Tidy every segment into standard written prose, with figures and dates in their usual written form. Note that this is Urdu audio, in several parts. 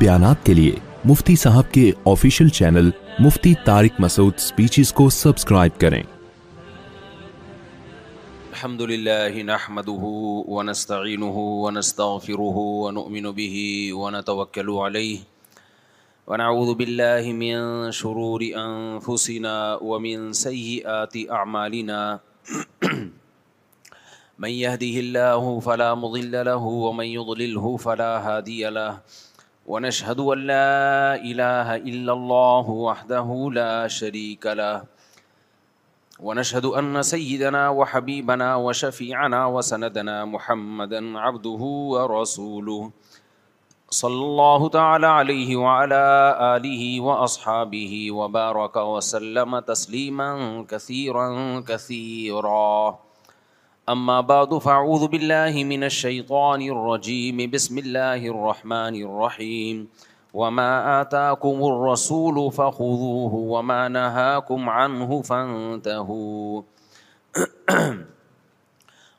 بیانات کے لیے مفتی صاحب کے official channel Mufti Tariq Masood speeches کو سبسکرائب کریں۔ الحمد للہ نحمده ونستعینه ونستغفره ونؤمن به ونتوکل علیہ ونعوذ باللہ من شرور انفسنا ومن سیئات اعمالنا من يهده اللہ فلا مضل له ومن يضلله فلا هادی له ونشهد ان لا الہ الا اللہ وحده لا شریک له ونشهد أن سيدنا وحبيبنا وشفيعنا وسندنا محمدا عبده ورسوله صلى الله تعالى عليه وعلى آله وأصحابه وبارك وسلم تسليما كثيرا كثيرا أما بعد فأعوذ بالله من الشيطان الرجيم بسم الله الرحمن الرحيم وما آتاكم الرسول فخذوه وما نهاكم عنه فانتهوا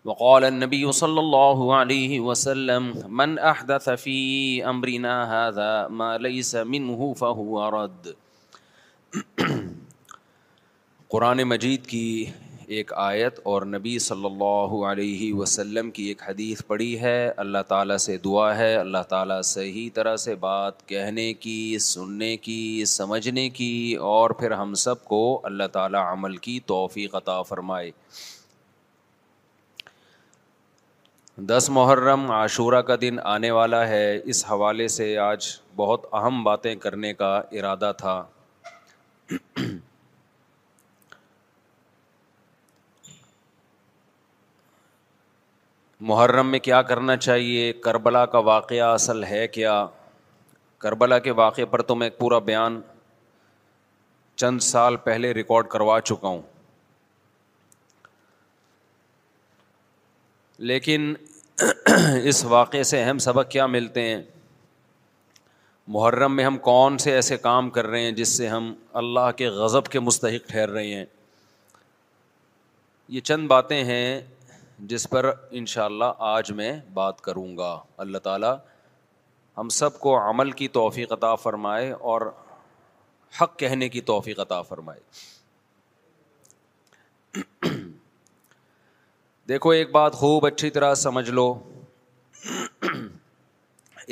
وقال النبي صلى الله عليه وسلم من أحدث في أمرنا هذا ما ليس منه فهو رد۔ قرآن مجید کی ایک آیت اور نبی صلی اللہ علیہ وسلم کی ایک حدیث پڑھی ہے۔ اللہ تعالیٰ سے دعا ہے اللہ تعالیٰ صحیح طرح سے بات کہنے کی، سننے کی، سمجھنے کی اور پھر ہم سب کو اللہ تعالیٰ عمل کی توفیق عطا فرمائے۔ 10 محرم عاشورہ کا دن آنے والا ہے، اس حوالے سے آج بہت اہم باتیں کرنے کا ارادہ تھا۔ محرم میں کیا کرنا چاہیے، کربلا کا واقعہ اصل ہے کیا، کربلا کے واقعے پر تو میں ایک پورا بیان چند سال پہلے ریکارڈ کروا چکا ہوں، لیکن اس واقعے سے اہم سبق کیا ملتے ہیں، محرم میں ہم کون سے ایسے کام کر رہے ہیں جس سے ہم اللہ کے غضب کے مستحق ٹھہر رہے ہیں، یہ چند باتیں ہیں جس پر انشاءاللہ آج میں بات کروں گا۔ اللہ تعالیٰ ہم سب کو عمل کی توفیق عطا فرمائے اور حق کہنے کی توفیق عطا فرمائے۔ دیکھو ایک بات خوب اچھی طرح سمجھ لو،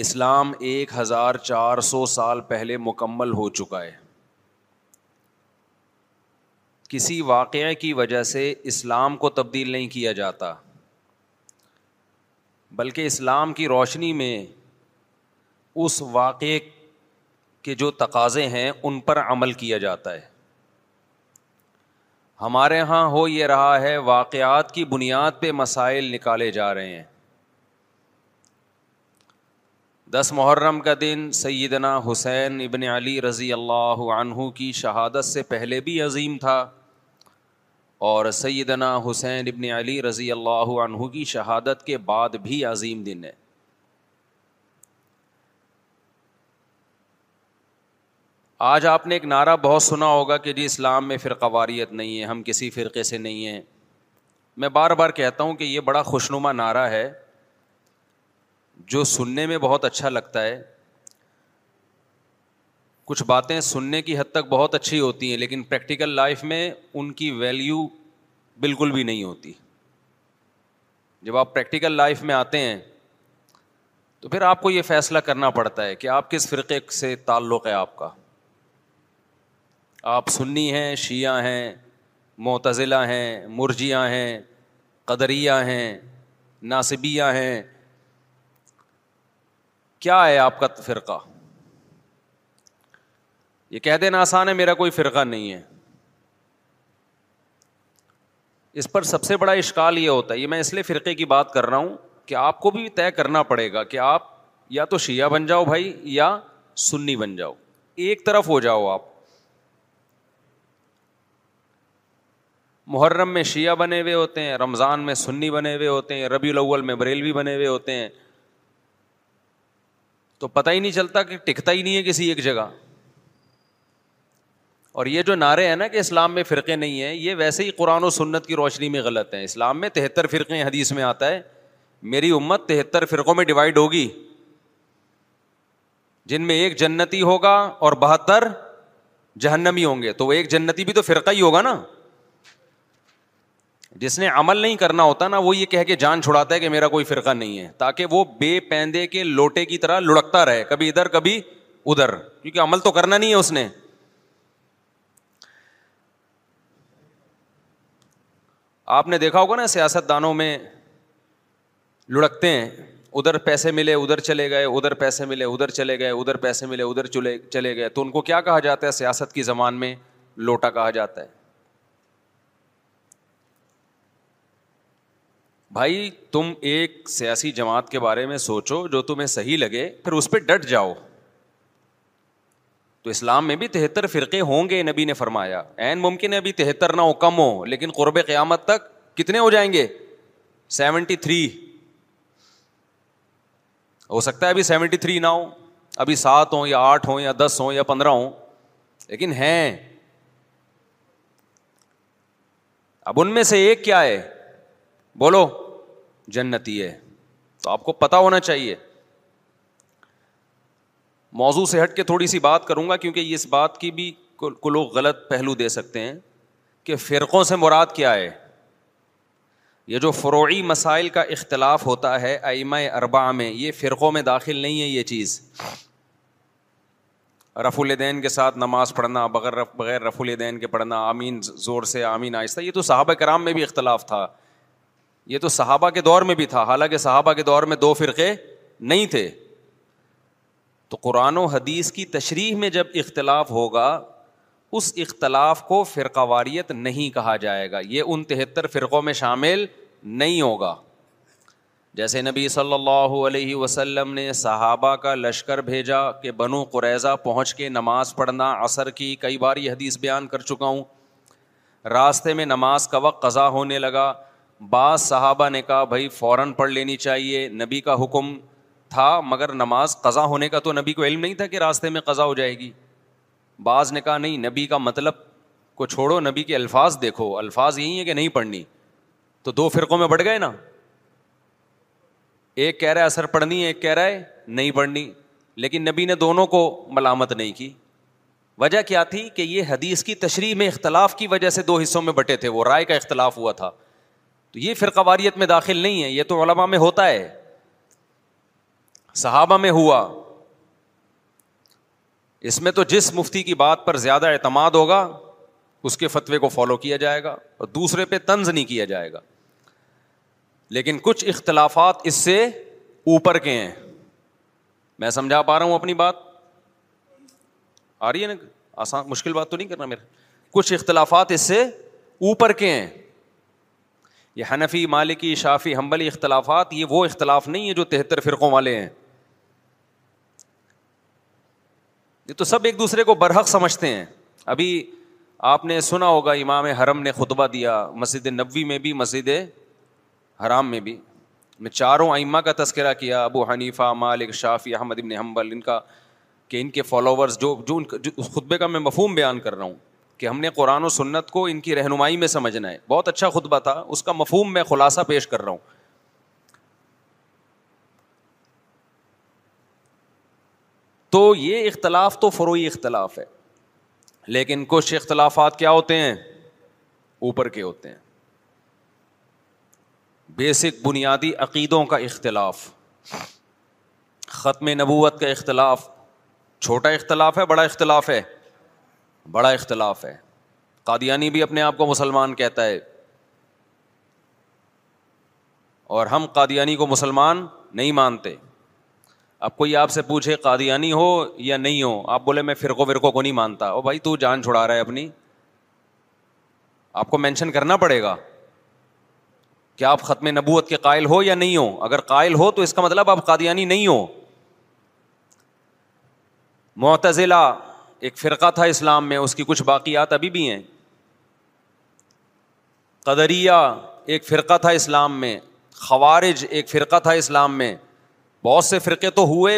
اسلام 1400 سال پہلے مکمل ہو چکا ہے، کسی واقعے کی وجہ سے اسلام کو تبدیل نہیں کیا جاتا، بلکہ اسلام کی روشنی میں اس واقعے کے جو تقاضے ہیں ان پر عمل کیا جاتا ہے۔ ہمارے ہاں ہو یہ رہا ہے واقعات کی بنیاد پہ مسائل نکالے جا رہے ہیں۔ 10 محرم کا دن سیدنا حسین ابن علی رضی اللہ عنہ کی شہادت سے پہلے بھی عظیم تھا اور سیدنا حسین ابن علی رضی اللہ عنہ کی شہادت کے بعد بھی عظیم دن ہے۔ آج آپ نے ایک نعرہ بہت سنا ہوگا کہ جی اسلام میں فرقہ واریت نہیں ہے، ہم کسی فرقے سے نہیں ہیں۔ میں بار بار کہتا ہوں کہ یہ بڑا خوشنما نعرہ ہے جو سننے میں بہت اچھا لگتا ہے، کچھ باتیں سننے کی حد تک بہت اچھی ہوتی ہیں لیکن پریکٹیکل لائف میں ان کی ویلیو بالکل بھی نہیں ہوتی۔ جب آپ پریکٹیکل لائف میں آتے ہیں تو پھر آپ کو یہ فیصلہ کرنا پڑتا ہے کہ آپ کس فرقے سے تعلق ہے آپ کا، آپ سنی ہیں، شیعہ ہیں، معتزلہ ہیں، مرجیہ ہیں، قدریہ ہیں، ناصبیہ ہیں، کیا ہے آپ کا فرقہ؟ یہ کہہ دینا آسان ہے میرا کوئی فرقہ نہیں ہے۔ اس پر سب سے بڑا اشکال یہ ہوتا ہے، یہ میں اس لیے فرقے کی بات کر رہا ہوں کہ آپ کو بھی طے کرنا پڑے گا کہ آپ یا تو شیعہ بن جاؤ بھائی یا سنی بن جاؤ، ایک طرف ہو جاؤ آپ۔ محرم میں شیعہ بنے ہوئے ہوتے ہیں، رمضان میں سنی بنے ہوئے ہوتے ہیں، ربیع الاول میں بریلوی بنے ہوئے ہوتے ہیں، تو پتہ ہی نہیں چلتا کہ ٹکتا ہی نہیں ہے کسی ایک جگہ۔ اور یہ جو نعرے ہیں نا کہ اسلام میں فرقے نہیں ہیں، یہ ویسے ہی قرآن و سنت کی روشنی میں غلط ہیں۔ اسلام میں 73 فرقے، حدیث میں آتا ہے میری امت 73 فرقوں میں ڈیوائڈ ہوگی۔ جن میں ایک جنتی ہوگا اور 72 جہنمی ہوں گے. تو وہ ایک جنتی بھی تو فرقہ ہی ہوگا نا. جس نے عمل نہیں کرنا ہوتا نا وہ یہ کہہ کے جان چھڑاتا ہے کہ میرا کوئی فرقہ نہیں ہے, تاکہ وہ بے پیندے کے لوٹے کی طرح لڑکتا رہے, کبھی ادھر کبھی ادھر, کیونکہ عمل تو کرنا نہیں ہے اس نے. آپ نے دیکھا ہوگا نا سیاست دانوں میں لڑکتے ہیں, ادھر پیسے ملے ادھر چلے گئے, ادھر پیسے ملے ادھر چلے گئے, ادھر پیسے ملے ادھر چلے گئے. تو ان کو کیا کہا جاتا ہے سیاست کی زبان میں؟ لوٹا کہا جاتا ہے. بھائی تم ایک سیاسی جماعت کے بارے میں سوچو جو تمہیں صحیح لگے, پھر اس پہ ڈٹ جاؤ. تو اسلام میں بھی 73 فرقے ہوں گے, نبی نے فرمایا. عین ممکن ہے ابھی 73 نہ ہو, کم ہو, لیکن قرب قیامت تک کتنے ہو جائیں گے؟ 73. ہو سکتا ہے ابھی 73 نہ ہو, ابھی 7 ہوں یا 8 ہوں یا 10 ہوں یا 15 ہوں, لیکن ہیں. اب ان میں سے ایک کیا ہے؟ بولو, جنتی ہے. تو آپ کو پتہ ہونا چاہیے. موضوع سے ہٹ کے تھوڑی سی بات کروں گا, کیونکہ اس بات کی بھی کو لوگ غلط پہلو دے سکتے ہیں کہ فرقوں سے مراد کیا ہے. یہ جو فروعی مسائل کا اختلاف ہوتا ہے ائمہ اربعہ میں, یہ فرقوں میں داخل نہیں ہے. یہ چیز رفع الیدین کے ساتھ نماز پڑھنا, بغیر رفع الیدین کے پڑھنا, آمین زور سے آمین آہستہ, یہ تو صحابہ کرام میں بھی اختلاف تھا, یہ تو صحابہ کے دور میں بھی تھا. حالانکہ صحابہ کے دور میں 2 فرقے نہیں تھے. تو قرآن و حدیث کی تشریح میں جب اختلاف ہوگا, اس اختلاف کو فرقہ واریت نہیں کہا جائے گا. یہ ان 73 فرقوں میں شامل نہیں ہوگا. جیسے نبی صلی اللہ علیہ وسلم نے صحابہ کا لشکر بھیجا کہ بنو قریظہ پہنچ کے نماز پڑھنا, عصر کی, کئی بار یہ حدیث بیان کر چکا ہوں. راستے میں نماز کا وقت قضا ہونے لگا. بعض صحابہ نے کہا بھائی فوراً پڑھ لینی چاہیے, نبی کا حکم تھا, مگر نماز قضا ہونے کا تو نبی کو علم نہیں تھا کہ راستے میں قضا ہو جائے گی. بعض نے کہا نہیں, نبی کا مطلب کو چھوڑو, نبی کے الفاظ دیکھو, الفاظ یہی ہیں کہ نہیں پڑھنی. تو 2 فرقوں میں بٹ گئے نا. ایک کہہ رہا ہے اثر پڑھنی, ایک کہہ رہا ہے نہیں پڑھنی, لیکن نبی نے دونوں کو ملامت نہیں کی. وجہ کیا تھی؟ کہ یہ حدیث کی تشریح میں اختلاف کی وجہ سے 2 حصوں میں بٹے تھے, وہ رائے کا اختلاف ہوا تھا. تو یہ فرقہ واریت میں داخل نہیں ہے. یہ تو علماء میں ہوتا ہے, صحابہ میں ہوا. اس میں تو جس مفتی کی بات پر زیادہ اعتماد ہوگا اس کے فتوے کو فالو کیا جائے گا اور دوسرے پہ طنز نہیں کیا جائے گا. لیکن کچھ اختلافات اس سے اوپر کے ہیں. میں سمجھا پا رہا ہوں اپنی بات؟ آ رہی ہے نا, آسان مشکل بات تو نہیں کرنا میرے. کچھ اختلافات اس سے اوپر کے ہیں. یہ حنفی, مالکی, شافعی, حنبلی اختلافات, یہ وہ اختلاف نہیں ہے جو 73 فرقوں والے ہیں. یہ تو سب ایک دوسرے کو برحق سمجھتے ہیں. ابھی آپ نے سنا ہوگا امام حرم نے خطبہ دیا, مسجد نبوی میں بھی مسجد حرام میں بھی, میں چاروں ائمہ کا تذکرہ کیا, ابو حنیفہ, مالک, شافعی, احمد ابن حنبل, ان کا کہ ان کے فالوورز جو اس خطبے کا میں مفہوم بیان کر رہا ہوں کہ ہم نے قرآن و سنت کو ان کی رہنمائی میں سمجھنا ہے. بہت اچھا خطبہ تھا, اس کا مفہوم میں خلاصہ پیش کر رہا ہوں. تو یہ اختلاف تو فروعی اختلاف ہے, لیکن کچھ اختلافات کیا ہوتے ہیں؟ اوپر کے ہوتے ہیں. بیسک بنیادی عقیدوں کا اختلاف, ختم نبوت کا اختلاف. چھوٹا اختلاف ہے, بڑا اختلاف ہے؟ بڑا اختلاف ہے. قادیانی بھی اپنے آپ کو مسلمان کہتا ہے, اور ہم قادیانی کو مسلمان نہیں مانتے. اب کوئی آپ سے پوچھے قادیانی ہو یا نہیں ہو, آپ بولے میں فرقوں کو نہیں مانتا, او بھائی تو جان چھڑا رہا ہے اپنی. آپ کو مینشن کرنا پڑے گا کہ آپ ختم نبوت کے قائل ہو یا نہیں ہو. اگر قائل ہو تو اس کا مطلب آپ قادیانی نہیں ہو. معتزلہ ایک فرقہ تھا اسلام میں, اس کی کچھ باقیات ابھی بھی ہیں. قدریہ ایک فرقہ تھا اسلام میں. خوارج ایک فرقہ تھا اسلام میں. بہت سے فرقے تو ہوئے,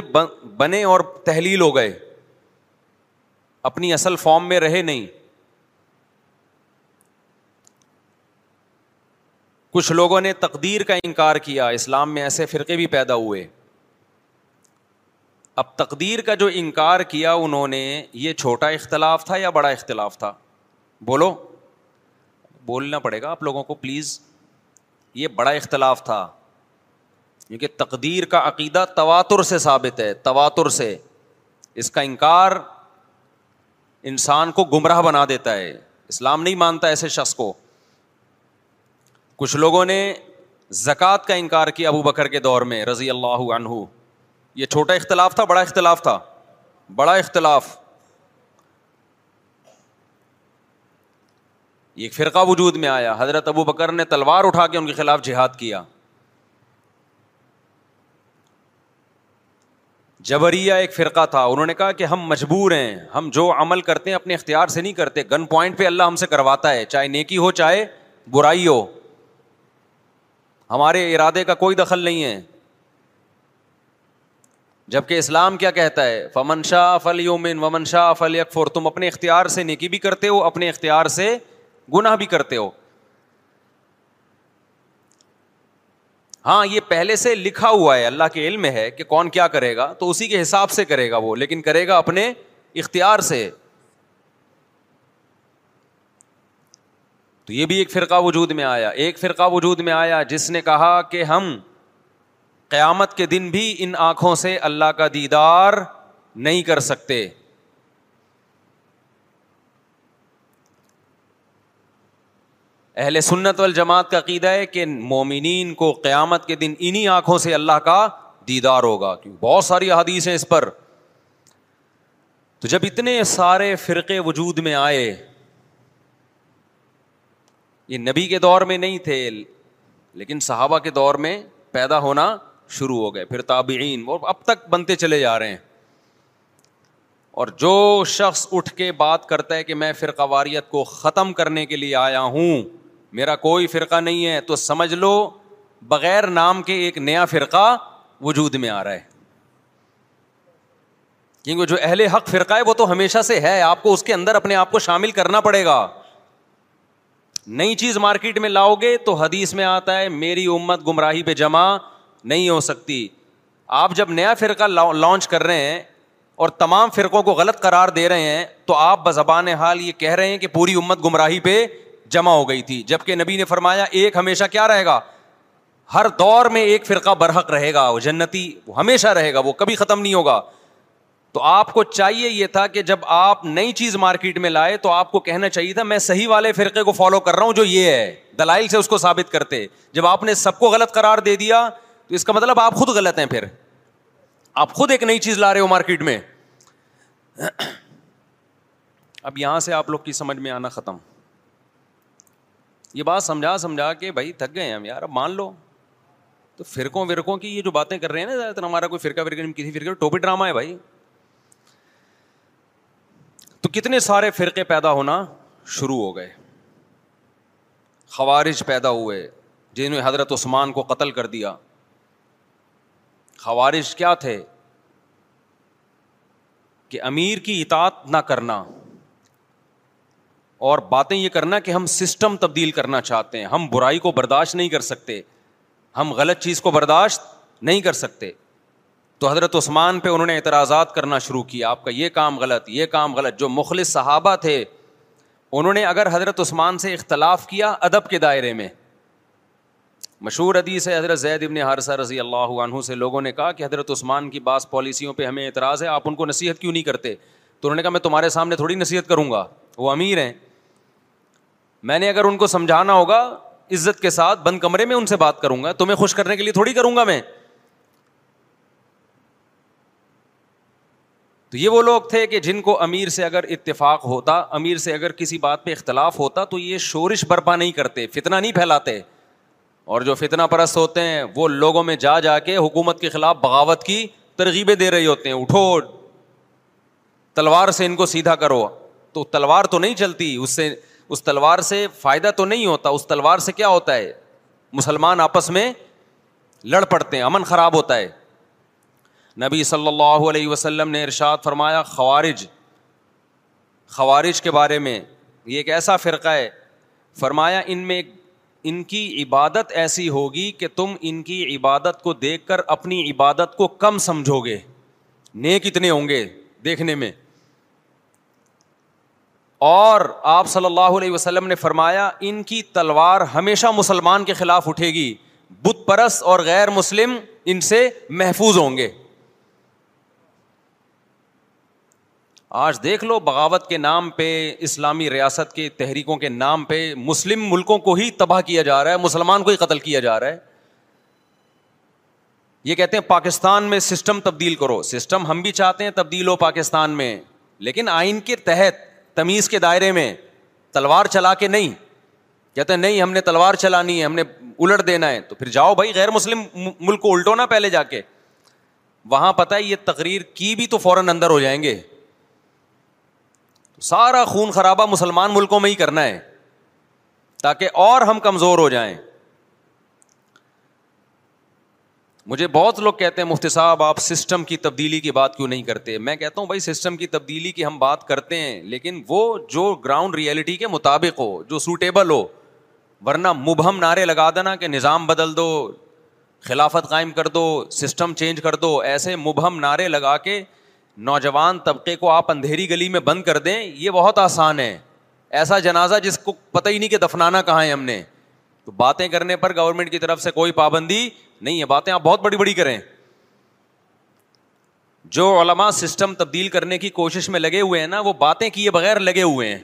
بنے اور تحلیل ہو گئے, اپنی اصل فارم میں رہے نہیں. کچھ لوگوں نے تقدیر کا انکار کیا, اسلام میں ایسے فرقے بھی پیدا ہوئے. اب تقدیر کا جو انکار کیا انہوں نے، یہ چھوٹا اختلاف تھا یا بڑا اختلاف تھا؟ بولو، بولنا پڑے گا آپ لوگوں کو پلیز. یہ بڑا اختلاف تھا، کیونکہ تقدیر کا عقیدہ تواتر سے ثابت ہے، تواتر سے. اس کا انکار انسان کو گمراہ بنا دیتا ہے، اسلام نہیں مانتا ایسے شخص کو. کچھ لوگوں نے زکوٰۃ کا انکار کیا ابو بکر کے دور میں رضی اللہ عنہ. یہ چھوٹا اختلاف تھا بڑا اختلاف تھا؟ بڑا اختلاف. ایک فرقہ وجود میں آیا، حضرت ابو بکر نے تلوار اٹھا کے ان کے خلاف جہاد کیا. جبریہ ایک فرقہ تھا، انہوں نے کہا کہ ہم مجبور ہیں، ہم جو عمل کرتے ہیں اپنے اختیار سے نہیں کرتے، گن پوائنٹ پہ اللہ ہم سے کرواتا ہے، چاہے نیکی ہو چاہے برائی ہو، ہمارے ارادے کا کوئی دخل نہیں ہے. جبکہ اسلام کیا کہتا ہے، فمن شاء فلیؤمن ومن شاء فلیکفر، تم اپنے اختیار سے نیکی بھی کرتے ہو، اپنے اختیار سے گناہ بھی کرتے ہو. ہاں یہ پہلے سے لکھا ہوا ہے، اللہ کے علم ہے کہ کون کیا کرے گا، تو اسی کے حساب سے کرے گا وہ، لیکن کرے گا اپنے اختیار سے. تو یہ بھی ایک فرقہ وجود میں آیا. ایک فرقہ وجود میں آیا جس نے کہا کہ ہم قیامت کے دن بھی ان آنکھوں سے اللہ کا دیدار نہیں کر سکتے. اہل سنت والجماعت کا عقیدہ ہے کہ مومنین کو قیامت کے دن انہی آنکھوں سے اللہ کا دیدار ہوگا، کیونکہ بہت ساری احادیث ہیں اس پر. تو جب اتنے سارے فرقے وجود میں آئے، یہ نبی کے دور میں نہیں تھے لیکن صحابہ کے دور میں پیدا ہونا شروع ہو گئے، پھر تابعین، وہ اب تک بنتے چلے جا رہے ہیں. اور جو شخص اٹھ کے بات کرتا ہے کہ میں فرقہ واریت کو ختم کرنے کے لیے آیا ہوں، میرا کوئی فرقہ نہیں ہے، تو سمجھ لو بغیر نام کے ایک نیا فرقہ وجود میں آ رہا ہے. کیونکہ جو اہل حق فرقہ ہے وہ تو ہمیشہ سے ہے، آپ کو اس کے اندر اپنے آپ کو شامل کرنا پڑے گا. نئی چیز مارکیٹ میں لاؤ گے تو حدیث میں آتا ہے میری امت گمراہی پہ جمع نہیں ہو سکتی. آپ جب نیا فرقہ لانچ کر رہے ہیں اور تمام فرقوں کو غلط قرار دے رہے ہیں، تو آپ بزبان حال یہ کہہ رہے ہیں کہ پوری امت گمراہی پہ جمع ہو گئی تھی. جبکہ نبی نے فرمایا ایک ہمیشہ کیا رہے گا، ہر دور میں ایک فرقہ برحق رہے گا، وہ جنتی وہ ہمیشہ رہے گا، وہ کبھی ختم نہیں ہوگا. تو آپ کو چاہیے یہ تھا کہ جب آپ نئی چیز مارکیٹ میں لائے تو آپ کو کہنا چاہیے تھا میں صحیح والے فرقے کو فالو کر رہا ہوں جو یہ ہے، دلائل سے اس کو ثابت کرتے. جب آپ نے سب کو غلط قرار دے دیا تو اس کا مطلب آپ خود غلط ہیں، پھر آپ خود ایک نئی چیز لا رہے ہو مارکیٹ میں. اب یہاں سے آپ لوگ کی سمجھ میں آنا ختم. یہ بات سمجھا کے بھائی تھک گئے ہم یار، اب مان لو. تو فرقوں ورقوں کی یہ جو باتیں کر رہے ہیں نا، زیادہ تر ہمارا کوئی فرقہ ورقہ کسی فرقے ٹوپی ڈرامہ ہے بھائی. تو کتنے سارے فرقے پیدا ہونا شروع ہو گئے. خوارج پیدا ہوئے جنہوں نے حضرت عثمان کو قتل کر دیا. خوارج کیا تھے کہ امیر کی اطاعت نہ کرنا اور باتیں یہ کرنا کہ ہم سسٹم تبدیل کرنا چاہتے ہیں، ہم برائی کو برداشت نہیں کر سکتے، ہم غلط چیز کو برداشت نہیں کر سکتے. تو حضرت عثمان پہ انہوں نے اعتراضات کرنا شروع کیا، آپ کا یہ کام غلط، یہ کام غلط. جو مخلص صحابہ تھے انہوں نے اگر حضرت عثمان سے اختلاف کیا ادب کے دائرے میں، مشہور حدیث ہے حضرت زید ابن حارثہ رضی اللہ عنہ سے لوگوں نے کہا کہ حضرت عثمان کی بعض پالیسیوں پہ ہمیں اعتراض ہے، آپ ان کو نصیحت کیوں نہیں کرتے؟ تو انہوں نے کہا میں تمہارے سامنے تھوڑی نصیحت کروں گا، وہ امیر ہیں، میں نے اگر ان کو سمجھانا ہوگا عزت کے ساتھ بند کمرے میں ان سے بات کروں گا، تمہیں خوش کرنے کے لیے تھوڑی کروں گا میں. تو یہ وہ لوگ تھے کہ جن کو امیر سے اگر اتفاق ہوتا، امیر سے اگر کسی بات پہ اختلاف ہوتا تو یہ شورش برپا نہیں کرتے، فتنہ نہیں پھیلاتے. اور جو فتنہ پرست ہوتے ہیں وہ لوگوں میں جا کے حکومت کے خلاف بغاوت کی ترغیبیں دے رہے ہوتے ہیں، اٹھو تلوار سے ان کو سیدھا کرو. تو تلوار تو نہیں چلتی، اس تلوار سے فائدہ تو نہیں ہوتا. اس تلوار سے کیا ہوتا ہے، مسلمان آپس میں لڑ پڑتے ہیں، امن خراب ہوتا ہے. نبی صلی اللہ علیہ وسلم نے ارشاد فرمایا خوارج کے بارے میں، یہ ایک ایسا فرقہ ہے، فرمایا ان کی عبادت ایسی ہوگی کہ تم ان کی عبادت کو دیکھ کر اپنی عبادت کو کم سمجھو گے، نیک اتنے ہوں گے دیکھنے میں. اور آپ صلی اللہ علیہ وسلم نے فرمایا ان کی تلوار ہمیشہ مسلمان کے خلاف اٹھے گی, بت پرست اور غیر مسلم ان سے محفوظ ہوں گے. آج دیکھ لو بغاوت کے نام پہ, اسلامی ریاست کے تحریکوں کے نام پہ مسلم ملکوں کو ہی تباہ کیا جا رہا ہے, مسلمان کو ہی قتل کیا جا رہا ہے. یہ کہتے ہیں پاکستان میں سسٹم تبدیل کرو, سسٹم ہم بھی چاہتے ہیں تبدیل ہو پاکستان میں, لیکن آئین کے تحت تمیز کے دائرے میں, تلوار چلا کے نہیں. کہتے ہیں نہیں ہم نے تلوار چلانی ہے, ہم نے الٹ دینا ہے. تو پھر جاؤ بھائی غیر مسلم ملک کو الٹو نا پہلے جا کے, وہاں پتہ ہے یہ تقریر کی بھی تو فوراً اندر ہو جائیں گے. سارا خون خرابہ مسلمان ملکوں میں ہی کرنا ہے تاکہ اور ہم کمزور ہو جائیں. مجھے بہت لوگ کہتے ہیں مفتی صاحب آپ سسٹم کی تبدیلی کی بات کیوں نہیں کرتے. میں کہتا ہوں بھائی سسٹم کی تبدیلی کی ہم بات کرتے ہیں, لیکن وہ جو گراؤنڈ ریئلٹی کے مطابق ہو, جو سوٹیبل ہو, ورنہ مبہم نعرے لگا دینا کہ نظام بدل دو, خلافت قائم کر دو, سسٹم چینج کر دو, ایسے مبہم نعرے لگا کے نوجوان طبقے کو آپ اندھیری گلی میں بند کر دیں, یہ بہت آسان ہے. ایسا جنازہ جس کو پتہ ہی نہیں کہ دفنانا کہاں ہے ہم نے. تو باتیں کرنے پر گورنمنٹ کی طرف سے کوئی پابندی نہیں ہے, باتیں آپ بہت بڑی بڑی کریں. جو علماء سسٹم تبدیل کرنے کی کوشش میں لگے ہوئے ہیں نا, وہ باتیں کیے بغیر لگے ہوئے ہیں,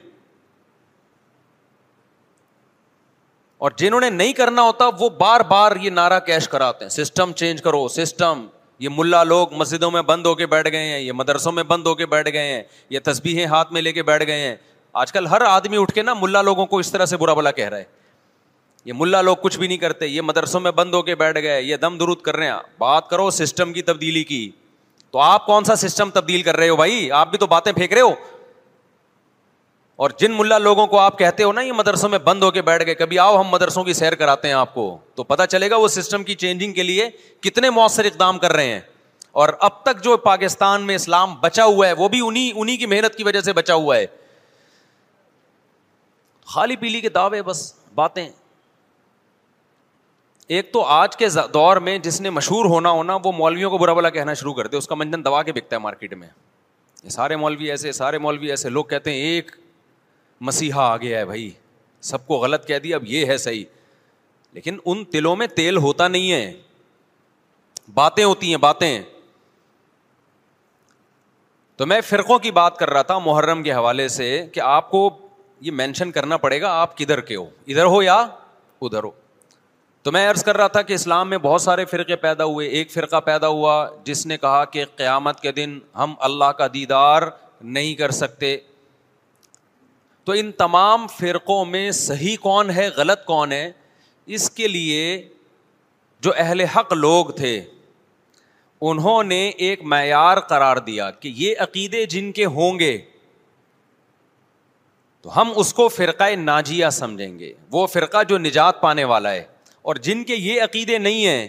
اور جنہوں نے نہیں کرنا ہوتا وہ بار بار یہ نعرہ کیش کراتے ہیں سسٹم چینج کرو سسٹم. یہ ملا لوگ مسجدوں میں بند ہو کے بیٹھ گئے ہیں, یہ مدرسوں میں بند ہو کے بیٹھ گئے ہیں, یہ تسبیحیں ہاتھ میں لے کے بیٹھ گئے ہیں. آج کل ہر آدمی اٹھ کے نا ملا لوگوں کو اس طرح سے برا بھلا کہہ رہا ہے, یہ ملا لوگ کچھ بھی نہیں کرتے, یہ مدرسوں میں بند ہو کے بیٹھ گئے, یہ دم درود کر رہے ہیں. بات کرو سسٹم کی تبدیلی کی, تو آپ کون سا سسٹم تبدیل کر رہے ہو بھائی, آپ بھی تو باتیں پھینک رہے ہو. اور جن ملا لوگوں کو آپ کہتے ہو نا یہ مدرسوں میں بند ہو کے بیٹھ گئے, کبھی آؤ ہم مدرسوں کی سیر کراتے ہیں آپ کو, تو پتہ چلے گا وہ سسٹم کی چینجنگ کے لیے کتنے مؤثر اقدام کر رہے ہیں. اور اب تک جو پاکستان میں اسلام بچا ہوا ہے وہ بھی انہی کی محنت کی وجہ سے بچا ہوا ہے. خالی پیلی کے دعوے, بس باتیں. ایک تو آج کے دور میں جس نے مشہور ہونا وہ مولویوں کو برا بھلا کہنا شروع کر دے, اس کا منجن دبا کے بکتا ہے مارکیٹ میں. یہ سارے مولوی ایسے لوگ کہتے ہیں ایک مسیحا آ گیا ہے بھائی, سب کو غلط کہہ دیا اب یہ ہے صحیح. لیکن ان تلوں میں تیل ہوتا نہیں ہے, باتیں ہوتی ہیں باتیں. تو میں فرقوں کی بات کر رہا تھا محرم کے حوالے سے کہ آپ کو یہ مینشن کرنا پڑے گا آپ کدھر کے ہو, ادھر ہو یا ادھر ہو. تو میں عرض کر رہا تھا کہ اسلام میں بہت سارے فرقے پیدا ہوئے. ایک فرقہ پیدا ہوا جس نے کہا کہ قیامت کے دن ہم اللہ کا دیدار نہیں کر سکتے. تو ان تمام فرقوں میں صحیح کون ہے غلط کون ہے, اس کے لیے جو اہل حق لوگ تھے انہوں نے ایک معیار قرار دیا کہ یہ عقیدے جن کے ہوں گے تو ہم اس کو فرقہ ناجیہ سمجھیں گے, وہ فرقہ جو نجات پانے والا ہے, اور جن کے یہ عقیدے نہیں ہیں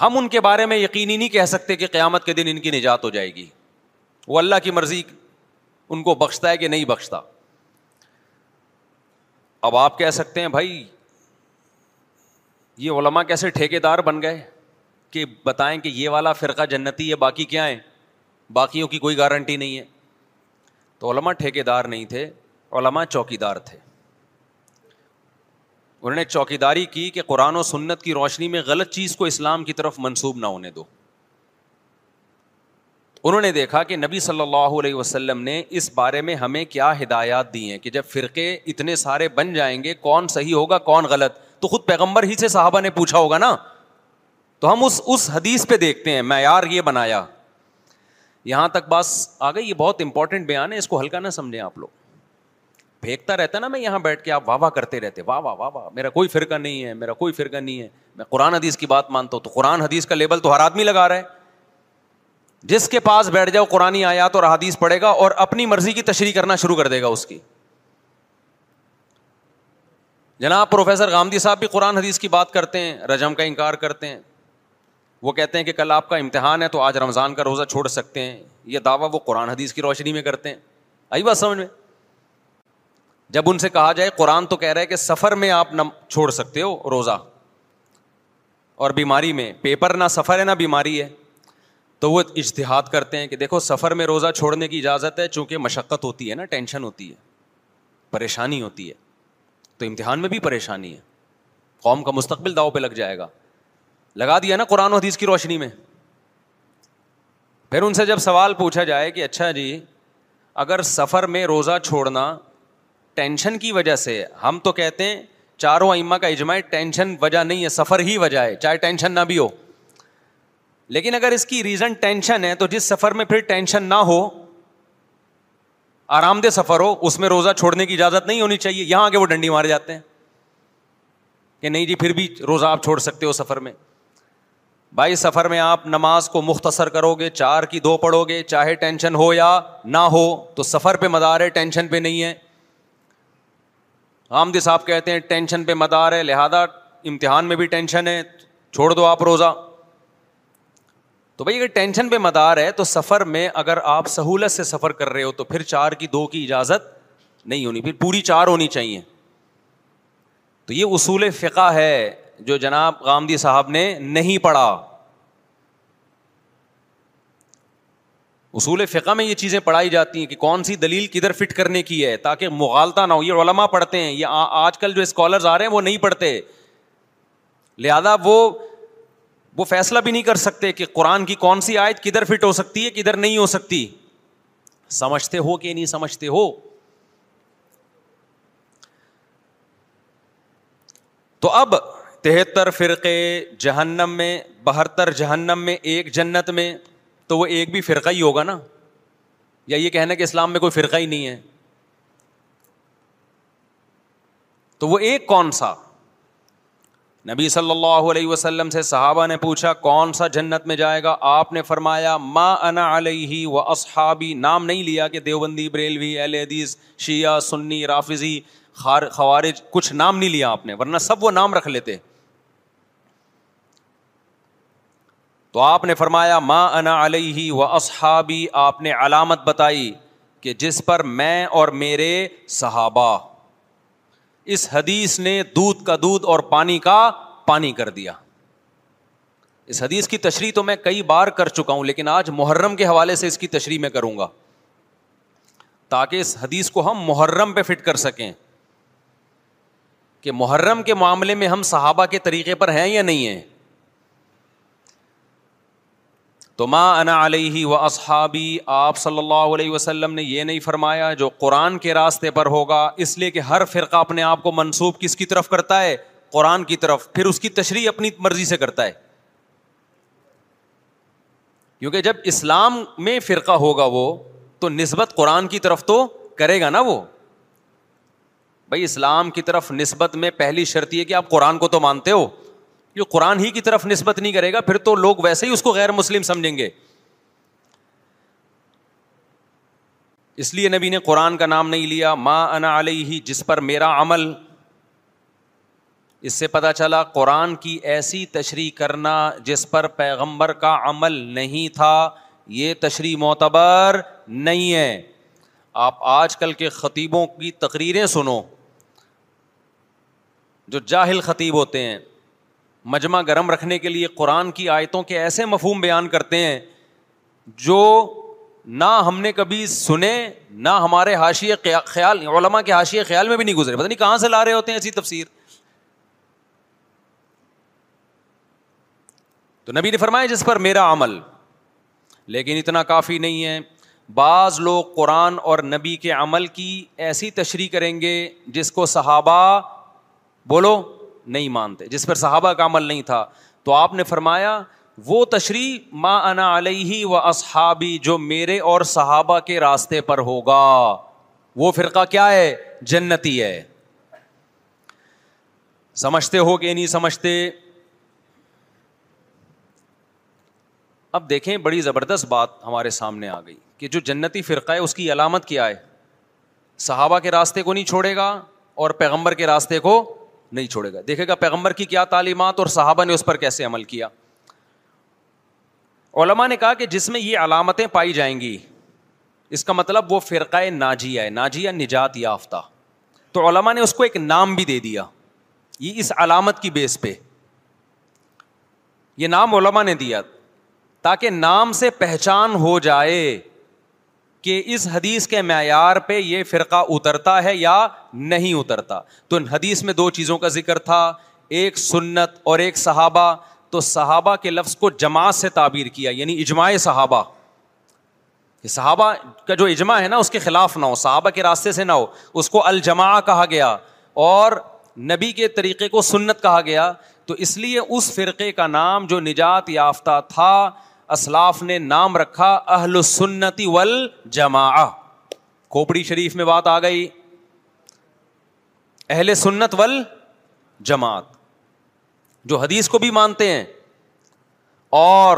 ہم ان کے بارے میں یقینی نہیں کہہ سکتے کہ قیامت کے دن ان کی نجات ہو جائے گی, وہ اللہ کی مرضی ان کو بخشتا ہے کہ نہیں بخشتا. اب آپ کہہ سکتے ہیں بھائی یہ علماء کیسے ٹھیکیدار بن گئے کہ بتائیں کہ یہ والا فرقہ جنتی ہے باقی کیا ہیں, باقیوں کی کوئی گارنٹی نہیں ہے. تو علماء ٹھیکیدار نہیں تھے, علماء چوکیدار تھے. انہوں نے چوکیداری کی کہ قرآن و سنت کی روشنی میں غلط چیز کو اسلام کی طرف منسوب نہ ہونے دو. انہوں نے دیکھا کہ نبی صلی اللہ علیہ وسلم نے اس بارے میں ہمیں کیا ہدایات دی ہیں کہ جب فرقے اتنے سارے بن جائیں گے کون صحیح ہوگا کون غلط. تو خود پیغمبر ہی سے صحابہ نے پوچھا ہوگا نا, تو ہم اس حدیث پہ دیکھتے ہیں, معیار یہ بنایا. یہاں تک بات آ گئی, یہ بہت امپورٹنٹ بیان ہے, اس کو ہلکا نہ سمجھیں آپ لوگ. پھینکتا رہتا نا میں یہاں بیٹھ کے, آپ واہ واہ کرتے رہتے, واہ واہ واہ واہ میرا کوئی فرقہ نہیں ہے, میرا کوئی فرقہ نہیں ہے, میں قرآن حدیث کی بات مانتا ہوں. تو قرآن حدیث کا لیبل تو ہر آدمی لگا رہا ہے, جس کے پاس بیٹھ جاؤ قرآنی آیات اور احادیث پڑھے گا اور اپنی مرضی کی تشریح کرنا شروع کر دے گا اس کی. جناب پروفیسر غامدی صاحب بھی قرآن حدیث کی بات کرتے ہیں, رجم کا انکار کرتے ہیں. وہ کہتے ہیں کہ کل آپ کا امتحان ہے تو آج رمضان کا روزہ چھوڑ سکتے ہیں. یہ دعویٰ وہ قرآن حدیث کی روشنی میں کرتے ہیں. آئی بات سمجھ میں؟ جب ان سے کہا جائے قرآن تو کہہ رہا ہے کہ سفر میں آپ نہ چھوڑ سکتے ہو روزہ, اور بیماری میں, پیپر نہ سفر ہے نہ بیماری ہے. تو وہ اجتہاد کرتے ہیں کہ دیکھو سفر میں روزہ چھوڑنے کی اجازت ہے, چونکہ مشقت ہوتی ہے نا, ٹینشن ہوتی ہے, پریشانی ہوتی ہے, تو امتحان میں بھی پریشانی ہے, قوم کا مستقبل داؤ پہ لگ جائے گا. لگا دیا نا قرآن و حدیث کی روشنی میں. پھر ان سے جب سوال پوچھا جائے کہ اچھا جی اگر سفر میں روزہ چھوڑنا ٹینشن کی وجہ سے, ہم تو کہتے ہیں چاروں ائمہ کا اجماع ٹینشن وجہ نہیں ہے, سفر ہی وجہ ہے, چاہے ٹینشن نہ بھی ہو. لیکن اگر اس کی ریزن ٹینشن ہے تو جس سفر میں پھر ٹینشن نہ ہو, آرام دہ سفر ہو, اس میں روزہ چھوڑنے کی اجازت نہیں ہونی چاہیے. یہاں آ کے وہ ڈنڈی مار جاتے ہیں کہ نہیں جی پھر بھی روزہ آپ چھوڑ سکتے ہو سفر میں. بھائی سفر میں آپ نماز کو مختصر کرو گے, 4 کی 2 پڑھو گے, چاہے ٹینشن ہو یا نہ ہو, تو سفر پہ مدار ہے, ٹینشن پہ نہیں ہے. غامدی صاحب کہتے ہیں ٹینشن پہ مدار ہے, لہذا امتحان میں بھی ٹینشن ہے, چھوڑ دو آپ روزہ. تو بھائی اگر ٹینشن پہ مدار ہے تو سفر میں اگر آپ سہولت سے سفر کر رہے ہو تو پھر 4 کی 2 کی اجازت نہیں ہونی, پھر پوری 4 ہونی چاہیے. تو یہ اصول فقہ ہے جو جناب غامدی صاحب نے نہیں پڑھا. اصول فقہ میں یہ چیزیں پڑھائی جاتی ہیں کہ کون سی دلیل کدھر فٹ کرنے کی ہے تاکہ مغالطہ نہ ہو. یہ علماء پڑھتے ہیں, یہ آج کل جو اسکالرز آ رہے ہیں وہ نہیں پڑھتے, لہذا وہ فیصلہ بھی نہیں کر سکتے کہ قرآن کی کون سی آیت کدھر فٹ ہو سکتی ہے کدھر نہیں ہو سکتی. سمجھتے ہو کہ نہیں سمجھتے ہو. تو اب 73 فرقے جہنم میں, 72 جہنم میں, 1 جنت میں, تو وہ ایک بھی فرقہ ہی ہوگا نا, یا یہ کہنا کہ اسلام میں کوئی فرقہ ہی نہیں ہے. تو وہ ایک کون سا؟ نبی صلی اللہ علیہ وسلم سے صحابہ نے پوچھا کون سا جنت میں جائے گا؟ آپ نے فرمایا ما انا علیہ و اصحابی. نام نہیں لیا کہ دیوبندی, بریلوی, اہل حدیث, شیعہ, سنی, رافضی, خوارج, کچھ نام نہیں لیا آپ نے, ورنہ سب وہ نام رکھ لیتے. تو آپ نے فرمایا ما انا علیہ و اصحابی. آپ نے علامت بتائی کہ جس پر میں اور میرے صحابہ. اس حدیث نے دودھ کا دودھ اور پانی کا پانی کر دیا. اس حدیث کی تشریح تو میں کئی بار کر چکا ہوں, لیکن آج محرم کے حوالے سے اس کی تشریح میں کروں گا تاکہ اس حدیث کو ہم محرم پہ فٹ کر سکیں کہ محرم کے معاملے میں ہم صحابہ کے طریقے پر ہیں یا نہیں ہیں. تو ما انا علیہ و اصحابی, آپ صلی اللہ علیہ وسلم نے یہ نہیں فرمایا جو قرآن کے راستے پر ہوگا, اس لیے کہ ہر فرقہ اپنے آپ کو منسوب کس کی طرف کرتا ہے؟ قرآن کی طرف. پھر اس کی تشریح اپنی مرضی سے کرتا ہے, کیونکہ جب اسلام میں فرقہ ہوگا وہ تو نسبت قرآن کی طرف تو کرے گا نا. وہ بھائی اسلام کی طرف نسبت میں پہلی شرط یہ کہ آپ قرآن کو تو مانتے ہو. جو قرآن ہی کی طرف نسبت نہیں کرے گا پھر تو لوگ ویسے ہی اس کو غیر مسلم سمجھیں گے. اس لیے نبی نے قرآن کا نام نہیں لیا. ما انا علیہ, جس پر میرا عمل. اس سے پتہ چلا قرآن کی ایسی تشریح کرنا جس پر پیغمبر کا عمل نہیں تھا, یہ تشریح معتبر نہیں ہے. آپ آج کل کے خطیبوں کی تقریریں سنو جو جاہل خطیب ہوتے ہیں, مجمع گرم رکھنے کے لیے قرآن کی آیتوں کے ایسے مفہوم بیان کرتے ہیں جو نہ ہم نے کبھی سنے نہ ہمارے حاشیے خیال, علماء کے حاشیے خیال میں بھی نہیں گزرے. پتہ نہیں کہاں سے لا رہے ہوتے ہیں ایسی تفسیر. تو نبی نے فرمایا جس پر میرا عمل, لیکن اتنا کافی نہیں ہے. بعض لوگ قرآن اور نبی کے عمل کی ایسی تشریح کریں گے جس کو صحابہ بولو نہیں مانتے, جس پر صحابہ کا عمل نہیں تھا. تو آپ نے فرمایا وہ تشریح ما انا علیہ و اصحابی جو میرے اور صحابہ کے راستے پر ہوگا وہ فرقہ کیا ہے؟ جنتی ہے. سمجھتے ہو کہ نہیں سمجھتے؟ اب دیکھیں بڑی زبردست بات ہمارے سامنے آ گئی کہ جو جنتی فرقہ ہے اس کی علامت کیا ہے؟ صحابہ کے راستے کو نہیں چھوڑے گا اور پیغمبر کے راستے کو نہیں چھوڑے گا. دیکھے گا پیغمبر کی کیا تعلیمات اور صحابہ نے اس پر کیسے عمل کیا. علماء نے کہا کہ جس میں یہ علامتیں پائی جائیں گی اس کا مطلب وہ فرقہ ناجیہ ہے. ناجیہ نجات یافتہ. تو علماء نے اس کو ایک نام بھی دے دیا, یہ اس علامت کی بیس پہ یہ نام علماء نے دیا تاکہ نام سے پہچان ہو جائے کہ اس حدیث کے معیار پہ یہ فرقہ اترتا ہے یا نہیں اترتا. تو ان حدیث میں دو چیزوں کا ذکر تھا, ایک سنت اور ایک صحابہ. تو صحابہ کے لفظ کو جماعت سے تعبیر کیا, یعنی اجماع صحابہ, کہ صحابہ کا جو اجماع ہے نا اس کے خلاف نہ ہو, صحابہ کے راستے سے نہ ہو, اس کو الجماع کہا گیا, اور نبی کے طریقے کو سنت کہا گیا. تو اس لیے اس فرقے کا نام جو نجات یافتہ تھا اسلاف نے نام رکھا اہل السنت والجماعہ. کوپڑی شریف میں بات آ گئی اہل سنت والجماعت, جو حدیث کو بھی مانتے ہیں اور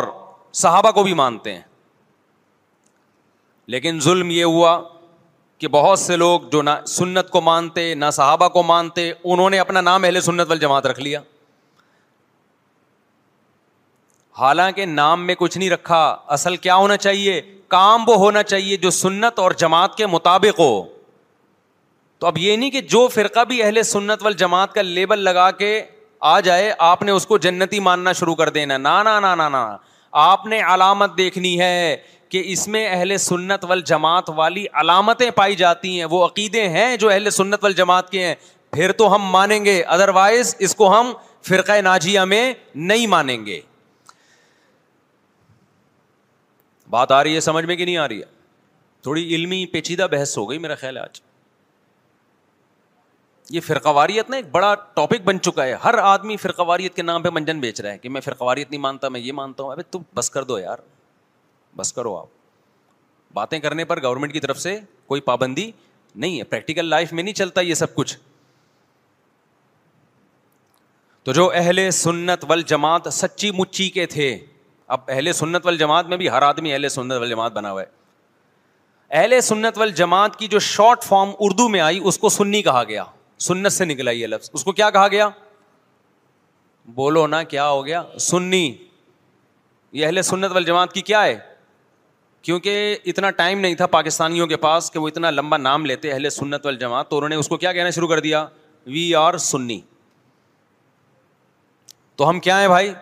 صحابہ کو بھی مانتے ہیں. لیکن ظلم یہ ہوا کہ بہت سے لوگ جو نہ سنت کو مانتے نہ صحابہ کو مانتے, انہوں نے اپنا نام اہل سنت والجماعت رکھ لیا, حالانکہ نام میں کچھ نہیں رکھا. اصل کیا ہونا چاہیے, کام وہ ہونا چاہیے جو سنت اور جماعت کے مطابق ہو. تو اب یہ نہیں کہ جو فرقہ بھی اہل سنت والجماعت کا لیبل لگا کے آ جائے آپ نے اس کو جنتی ماننا شروع کر دینا. نا نا نا نا نا, آپ نے علامت دیکھنی ہے کہ اس میں اہل سنت والجماعت والی علامتیں پائی جاتی ہیں, وہ عقیدے ہیں جو اہل سنت والجماعت کے ہیں, پھر تو ہم مانیں گے, ادروائز اس کو ہم فرقہ ناجیہ میں نہیں مانیں گے. بات آ رہی ہے سمجھ میں کہ نہیں آ رہی ہے؟ تھوڑی علمی پیچیدہ بحث ہو گئی میرا خیال ہے آج. یہ فرقہ واریت نا ایک بڑا ٹاپک بن چکا ہے, ہر آدمی فرقہ واریت کے نام پہ منجن بیچ رہا ہے کہ میں فرقہ واریت نہیں مانتا, میں یہ مانتا ہوں. ابے تم بس کر دو یار, بس کرو. آپ باتیں کرنے پر گورنمنٹ کی طرف سے کوئی پابندی نہیں ہے, پریکٹیکل لائف میں نہیں چلتا یہ سب کچھ. تو جو اہل سنت والجماعت سچی مچی کے تھے, اب اہل سنت والجماعت میں بھی ہر آدمی اہل سنت والجماعت بنا ہوا ہے. اہل سنت والجماعت کی جو شارٹ فارم اردو میں آئی اس کو سنی کہا گیا, سنت سے نکلا یہ لفظ. اس کو کیا کہا گیا, بولو نا کیا ہو گیا, سنی. یہ اہل سنت والجماعت کی کیا ہے, کیونکہ اتنا ٹائم نہیں تھا پاکستانیوں کے پاس کہ وہ اتنا لمبا نام لیتے اہل سنت والجماعت, تو انہوں نے اس کو کیا کہنا شروع کر دیا, وی آر سنی. تو ہم کیا ہیں بھائی,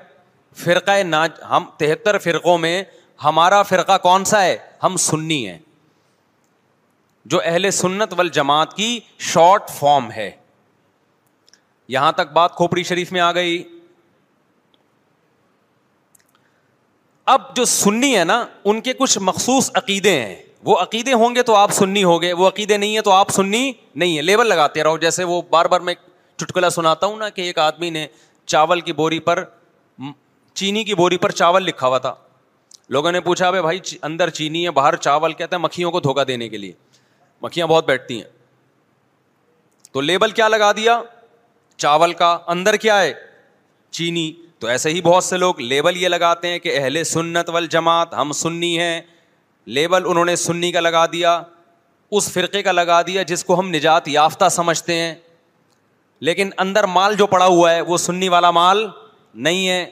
فرقہ ناج, ہم 73 فرقوں میں ہمارا فرقہ کون سا ہے, ہم سنی ہیں, جو اہل سنت والجماعت کی شارٹ فارم ہے. یہاں تک بات کھوپڑی شریف میں آ گئی. اب جو سنی ہے نا ان کے کچھ مخصوص عقیدے ہیں, وہ عقیدے ہوں گے تو آپ سنی ہو گئے, وہ عقیدے نہیں ہیں تو آپ سنی نہیں ہے. لیبل لگاتے رہو, جیسے وہ بار بار میں چٹکلا سناتا ہوں نا کہ ایک آدمی نے چاول کی بوری پر, چینی کی بوری پر چاول لکھا ہوا تھا. لوگوں نے پوچھا بے بھائی اندر چینی ہے باہر چاول, کہتا ہے مکھیوں کو دھوکہ دینے کے لیے, مکھیاں بہت بیٹھتی ہیں. تو لیبل کیا لگا دیا, چاول کا, اندر کیا ہے, چینی. تو ایسے ہی بہت سے لوگ لیبل یہ لگاتے ہیں کہ اہل سنت والجماعت, ہم سنی ہیں. لیبل انہوں نے سنی کا لگا دیا, اس فرقے کا لگا دیا جس کو ہم نجات یافتہ سمجھتے ہیں, لیکن اندر مال جو پڑا ہوا ہے وہ سنی والا مال نہیں ہے.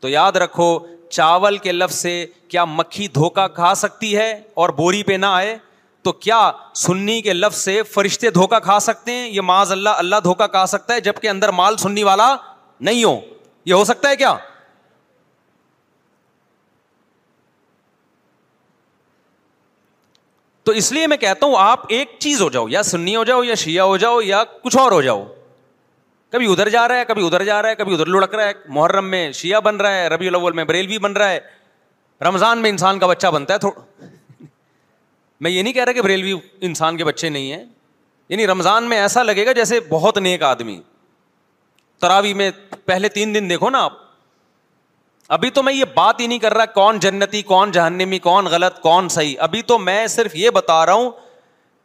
تو یاد رکھو, چاول کے لفظ سے کیا مکھی دھوکہ کھا سکتی ہے اور بوری پہ نہ آئے, تو کیا سنی کے لفظ سے فرشتے دھوکہ کھا سکتے ہیں؟ یہ معاذ اللہ, اللہ دھوکہ کھا سکتا ہے جبکہ اندر مال سنی والا نہیں ہو, یہ ہو سکتا ہے کیا؟ تو اس لیے میں کہتا ہوں آپ ایک چیز ہو جاؤ, یا سنی ہو جاؤ یا شیعہ ہو جاؤ یا کچھ اور ہو جاؤ. کبھی ادھر جا رہا ہے, کبھی ادھر جا رہا ہے, کبھی ادھر لڑک رہا ہے. محرم میں شیعہ بن رہا ہے, ربیع الاول میں بریلوی بن رہا ہے, رمضان میں انسان کا بچہ بنتا ہے تھوڑا. میں یہ نہیں کہہ رہا کہ بریلوی انسان کے بچے نہیں ہیں, یعنی رمضان میں ایسا لگے گا جیسے بہت نیک آدمی. تراوی میں پہلے 3 دن دیکھو نا آپ. ابھی تو میں یہ بات ہی نہیں کر رہا کون جنتی کون جہنمی کون غلط کون صحیح, ابھی تو میں صرف یہ بتا رہا ہوں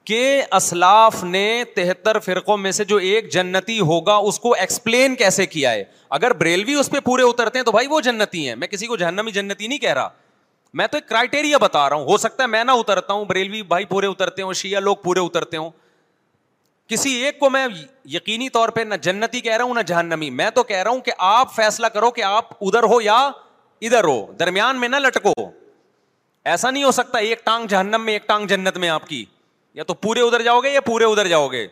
کہ اسلاف نے 73 فرقوں میں سے جو ایک جنتی ہوگا اس کو ایکسپلین کیسے کیا ہے. اگر بریلوی اس پہ پورے اترتے ہیں تو بھائی وہ جنتی ہیں, میں کسی کو جہنمی جنتی نہیں کہہ رہا, میں تو ایک کرائٹیریا بتا رہا ہوں. ہو سکتا ہے میں نہ اترتا ہوں, بریلوی بھائی پورے اترتے ہوں, شیعہ لوگ پورے اترتے ہوں, کسی ایک کو میں یقینی طور پہ نہ جنتی کہہ رہا ہوں نہ جہنمی. میں تو کہہ رہا ہوں کہ آپ فیصلہ کرو کہ آپ ادھر ہو یا ادھر ہو, درمیان میں نہ لٹکو. ایسا نہیں ہو سکتا ایک ٹانگ جہنم میں ایک ٹانگ جنت میں آپ کی, یا تو پورے ادھر جاؤ گے یا پورے ادھر جاؤ گے.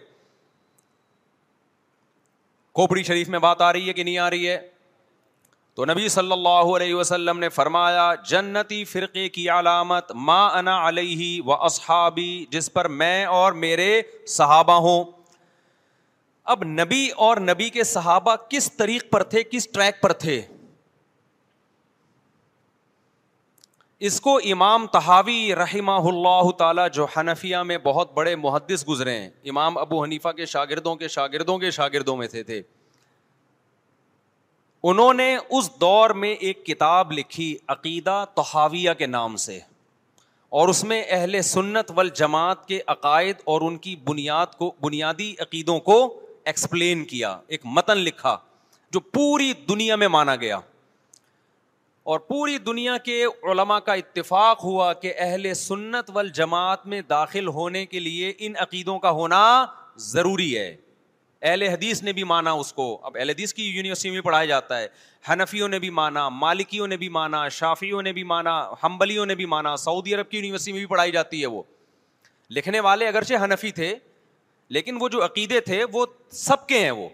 کوپڑی شریف میں بات آ رہی ہے کہ نہیں آ رہی ہے؟ تو نبی صلی اللہ علیہ وسلم نے فرمایا جنتی فرقے کی علامت ما انا علیہ و اصحابی، جس پر میں اور میرے صحابہ ہوں. اب نبی اور نبی کے صحابہ کس طریق پر تھے، کس ٹریک پر تھے، اس کو امام تحاوی رحمہ اللہ تعالی، جو حنفیہ میں بہت بڑے محدث گزرے ہیں، امام ابو حنیفہ کے شاگردوں کے شاگردوں کے شاگردوں میں سے تھے، انہوں نے اس دور میں ایک کتاب لکھی عقیدۃ الطحاویہ کے نام سے، اور اس میں اہل سنت والجماعت کے عقائد اور ان کی بنیاد کو، بنیادی عقیدوں کو ایکسپلین کیا، ایک متن لکھا جو پوری دنیا میں مانا گیا، اور پوری دنیا کے علماء کا اتفاق ہوا کہ اہل سنت والجماعت میں داخل ہونے کے لیے ان عقیدوں کا ہونا ضروری ہے. اہل حدیث نے بھی مانا اس کو، اب اہل حدیث کی یونیورسٹی میں پڑھایا جاتا ہے، حنفیوں نے بھی مانا، مالکیوں نے بھی مانا، شافعیوں نے بھی مانا، حنبلیوں نے بھی مانا، سعودی عرب کی یونیورسٹی میں بھی پڑھائی جاتی ہے. وہ لکھنے والے اگرچہ حنفی تھے لیکن وہ جو عقیدے تھے وہ سب کے ہیں. وہ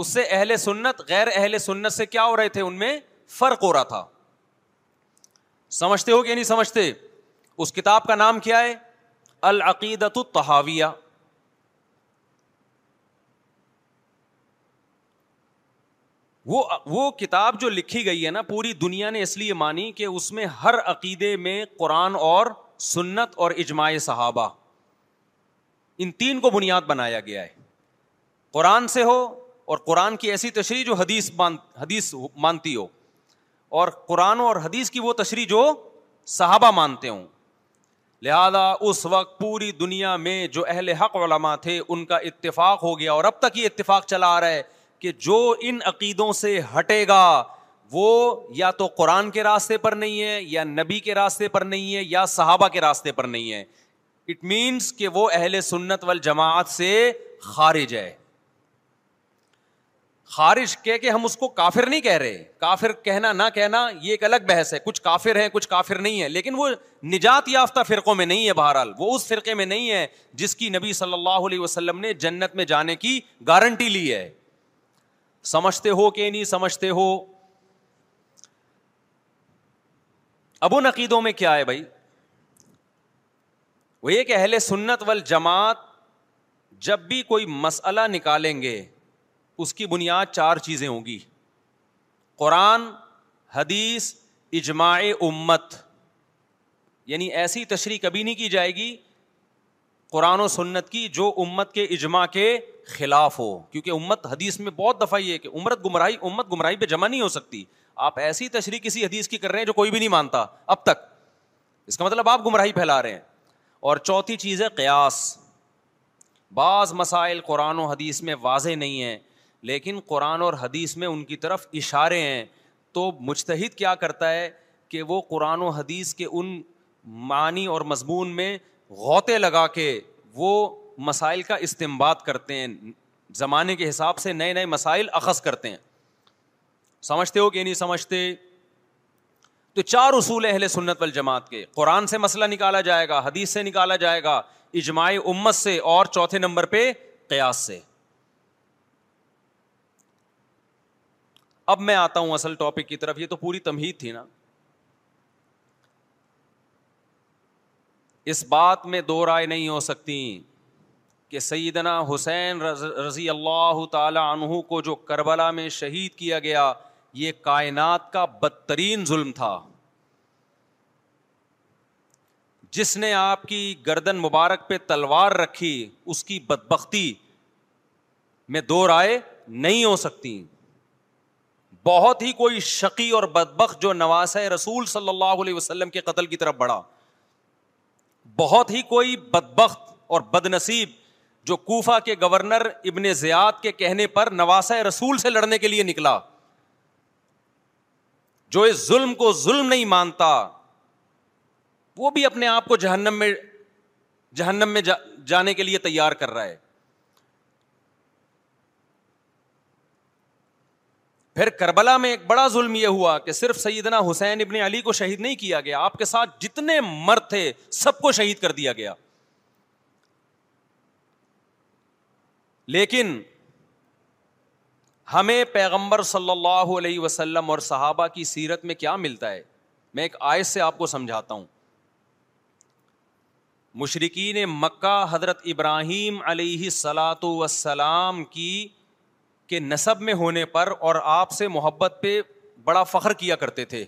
اس سے اہل سنت غیر اہل سنت سے کیا ہو رہے تھے، ان میں فرق ہو رہا تھا. سمجھتے ہو کہ نہیں سمجھتے؟ اس کتاب کا نام کیا ہے؟ العقیدۃ الطحاویہ. وہ کتاب جو لکھی گئی ہے نا، پوری دنیا نے اس لیے مانی کہ اس میں ہر عقیدے میں قرآن اور سنت اور اجماع صحابہ، ان تین کو بنیاد بنایا گیا ہے. قرآن سے ہو، اور قرآن کی ایسی تشریح جو حدیث مانتی ہو، اور قرآن اور حدیث کی وہ تشریح جو صحابہ مانتے ہوں. لہذا اس وقت پوری دنیا میں جو اہل حق علماء تھے ان کا اتفاق ہو گیا، اور اب تک یہ اتفاق چلا آ رہا ہے کہ جو ان عقیدوں سے ہٹے گا وہ یا تو قرآن کے راستے پر نہیں ہے، یا نبی کے راستے پر نہیں ہے، یا صحابہ کے راستے پر نہیں ہے. اٹ مینس کہ وہ اہل سنت والجماعت سے خارج ہے. خارج کہہ کے ہم اس کو کافر نہیں کہہ رہے، کافر کہنا نہ کہنا یہ ایک الگ بحث ہے، کچھ کافر ہیں کچھ کافر نہیں ہے، لیکن وہ نجات یافتہ فرقوں میں نہیں ہے. بہرحال وہ اس فرقے میں نہیں ہے جس کی نبی صلی اللہ علیہ وسلم نے جنت میں جانے کی گارنٹی لی ہے. سمجھتے ہو کہ نہیں سمجھتے ہو؟ اب ان عقیدوں میں کیا ہے بھائی؟ وہ یہ کہ اہل سنت والجماعت جب بھی کوئی مسئلہ نکالیں گے اس کی بنیاد چار چیزیں ہوں گی: قرآن، حدیث، اجماع امت. یعنی ایسی تشریح کبھی نہیں کی جائے گی قرآن و سنت کی جو امت کے اجماع کے خلاف ہو، کیونکہ امت حدیث میں بہت دفعہ یہ ہے کہ امت گمراہی پہ جمع نہیں ہو سکتی. آپ ایسی تشریح کسی حدیث کی کر رہے ہیں جو کوئی بھی نہیں مانتا اب تک، اس کا مطلب آپ گمراہی پھیلا رہے ہیں. اور چوتھی چیز ہے قیاس. بعض مسائل قرآن و حدیث میں واضح نہیں ہیں لیکن قرآن اور حدیث میں ان کی طرف اشارے ہیں، تو مجتہد کیا کرتا ہے کہ وہ قرآن و حدیث کے ان معنی اور مضمون میں غوطے لگا کے وہ مسائل کا استنباط کرتے ہیں، زمانے کے حساب سے نئے نئے مسائل اخذ کرتے ہیں. سمجھتے ہو کہ نہیں سمجھتے؟ تو چار اصول اہل سنت والجماعت کے: قرآن سے مسئلہ نکالا جائے گا، حدیث سے نکالا جائے گا، اجماع امت سے، اور چوتھے نمبر پہ قیاس سے. اب میں آتا ہوں اصل ٹاپک کی طرف. یہ تو پوری تمہید تھی نا. اس بات میں دو رائے نہیں ہو سکتی کہ سیدنا حسین رضی اللہ تعالی عنہ کو جو کربلا میں شہید کیا گیا یہ کائنات کا بدترین ظلم تھا. جس نے آپ کی گردن مبارک پہ تلوار رکھی اس کی بدبختی میں دو رائے نہیں ہو سکتی. بہت ہی کوئی شقی اور بدبخت جو نواسہ رسول صلی اللہ علیہ وسلم کے قتل کی طرف بڑھا، بہت ہی کوئی بدبخت اور بد نصیب جو کوفہ کے گورنر ابن زیاد کے کہنے پر نواسہ رسول سے لڑنے کے لیے نکلا، جو اس ظلم کو ظلم نہیں مانتا وہ بھی اپنے آپ کو جہنم میں جانے کے لیے تیار کر رہا ہے. پھر کربلا میں ایک بڑا ظلم یہ ہوا کہ صرف سیدنا حسین ابن علی کو شہید نہیں کیا گیا، آپ کے ساتھ جتنے مرد تھے سب کو شہید کر دیا گیا. لیکن ہمیں پیغمبر صلی اللہ علیہ وسلم اور صحابہ کی سیرت میں کیا ملتا ہے؟ میں ایک آیت سے آپ کو سمجھاتا ہوں. مشرکین مکہ حضرت ابراہیم علیہ الصلاۃ والسلام کی کے نسب میں ہونے پر اور آپ سے محبت پہ بڑا فخر کیا کرتے تھے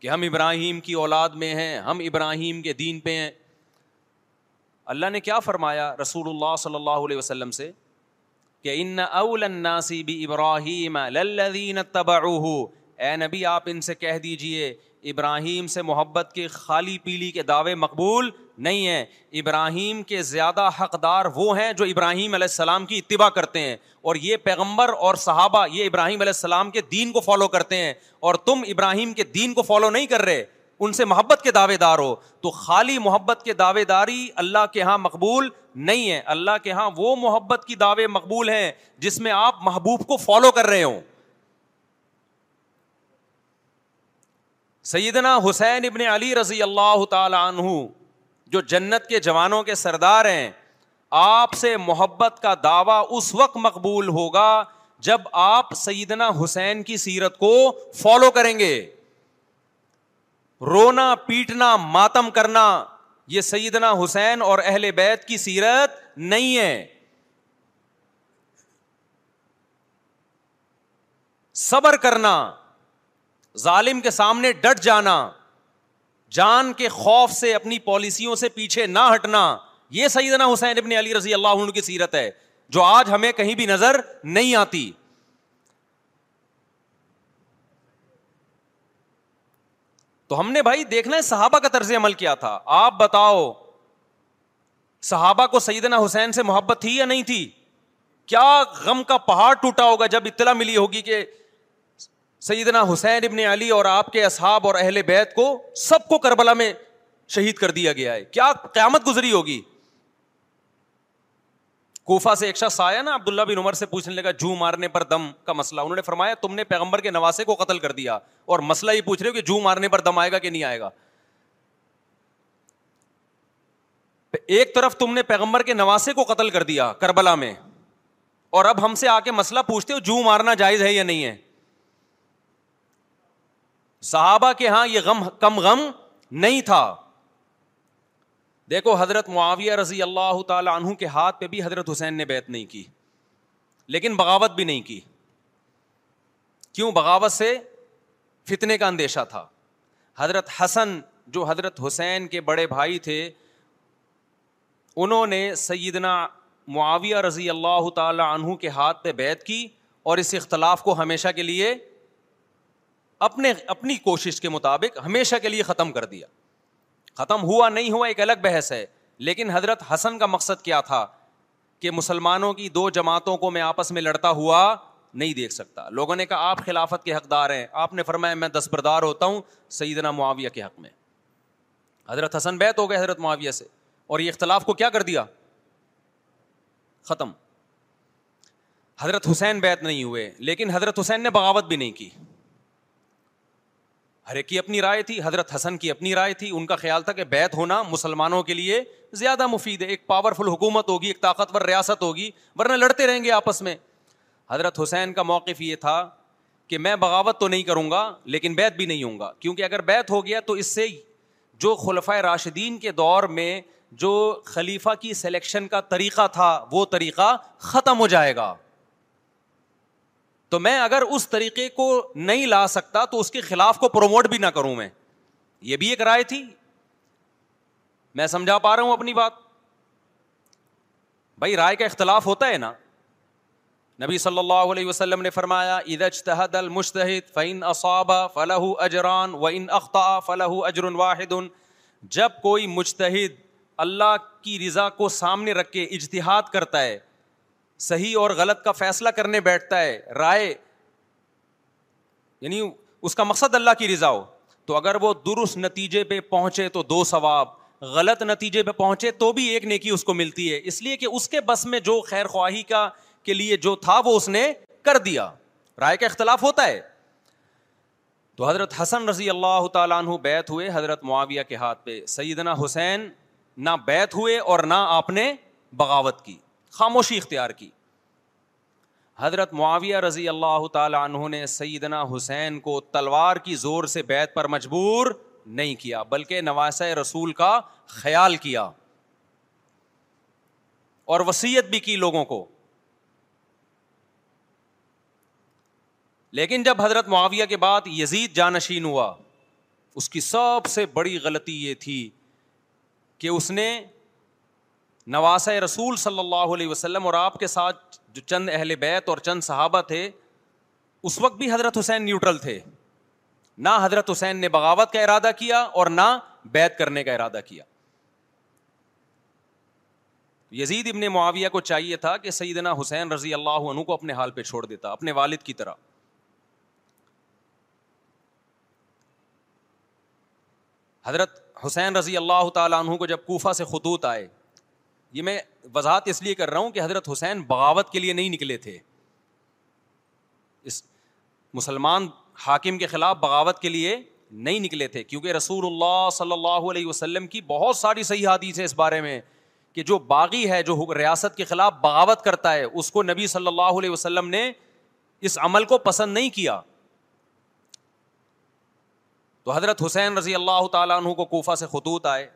کہ ہم ابراہیم کی اولاد میں ہیں, ہم ابراہیم کے دین پہ ہیں. اللہ نے کیا فرمایا رسول اللہ صلی اللہ علیہ وسلم سے کہ ان اول الناس بابراہیم للذین اتبعوه, اے نبی آپ ان سے کہہ دیجئے ابراہیم سے محبت کے خالی پیلی کے دعوے مقبول نہیں ہیں, ابراہیم کے زیادہ حقدار وہ ہیں جو ابراہیم علیہ السلام کی اتباع کرتے ہیں, اور یہ پیغمبر اور صحابہ یہ ابراہیم علیہ السلام کے دین کو فالو کرتے ہیں, اور تم ابراہیم کے دین کو فالو نہیں کر رہے, ان سے محبت کے دعوے دار ہو. تو خالی محبت کے دعوے داری اللہ کے ہاں مقبول نہیں ہے. اللہ کے ہاں وہ محبت کی دعوے مقبول ہیں جس میں آپ محبوب کو فالو کر رہے ہوں. سیدنا حسین ابن علی رضی اللہ تعالی عنہ جو جنت کے جوانوں کے سردار ہیں, آپ سے محبت کا دعویٰ اس وقت مقبول ہوگا جب آپ سیدنا حسین کی سیرت کو فالو کریں گے. رونا پیٹنا ماتم کرنا یہ سیدنا حسین اور اہل بیت کی سیرت نہیں ہے. صبر کرنا, ظالم کے سامنے ڈٹ جانا, جان کے خوف سے اپنی پالیسیوں سے پیچھے نہ ہٹنا, یہ سیدنا حسین ابن علی رضی اللہ عنہ کی سیرت ہے جو آج ہمیں کہیں بھی نظر نہیں آتی. تو ہم نے بھائی دیکھنا ہے صحابہ کا طرز عمل کیا تھا. آپ بتاؤ صحابہ کو سیدنا حسین سے محبت تھی یا نہیں تھی؟ کیا غم کا پہاڑ ٹوٹا ہوگا جب اطلاع ملی ہوگی کہ سیدنا حسین ابن علی اور آپ کے اصحاب اور اہل بیت کو سب کو کربلا میں شہید کر دیا گیا ہے. کیا قیامت گزری ہوگی؟ کوفہ سے ایک شخص آیا نا عبداللہ بن عمر سے پوچھنے لگا جو مارنے پر دم کا مسئلہ. انہوں نے فرمایا تم نے پیغمبر کے نواسے کو قتل کر دیا اور مسئلہ یہ پوچھ رہے ہو کہ جو مارنے پر دم آئے گا کہ نہیں آئے گا. ایک طرف تم نے پیغمبر کے نواسے کو قتل کر دیا کربلا میں, اور اب ہم سے آ کے مسئلہ پوچھتے ہو جو مارنا جائز ہے یا نہیں ہے. صحابہ کے ہاں یہ غم کم غم نہیں تھا. دیکھو حضرت معاویہ رضی اللہ تعالی عنہ کے ہاتھ پہ بھی حضرت حسین نے بیعت نہیں کی, لیکن بغاوت بھی نہیں کی. کیوں؟ بغاوت سے فتنے کا اندیشہ تھا. حضرت حسن جو حضرت حسین کے بڑے بھائی تھے, انہوں نے سیدنا معاویہ رضی اللہ تعالی عنہ کے ہاتھ پہ بیعت کی اور اس اختلاف کو ہمیشہ کے لیے اپنی کوشش کے مطابق ہمیشہ کے لیے ختم کر دیا. ختم ہوا نہیں ہوا ایک الگ بحث ہے, لیکن حضرت حسن کا مقصد کیا تھا کہ مسلمانوں کی دو جماعتوں کو میں آپس میں لڑتا ہوا نہیں دیکھ سکتا. لوگوں نے کہا آپ خلافت کے حقدار ہیں, آپ نے فرمایا میں دستبردار ہوتا ہوں سیدنا معاویہ کے حق میں. حضرت حسن بیعت ہو گئے حضرت معاویہ سے, اور یہ اختلاف کو کیا کر دیا؟ ختم. حضرت حسین بیعت نہیں ہوئے, لیکن حضرت حسین نے بغاوت بھی نہیں کی. ہر ایک کی اپنی رائے تھی, حضرت حسن کی اپنی رائے تھی. ان کا خیال تھا کہ بیعت ہونا مسلمانوں کے لیے زیادہ مفید ہے, ایک پاورفل حکومت ہوگی, ایک طاقتور ریاست ہوگی, ورنہ لڑتے رہیں گے آپس میں. حضرت حسین کا موقف یہ تھا کہ میں بغاوت تو نہیں کروں گا, لیکن بیعت بھی نہیں ہوں گا, کیونکہ اگر بیعت ہو گیا تو اس سے جو خلفائے راشدین کے دور میں جو خلیفہ کی سلیکشن کا طریقہ تھا وہ طریقہ ختم ہو جائے گا. تو میں اگر اس طریقے کو نہیں لا سکتا تو اس کے خلاف کو پروموٹ بھی نہ کروں. میں یہ بھی ایک رائے تھی. میں سمجھا پا رہا ہوں اپنی بات؟ بھائی رائے کا اختلاف ہوتا ہے نا. نبی صلی اللہ علیہ وسلم نے فرمایا اذا اجتہد المجتہد فإن اصاب فلہ اجران وإن اخطأ فلہ اجر واحد. جب کوئی مجتہد اللہ کی رضا کو سامنے رکھ کے اجتہاد کرتا ہے, صحیح اور غلط کا فیصلہ کرنے بیٹھتا ہے, رائے یعنی اس کا مقصد اللہ کی رضا ہو, تو اگر وہ درست نتیجے پہ پہنچے تو دو ثواب, غلط نتیجے پہ پہنچے تو بھی ایک نیکی اس کو ملتی ہے, اس لیے کہ اس کے بس میں جو خیر خواہی کا کے لیے جو تھا وہ اس نے کر دیا. رائے کا اختلاف ہوتا ہے. تو حضرت حسن رضی اللہ تعالیٰ عنہ بیعت ہوئے حضرت معاویہ کے ہاتھ پہ, سیدنا حسین نہ بیعت ہوئے اور نہ آپ نے بغاوت کی, خاموشی اختیار کی. حضرت معاویہ رضی اللہ تعالی عنہ نے سیدنا حسین کو تلوار کی زور سے بیعت پر مجبور نہیں کیا بلکہ نواسہ رسول کا خیال کیا اور وصیت بھی کی لوگوں کو. لیکن جب حضرت معاویہ کے بعد یزید جانشین ہوا اس کی سب سے بڑی غلطی یہ تھی کہ اس نے نواسہ رسول صلی اللہ علیہ وسلم اور آپ کے ساتھ جو چند اہل بیت اور چند صحابہ تھے اس وقت بھی حضرت حسین نیوٹرل تھے, نہ حضرت حسین نے بغاوت کا ارادہ کیا اور نہ بیعت کرنے کا ارادہ کیا. یزید ابن معاویہ کو چاہیے تھا کہ سیدنا حسین رضی اللہ عنہ کو اپنے حال پہ چھوڑ دیتا, اپنے والد کی طرح. حضرت حسین رضی اللہ تعالیٰ عنہ کو جب کوفہ سے خطوط آئے, یہ میں وضاحت اس لیے کر رہا ہوں کہ حضرت حسین بغاوت کے لیے نہیں نکلے تھے, اس مسلمان حاکم کے خلاف بغاوت کے لیے نہیں نکلے تھے, کیونکہ رسول اللہ صلی اللہ علیہ وسلم کی بہت ساری صحیح حدیث ہے اس بارے میں کہ جو باغی ہے, جو ریاست کے خلاف بغاوت کرتا ہے, اس کو نبی صلی اللہ علیہ وسلم نے اس عمل کو پسند نہیں کیا. تو حضرت حسین رضی اللہ تعالیٰ عنہ کو کوفہ سے خطوط آئے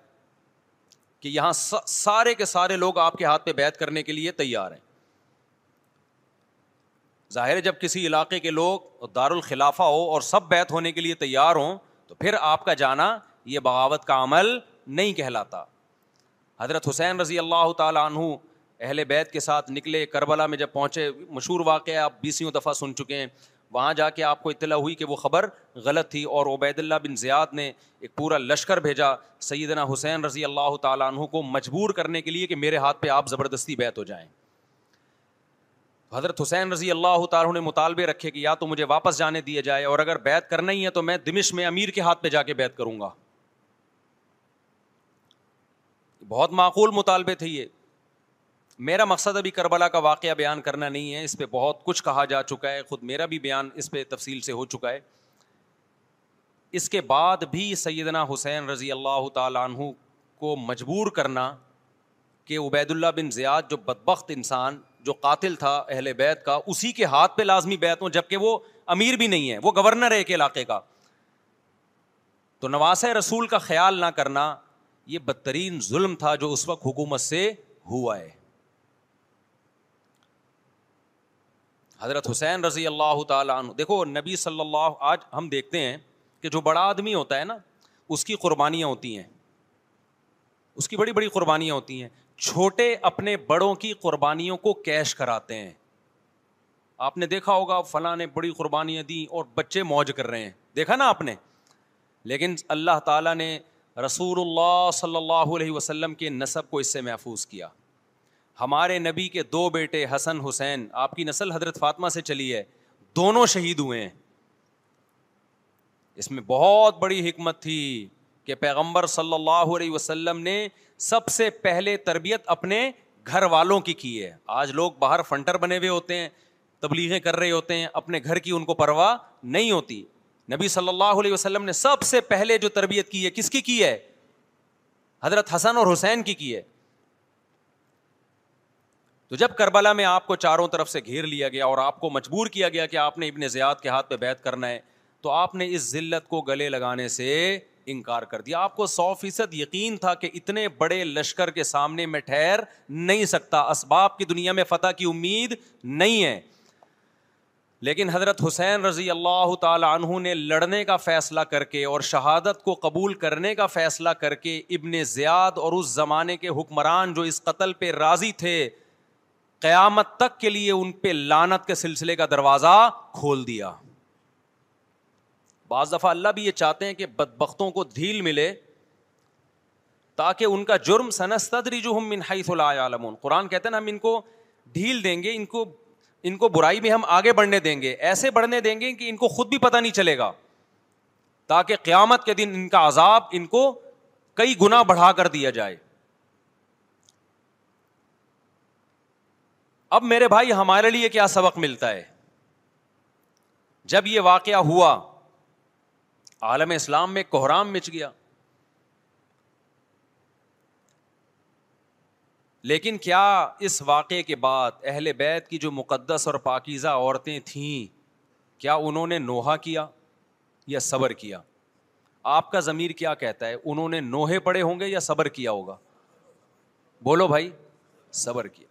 کہ یہاں سارے کے سارے لوگ آپ کے ہاتھ پہ بیعت کرنے کے لیے تیار ہیں. ظاہر ہے جب کسی علاقے کے لوگ دارالخلافہ ہو اور سب بیعت ہونے کے لیے تیار ہوں تو پھر آپ کا جانا یہ بغاوت کا عمل نہیں کہلاتا. حضرت حسین رضی اللہ تعالیٰ عنہ اہل بیت کے ساتھ نکلے, کربلا میں جب پہنچے, مشہور واقعہ آپ بیسیوں دفعہ سن چکے ہیں, وہاں جا کے آپ کو اطلاع ہوئی کہ وہ خبر غلط تھی اور عبید اللہ بن زیاد نے ایک پورا لشکر بھیجا سیدنا حسین رضی اللہ تعالیٰ عنہ کو مجبور کرنے کے لیے کہ میرے ہاتھ پہ آپ زبردستی بیعت ہو جائیں. حضرت حسین رضی اللہ تعالیٰ عنہ نے مطالبے رکھے کہ یا تو مجھے واپس جانے دیا جائے, اور اگر بیعت کرنا ہی ہے تو میں دمشق میں امیر کے ہاتھ پہ جا کے بیعت کروں گا. بہت معقول مطالبے تھے یہ. میرا مقصد ابھی کربلا کا واقعہ بیان کرنا نہیں ہے, اس پہ بہت کچھ کہا جا چکا ہے, خود میرا بھی بیان اس پہ تفصیل سے ہو چکا ہے. اس کے بعد بھی سیدنا حسین رضی اللہ تعالیٰ عنہ کو مجبور کرنا کہ عبید اللہ بن زیاد جو بدبخت انسان, جو قاتل تھا اہل بیت کا, اسی کے ہاتھ پہ لازمی بیعت ہوں, جبکہ وہ امیر بھی نہیں ہے, وہ گورنر ہے ایک علاقے کا. تو نواسہ رسول کا خیال نہ کرنا یہ بدترین ظلم تھا جو اس وقت حکومت سے ہوا ہے. حضرت حسین رضی اللہ تعالیٰ عنہ, دیکھو نبی صلی اللہ, آج ہم دیکھتے ہیں کہ جو بڑا آدمی ہوتا ہے نا اس کی قربانیاں ہوتی ہیں, اس کی بڑی بڑی قربانیاں ہوتی ہیں. چھوٹے اپنے بڑوں کی قربانیوں کو کیش کراتے ہیں. آپ نے دیکھا ہوگا فلاں نے بڑی قربانیاں دیں اور بچے موج کر رہے ہیں, دیکھا نا آپ نے. لیکن اللہ تعالیٰ نے رسول اللہ صلی اللہ علیہ وسلم کے نسب کو اس سے محفوظ کیا. ہمارے نبی کے دو بیٹے حسن حسین, آپ کی نسل حضرت فاطمہ سے چلی ہے, دونوں شہید ہوئے ہیں. اس میں بہت بڑی حکمت تھی کہ پیغمبر صلی اللہ علیہ وسلم نے سب سے پہلے تربیت اپنے گھر والوں کی ہے. آج لوگ باہر فنٹر بنے ہوئے ہوتے ہیں, تبلیغیں کر رہے ہوتے ہیں, اپنے گھر کی ان کو پرواہ نہیں ہوتی. نبی صلی اللہ علیہ وسلم نے سب سے پہلے جو تربیت کی ہے کس کی ہے؟ حضرت حسن اور حسین کی ہے. تو جب کربلا میں آپ کو چاروں طرف سے گھیر لیا گیا اور آپ کو مجبور کیا گیا کہ آپ نے ابن زیاد کے ہاتھ پہ بیعت کرنا ہے, تو آپ نے اس ذلت کو گلے لگانے سے انکار کر دیا. آپ کو 100% یقین تھا کہ اتنے بڑے لشکر کے سامنے میں ٹھہر نہیں سکتا, اسباب کی دنیا میں فتح کی امید نہیں ہے. لیکن حضرت حسین رضی اللہ تعالی عنہ نے لڑنے کا فیصلہ کر کے اور شہادت کو قبول کرنے کا فیصلہ کر کے ابن زیاد اور اس زمانے کے حکمران جو اس قتل پہ راضی تھے قیامت تک کے لیے ان پہ لعنت کے سلسلے کا دروازہ کھول دیا. بعض دفعہ اللہ بھی یہ چاہتے ہیں کہ بدبختوں کو ڈھیل ملے تاکہ ان کا جرم سنستدرجہم من حیث لا یعلمون, قرآن کہتے ہیں نا ہم ان کو ڈھیل دیں گے, ان کو برائی میں ہم آگے بڑھنے دیں گے, ایسے بڑھنے دیں گے کہ ان کو خود بھی پتہ نہیں چلے گا, تاکہ قیامت کے دن ان کا عذاب ان کو کئی گنا بڑھا کر دیا جائے. اب میرے بھائی ہمارے لیے کیا سبق ملتا ہے؟ جب یہ واقعہ ہوا عالم اسلام میں کوہرام مچ گیا, لیکن کیا اس واقعے کے بعد اہل بیت کی جو مقدس اور پاکیزہ عورتیں تھیں، کیا انہوں نے نوحہ کیا یا صبر کیا؟ آپ کا ضمیر کیا کہتا ہے، انہوں نے نوحے پڑے ہوں گے یا صبر کیا ہوگا؟ بولو بھائی، صبر کیا۔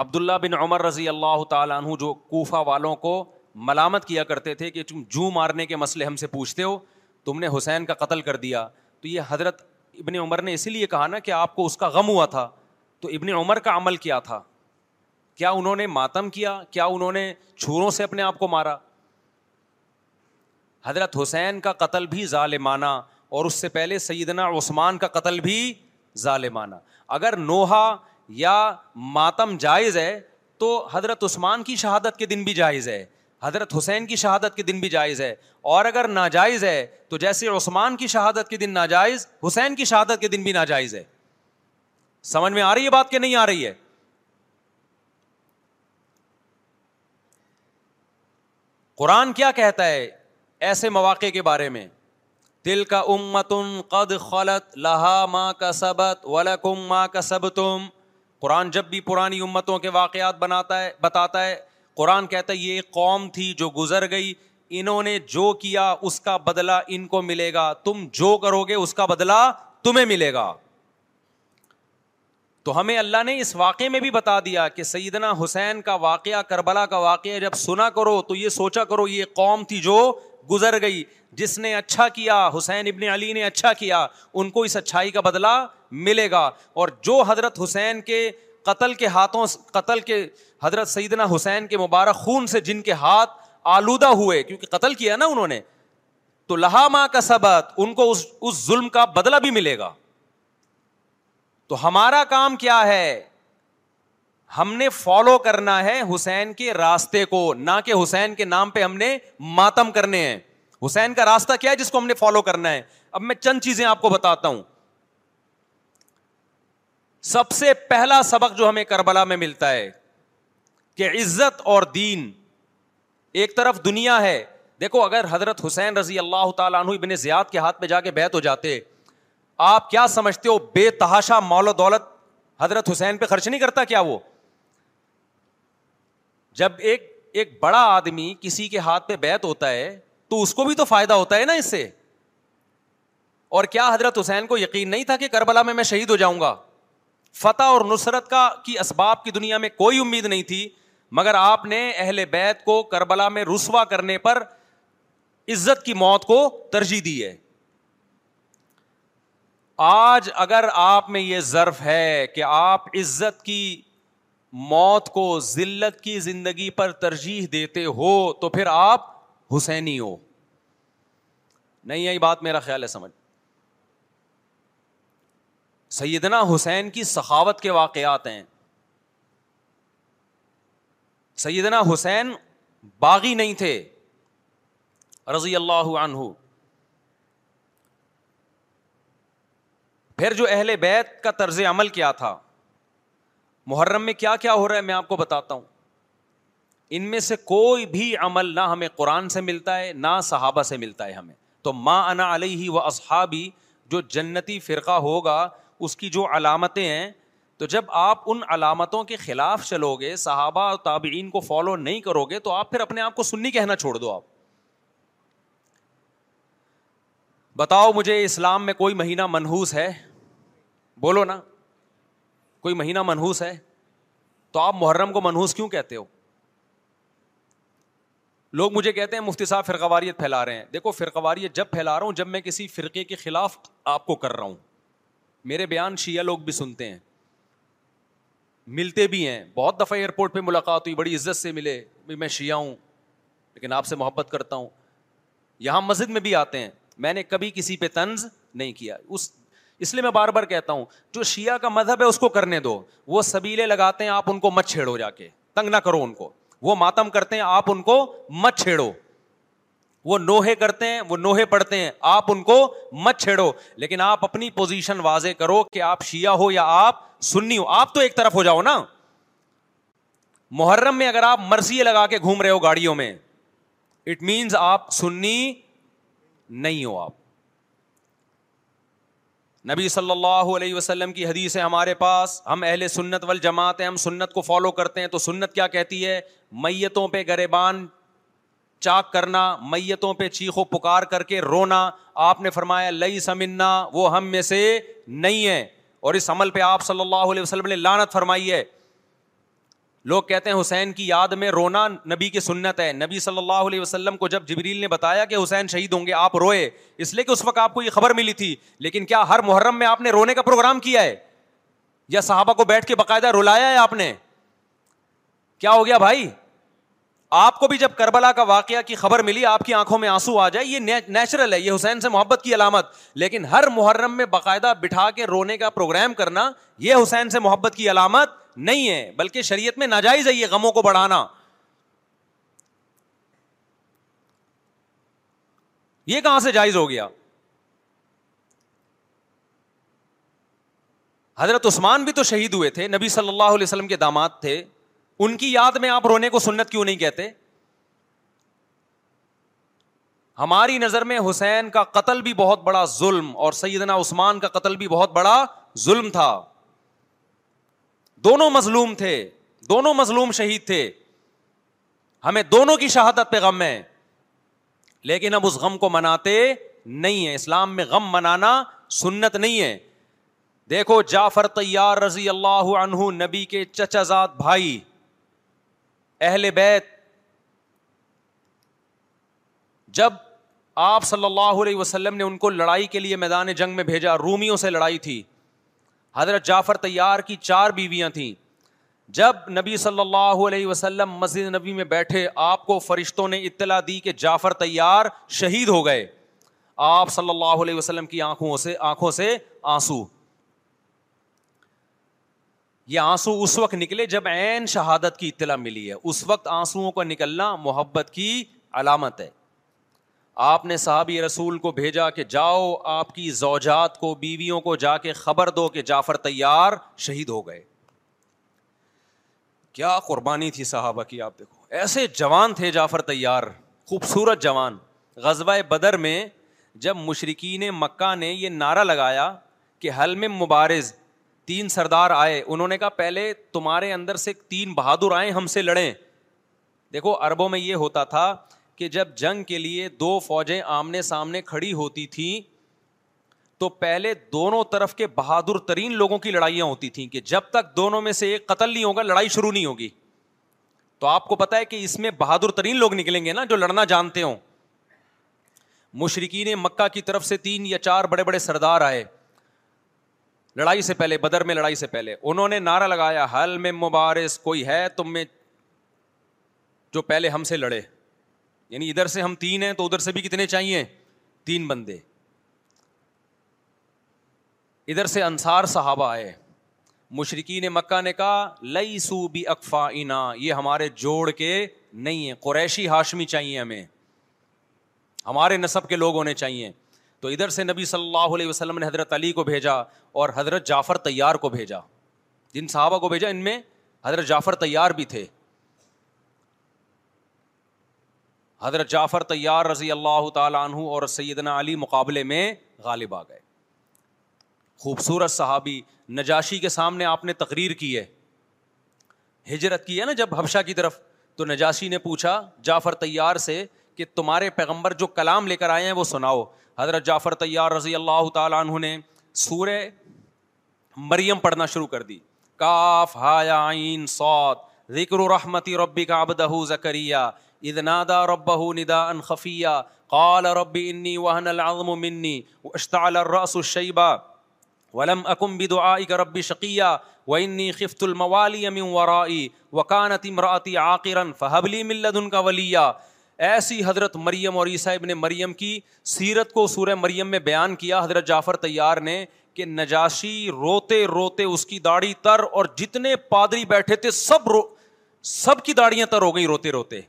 عبداللہ بن عمر رضی اللہ تعالیٰ عنہ جو کوفہ والوں کو ملامت کیا کرتے تھے کہ تم جو مارنے کے مسئلے ہم سے پوچھتے ہو، تم نے حسین کا قتل کر دیا، تو یہ حضرت ابن عمر نے اسی لیے کہا نا کہ آپ کو اس کا غم ہوا تھا، تو ابن عمر کا عمل کیا تھا؟ کیا انہوں نے ماتم کیا؟ کیا انہوں نے چھوروں سے اپنے آپ کو مارا؟ حضرت حسین کا قتل بھی ظالمانہ، اور اس سے پہلے سیدنا عثمان کا قتل بھی ظالمانہ۔ اگر نوحہ یا ماتم جائز ہے تو حضرت عثمان کی شہادت کے دن بھی جائز ہے، حضرت حسین کی شہادت کے دن بھی جائز ہے، اور اگر ناجائز ہے تو جیسے عثمان کی شہادت کے دن ناجائز، حسین کی شہادت کے دن بھی ناجائز ہے۔ سمجھ میں آ رہی ہے بات کہ نہیں آ رہی ہے؟ قرآن کیا کہتا ہے ایسے مواقع کے بارے میں؟ تِلْكَ أُمَّةٌ قَدْ خَلَتْ لَهَا مَا كَسَبَتْ وَلَكُمْ مَا كَسَبْتُمْ۔ قرآن جب بھی پرانی امتوں کے واقعات بناتا ہے، بتاتا ہے، قرآن کہتا ہے یہ ایک قوم تھی جو گزر گئی، انہوں نے جو کیا اس کا بدلہ ان کو ملے گا، تم جو کرو گے اس کا بدلہ تمہیں ملے گا۔ تو ہمیں اللہ نے اس واقعے میں بھی بتا دیا کہ سیدنا حسین کا واقعہ، کربلا کا واقعہ جب سنا کرو تو یہ سوچا کرو یہ قوم تھی جو گزر گئی، جس نے اچھا کیا، حسین ابن علی نے اچھا کیا، ان کو اس اچھائی کا بدلہ ملے گا۔ اور جو حضرت حسین کے قتل کے ہاتھوں، قتل کے حضرت سیدنا حسین کے مبارک خون سے جن کے ہاتھ آلودہ ہوئے، کیونکہ قتل کیا نا انہوں نے، تو لہا ما کا سبت، ان کو اس ظلم کا بدلہ بھی ملے گا۔ تو ہمارا کام کیا ہے؟ ہم نے فالو کرنا ہے حسین کے راستے کو، نہ کہ حسین کے نام پہ ہم نے ماتم کرنے ہیں۔ حسین کا راستہ کیا ہے جس کو ہم نے فالو کرنا ہے؟ اب میں چند چیزیں آپ کو بتاتا ہوں۔ سب سے پہلا سبق جو ہمیں کربلا میں ملتا ہے کہ عزت اور دین، ایک طرف دنیا ہے۔ دیکھو اگر حضرت حسین رضی اللہ تعالیٰ عنہ ابن زیاد کے ہاتھ پہ جا کے بیعت ہو جاتے، آپ کیا سمجھتے ہو بے تحاشا مال و دولت حضرت حسین پہ خرچ نہیں کرتا کیا وہ؟ جب ایک بڑا آدمی کسی کے ہاتھ پہ بیعت ہوتا ہے تو اس کو بھی تو فائدہ ہوتا ہے نا اس سے۔ اور کیا حضرت حسین کو یقین نہیں تھا کہ کربلا میں شہید ہو جاؤں گا؟ فتح اور نصرت کی اسباب کی دنیا میں کوئی امید نہیں تھی، مگر آپ نے اہل بیت کو کربلا میں رسوا کرنے پر عزت کی موت کو ترجیح دی ہے۔ آج اگر آپ میں یہ ظرف ہے کہ آپ عزت کی موت کو ذلت کی زندگی پر ترجیح دیتے ہو تو پھر آپ حسینی ہو۔ نہیں یہی بات میرا خیال ہے سمجھ۔ سیدنا حسین کی سخاوت کے واقعات ہیں۔ سیدنا حسین باغی نہیں تھے رضی اللہ عنہ۔ پھر جو اہل بیت کا طرز عمل کیا تھا، محرم میں کیا کیا ہو رہا ہے میں آپ کو بتاتا ہوں۔ ان میں سے کوئی بھی عمل نہ ہمیں قرآن سے ملتا ہے نہ صحابہ سے ملتا ہے ہمیں۔ تو ما انا علیہ و اصحابی، جو جنتی فرقہ ہوگا اس کی جو علامتیں ہیں، تو جب آپ ان علامتوں کے خلاف چلو گے، صحابہ اور تابعین کو فالو نہیں کرو گے، تو آپ پھر اپنے آپ کو سنی کہنا چھوڑ دو۔ آپ بتاؤ مجھے اسلام میں کوئی مہینہ منحوس ہے؟ بولو نا، کوئی مہینہ منحوس ہے؟ تو آپ محرم کو منحوس کیوں کہتے ہو؟ لوگ مجھے کہتے ہیں مفتی صاحب فرقہ واریت پھیلا رہے ہیں۔ دیکھو فرقہ واریت جب پھیلا رہا ہوں جب میں کسی فرقے کے خلاف آپ کو کر رہا ہوں۔ میرے بیان شیعہ لوگ بھی سنتے ہیں، ملتے بھی ہیں، بہت دفعہ ایئرپورٹ پہ ملاقات ہوئی، بڑی عزت سے ملے، میں شیعہ ہوں لیکن آپ سے محبت کرتا ہوں، یہاں مسجد میں بھی آتے ہیں۔ میں نے کبھی کسی پہ طنز نہیں کیا، اس لیے میں بار بار کہتا ہوں جو شیعہ کا مذہب ہے اس کو کرنے دو، وہ سبیلے لگاتے ہیں، آپ ان کو مت چھیڑو، جا کے تنگ نہ کرو ان کو۔ وہ ماتم کرتے ہیں، آپ ان کو مت چھیڑو۔ وہ نوحے کرتے ہیں، وہ نوحے پڑھتے ہیں، آپ ان کو مت چھیڑو۔ لیکن آپ اپنی پوزیشن واضح کرو کہ آپ شیعہ ہو یا آپ سنی ہو، آپ تو ایک طرف ہو جاؤ نا۔ محرم میں اگر آپ مرثیے لگا کے گھوم رہے ہو گاڑیوں میں، اٹ مینز آپ سنی نہیں ہو۔ آپ نبی صلی اللہ علیہ وسلم کی حدیث ہے ہمارے پاس, ہم اہل سنت والجماعت ہیں, ہم سنت کو فالو کرتے ہیں. تو سنت کیا کہتی ہے؟ میتوں پہ گریبان چاک کرنا, میتوں پہ چیخ و پکار کر کے رونا. آپ نے فرمایا لئی سمنا, وہ ہم میں سے نہیں ہے, اور اس عمل پہ آپ صلی اللہ علیہ وسلم نے لعنت فرمائی ہے. لوگ کہتے ہیں حسین کی یاد میں رونا نبی کی سنت ہے. نبی صلی اللہ علیہ وسلم کو جب جبریل نے بتایا کہ حسین شہید ہوں گے, آپ روئے, اس لیے کہ اس وقت آپ کو یہ خبر ملی تھی. لیکن کیا ہر محرم میں آپ نے رونے کا پروگرام کیا ہے, یا صحابہ کو بیٹھ کے باقاعدہ رلایا ہے آپ نے؟ کیا ہو گیا بھائی؟ آپ کو بھی جب کربلا کا واقعہ کی خبر ملی آپ کی آنکھوں میں آنسو آ جائے, یہ نیچرل ہے, یہ حسین سے محبت کی علامت. لیکن ہر محرم میں باقاعدہ بٹھا کے رونے کا پروگرام کرنا یہ حسین سے محبت کی علامت نہیں ہے, بلکہ شریعت میں ناجائز ہے یہ غموں کو بڑھانا. یہ کہاں سے جائز ہو گیا؟ حضرت عثمان بھی تو شہید ہوئے تھے, نبی صلی اللہ علیہ وسلم کے داماد تھے, ان کی یاد میں آپ رونے کو سنت کیوں نہیں کہتے؟ ہماری نظر میں حسین کا قتل بھی بہت بڑا ظلم اور سیدنا عثمان کا قتل بھی بہت بڑا ظلم تھا. دونوں مظلوم تھے, دونوں مظلوم شہید تھے, ہمیں دونوں کی شہادت پہ غم ہے, لیکن ہم اس غم کو مناتے نہیں ہیں. اسلام میں غم منانا سنت نہیں ہے. دیکھو جعفر طیار رضی اللہ عنہ, نبی کے چچا زاد بھائی, اہل بیت, جب آپ صلی اللہ علیہ وسلم نے ان کو لڑائی کے لیے میدان جنگ میں بھیجا, رومیوں سے لڑائی تھی, حضرت جعفر طیار کی 4 بیویاں تھیں. جب نبی صلی اللہ علیہ وسلم مسجد نبی میں بیٹھے, آپ کو فرشتوں نے اطلاع دی کہ جعفر طیار شہید ہو گئے. آپ صلی اللہ علیہ وسلم کی آنکھوں سے آنسو, یہ آنسو اس وقت نکلے جب عین شہادت کی اطلاع ملی ہے. اس وقت آنسوؤں کا نکلنا محبت کی علامت ہے. آپ نے صحابی رسول کو بھیجا کہ جاؤ آپ کی زوجات کو, بیویوں کو جا کے خبر دو کہ جعفر طیار شہید ہو گئے. کیا قربانی تھی صحابہ کی, آپ دیکھو ایسے جوان تھے جعفر طیار, خوبصورت جوان. غزوہ بدر میں جب مشرکین مکہ نے یہ نعرہ لگایا کہ حلم مبارز, 3 سردار آئے, انہوں نے کہا پہلے تمہارے اندر سے 3 بہادر آئیں ہم سے لڑیں. دیکھو عربوں میں یہ ہوتا تھا کہ جب جنگ کے لیے 2 فوجیں آمنے سامنے کھڑی ہوتی تھیں تو پہلے دونوں طرف کے بہادر ترین لوگوں کی لڑائیاں ہوتی تھیں کہ جب تک دونوں میں سے ایک قتل نہیں ہوگا لڑائی شروع نہیں ہوگی. تو آپ کو پتا ہے کہ اس میں بہادر ترین لوگ نکلیں گے نا, جو لڑنا جانتے ہوں. مشرکین مکہ کی طرف سے 3 یا 4 بڑے بڑے سردار آئے لڑائی سے پہلے, بدر میں لڑائی سے پہلے. انہوں نے نعرہ لگایا حل میں مبارز, کوئی ہے تم میں جو پہلے ہم سے لڑے؟ یعنی ادھر سے ہم 3 ہیں تو ادھر سے بھی کتنے چاہیے, 3 بندے. ادھر سے انصار صحابہ آئے. مشرکین مکہ نے کہا لیسو بی اکفائنا, یہ ہمارے جوڑ کے نہیں ہیں, قریشی ہاشمی چاہیے ہمیں, ہمارے نسب کے لوگ ہونے چاہیے. تو ادھر سے نبی صلی اللہ علیہ وسلم نے حضرت علی کو بھیجا اور حضرت جعفر طیار کو بھیجا. جن صحابہ کو بھیجا ان میں حضرت جعفر طیار بھی تھے. حضرت جعفر طیار رضی اللہ تعالیٰ عنہ اور سیدنا علی مقابلے میں غالب آ گئے. خوبصورت صحابی. نجاشی کے سامنے آپ نے تقریر کی ہے, ہجرت کی ہے نا جب حبشہ کی طرف, تو نجاشی نے پوچھا جعفر طیار سے کہ تمہارے پیغمبر جو کلام لے کر آئے ہیں وہ سناؤ. حضرت جعفر طیار رضی اللہ تعالیٰ عنہ نے سورہ مریم پڑھنا شروع کر دی. کاف ہا یا عین صاد ذکر رحمت ربک عبدہ زکریا اذ نادى ربه نداء خفيا قال رب إني وهن العظم مني واشتعل الرأس شيبا ولم أكن بدعائك رب شقيا وإني خفت الموالي من ورائي وكانت امرأتي عاقرا فهب لي من لدنك وليا. ایسی حضرت مریم اور عیسیٰ ابن مریم کی سیرت کو سورہ مریم میں بیان کیا حضرت جعفر طیار نے کہ نجاشی روتے روتے اس کی داڑھی تر, اور جتنے پادری بیٹھے تھے سب کی داڑیاں تر ہو گئی روتے روتے.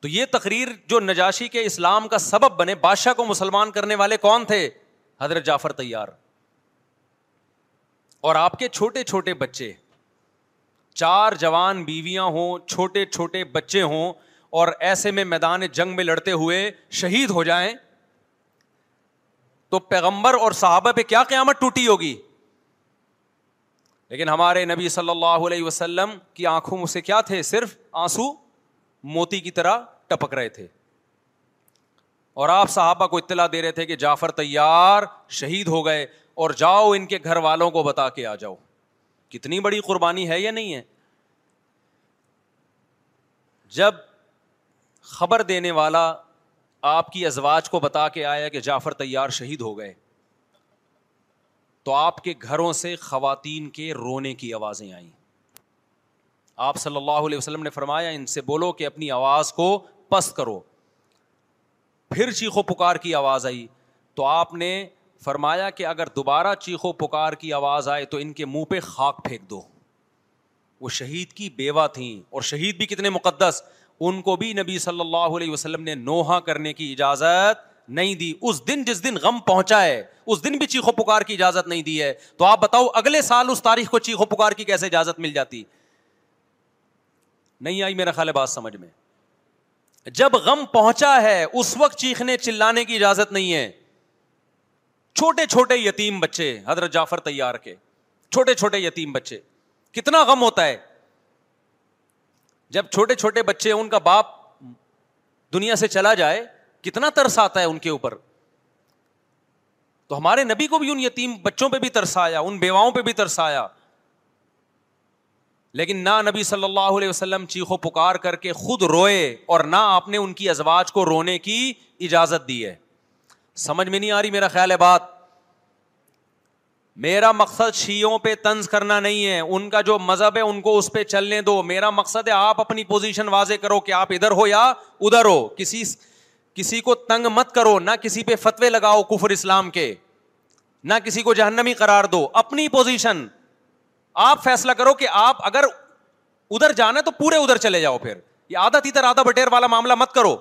تو یہ تقریر جو نجاشی کے اسلام کا سبب بنے, بادشاہ کو مسلمان کرنے والے کون تھے؟ حضرت جعفر طیار. اور آپ کے چھوٹے چھوٹے بچے, 4 جوان بیویاں ہوں, چھوٹے چھوٹے بچے ہوں, اور ایسے میں میدان جنگ میں لڑتے ہوئے شہید ہو جائیں, تو پیغمبر اور صحابہ پہ کیا قیامت ٹوٹی ہوگی. لیکن ہمارے نبی صلی اللہ علیہ وسلم کی آنکھوں میں سے کیا تھے؟ صرف آنسو موتی کی طرح ٹپک رہے تھے. اور آپ صحابہ کو اطلاع دے رہے تھے کہ جعفر طیار شہید ہو گئے اور جاؤ ان کے گھر والوں کو بتا کے آ جاؤ. کتنی بڑی قربانی ہے یا نہیں ہے؟ جب خبر دینے والا آپ کی ازواج کو بتا کے آیا کہ جعفر طیار شہید ہو گئے تو آپ کے گھروں سے خواتین کے رونے کی آوازیں آئیں. آپ صلی اللہ علیہ وسلم نے فرمایا ان سے بولو کہ اپنی آواز کو پست کرو. پھر چیخو پکار کی آواز آئی تو آپ نے فرمایا کہ اگر دوبارہ چیخو پکار کی آواز آئے تو ان کے منہ پہ خاک پھینک دو. وہ شہید کی بیوہ تھیں اور شہید بھی کتنے مقدس، ان کو بھی نبی صلی اللہ علیہ وسلم نے نوحہ کرنے کی اجازت نہیں دی. اس دن جس دن غم پہنچا ہے اس دن بھی چیخو پکار کی اجازت نہیں دی ہے، تو آپ بتاؤ اگلے سال اس تاریخ کو چیخو پکار کی کیسے اجازت مل جاتی؟ نہیں آئی میرا خیال ہے بات سمجھ میں. جب غم پہنچا ہے اس وقت چیخنے چلانے کی اجازت نہیں ہے. چھوٹے چھوٹے یتیم بچے، حضرت جعفر طیار کے چھوٹے چھوٹے یتیم بچے، کتنا غم ہوتا ہے. جب چھوٹے چھوٹے بچے، ان کا باپ دنیا سے چلا جائے، کتنا ترس آتا ہے ان کے اوپر. تو ہمارے نبی کو بھی ان یتیم بچوں پہ بھی ترس آیا، ان بیواؤں پہ بھی ترس آیا. لیکن نہ نبی صلی اللہ علیہ وسلم چیخو پکار کر کے خود روئے اور نہ آپ نے ان کی ازواج کو رونے کی اجازت دی ہے. سمجھ میں نہیں آ رہی میرا خیال ہے بات. میرا مقصد شیعوں پہ طنز کرنا نہیں ہے، ان کا جو مذہب ہے ان کو اس پہ چلنے دو. میرا مقصد ہے آپ اپنی پوزیشن واضح کرو کہ آپ ادھر ہو یا ادھر ہو. کسی کو تنگ مت کرو، نہ کسی پہ فتوے لگاؤ کفر اسلام کے، نہ کسی کو جہنمی قرار دو. اپنی پوزیشن آپ فیصلہ کرو کہ آپ اگر ادھر جانا ہے تو پورے ادھر چلے جاؤ. پھر یہ آدھا تیتر آدھا بٹیر والا معاملہ مت کرو.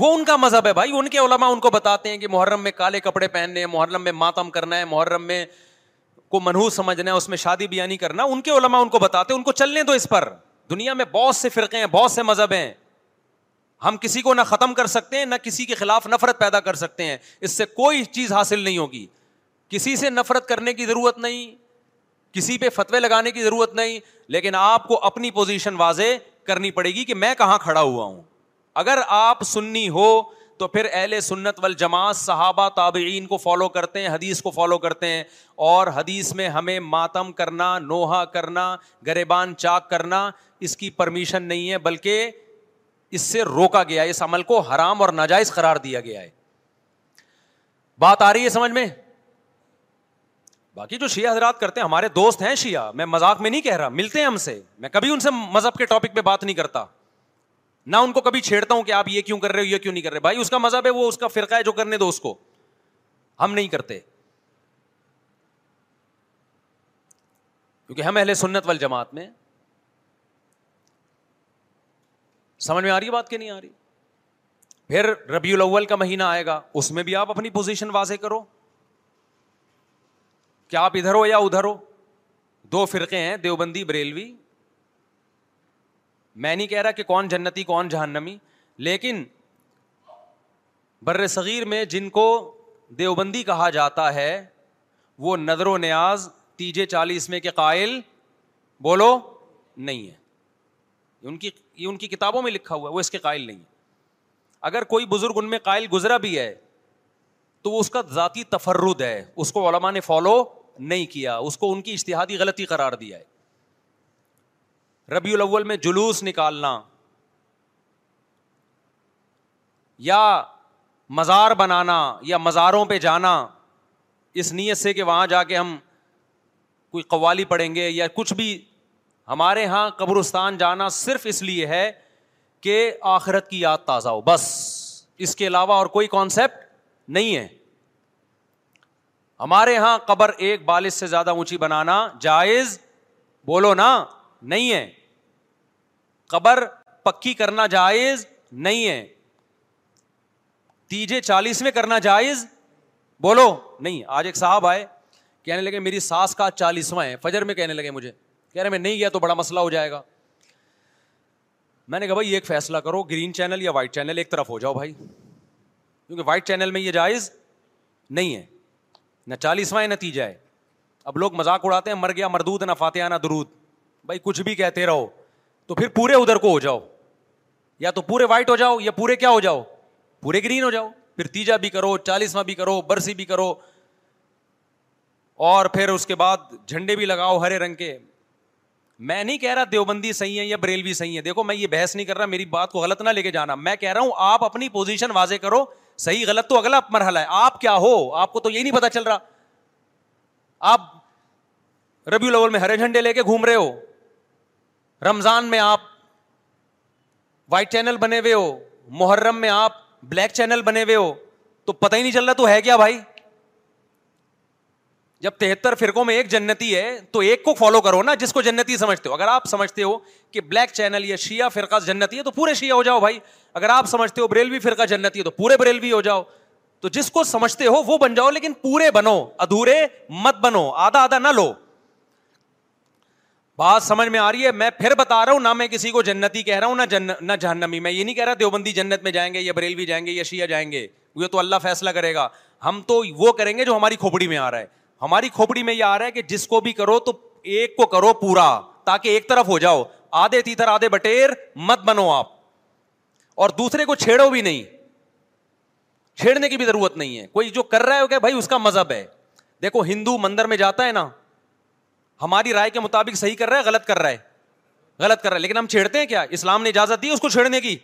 وہ ان کا مذہب ہے بھائی. ان کے علماء ان کو بتاتے ہیں کہ محرم میں کالے کپڑے پہننے ہیں، محرم میں ماتم کرنا ہے، محرم میں کو منحوس سمجھنا ہے، اس میں شادی بیاہ نہیں کرنا. ان کے علماء ان کو بتاتے ہیں، ان کو چلنے دو اس پر. دنیا میں بہت سے فرقے ہیں، بہت سے مذہب ہیں. ہم کسی کو نہ ختم کر سکتے ہیں، نہ کسی کے خلاف نفرت پیدا کر سکتے ہیں. اس سے کوئی چیز حاصل نہیں ہوگی. کسی سے نفرت کرنے کی ضرورت نہیں، کسی پہ فتوے لگانے کی ضرورت نہیں. لیکن آپ کو اپنی پوزیشن واضح کرنی پڑے گی کہ میں کہاں کھڑا ہوا ہوں. اگر آپ سنی ہو تو پھر اہل سنت والجماعت صحابہ تابعین کو فالو کرتے ہیں، حدیث کو فالو کرتے ہیں. اور حدیث میں ہمیں ماتم کرنا، نوحہ کرنا، گریبان چاک کرنا، اس کی پرمیشن نہیں ہے، بلکہ اس سے روکا گیا ہے. اس عمل کو حرام اور ناجائز قرار دیا گیا ہے. بات آ رہی ہے سمجھ میں؟ باقی جو شیعہ حضرات کرتے ہیں، ہمارے دوست ہیں شیعہ، میں مذاق میں نہیں کہہ رہا، ملتے ہیں ہم سے. میں کبھی ان سے مذہب کے ٹاپک پہ بات نہیں کرتا، نہ ان کو کبھی چھیڑتا ہوں کہ آپ یہ کیوں کر رہے ہو، یہ کیوں نہیں کر رہے. بھائی اس کا مذہب ہے، وہ اس کا فرقہ ہے، جو کرنے دو اس کو. ہم نہیں کرتے کیونکہ ہم اہل سنت والجماعت میں. سمجھ میں آ رہی بات کہ نہیں آ رہی؟ پھر ربیع الاول کا مہینہ آئے گا، اس میں بھی آپ اپنی پوزیشن واضح کرو کہ آپ ادھر ہو یا ادھر ہو. دو فرقے ہیں، دیوبندی، بریلوی. میں نہیں کہہ رہا کہ کون جنتی کون جہنمی، لیکن بر صغیر میں جن کو دیوبندی کہا جاتا ہے وہ نظر و نیاز تیجے چالیسویں کے قائل بولو نہیں ہے. ان کی کتابوں میں لکھا ہوا ہے، وہ اس کے قائل نہیں ہے. اگر کوئی بزرگ ان میں قائل گزرا بھی ہے تو وہ اس کا ذاتی تفرد ہے، اس کو علماء نے فالو نہیں کیا، اس کو ان کی اجتہادی غلطی قرار دیا ہے. ربیع الاول میں جلوس نکالنا یا مزار بنانا یا مزاروں پہ جانا اس نیت سے کہ وہاں جا کے ہم کوئی قوالی پڑھیں گے یا کچھ بھی. ہمارے ہاں قبرستان جانا صرف اس لیے ہے کہ آخرت کی یاد تازہ ہو، بس اس کے علاوہ اور کوئی کانسیپٹ نہیں ہے. ہمارے ہاں قبر ایک بالش سے زیادہ اونچی بنانا جائز، بولو نا، نہیں ہے. قبر پکی کرنا جائز نہیں ہے. تیجے چالیس میں کرنا جائز، بولو نہیں. آج ایک صاحب آئے، کہنے لگے میری ساس کا 40واں ہے، فجر میں کہنے لگے مجھے، کہہ رہے میں نہیں گیا تو بڑا مسئلہ ہو جائے گا. میں نے کہا بھائی ایک فیصلہ کرو، گرین چینل یا وائٹ چینل، ایک طرف ہو جاؤ بھائی. کیونکہ وائٹ چینل میں یہ جائز نہیں ہے. نہ 40واں نتیجہ ہے. اب لوگ مذاق اڑاتے ہیں مر گیا مردود نہ فاتحہ نہ درود. بھائی کچھ بھی کہتے رہو تو پھر پورے ادھر کو ہو جاؤ, یا تو پورے وائٹ ہو جاؤ یا پورے کیا ہو جاؤ, پورے گرین ہو جاؤ. پھر تیجا بھی کرو, 40واں بھی کرو, برسی بھی کرو, اور پھر اس کے بعد جھنڈے بھی لگاؤ ہرے رنگ کے. میں نہیں کہہ رہا دیوبندی صحیح ہے یا بریلوی صحیح ہے, دیکھو میں یہ بحث نہیں کر رہا, میری بات کو غلط نہ لے کے جانا. میں کہہ رہا ہوں آپ اپنی پوزیشن واضح کرو, صحیح غلط تو اگلا مرحلہ ہے, آپ کیا ہو آپ کو تو یہی نہیں پتا چل رہا. آپ ربیع الاول میں ہرے جھنڈے لے کے گھوم رہے ہو, رمضان میں آپ وائٹ چینل بنے ہوئے ہو, محرم میں آپ بلیک چینل بنے ہوئے ہو, تو پتہ ہی نہیں چل رہا تو ہے کیا بھائی. جب 73 فرقوں میں ایک جنتی ہے تو ایک کو فالو کرو نا جس کو جنتی سمجھتے ہو. اگر آپ سمجھتے ہو کہ بلیک چینل یا شیعہ فرقہ جنتی ہے تو پورے شیعہ ہو جاؤ بھائی. اگر آپ سمجھتے ہو بریلوی فرقہ جنتی ہے تو پورے بریلوی ہو جاؤ. تو جس کو سمجھتے ہو وہ بن جاؤ, لیکن پورے بنو, ادھورے مت بنو, آدھا آدھا نہ لو. بات سمجھ میں آ رہی ہے؟ میں پھر بتا رہا ہوں, نہ میں کسی کو جنتی کہہ رہا ہوں نہ جہنمی. میں یہ نہیں کہہ رہا دیوبندی جنت میں جائیں گے یا بریلوی جائیں گے یا شیعہ جائیں گے, یہ تو اللہ فیصلہ کرے گا. ہم تو وہ کریں گے جو ہماری کھوپڑی میں آ رہا ہے. ہماری کھوپڑی میں یہ آ رہا ہے کہ جس کو بھی کرو تو ایک کو کرو پورا, تاکہ ایک طرف ہو جاؤ, آدھے تیتر آدھے بٹیر مت بنو آپ. اور دوسرے کو چھیڑو بھی نہیں, چھیڑنے کی بھی ضرورت نہیں ہے. کوئی جو کر رہا ہے کہ بھائی اس کا مذہب ہے. دیکھو ہندو مندر میں جاتا ہے نا, ہماری رائے کے مطابق صحیح کر رہا ہے غلط کر رہا ہے, غلط کر رہا ہے, لیکن ہم چھیڑتے ہیں کیا؟ اسلام نے اجازت دی اس کو چھیڑنے کی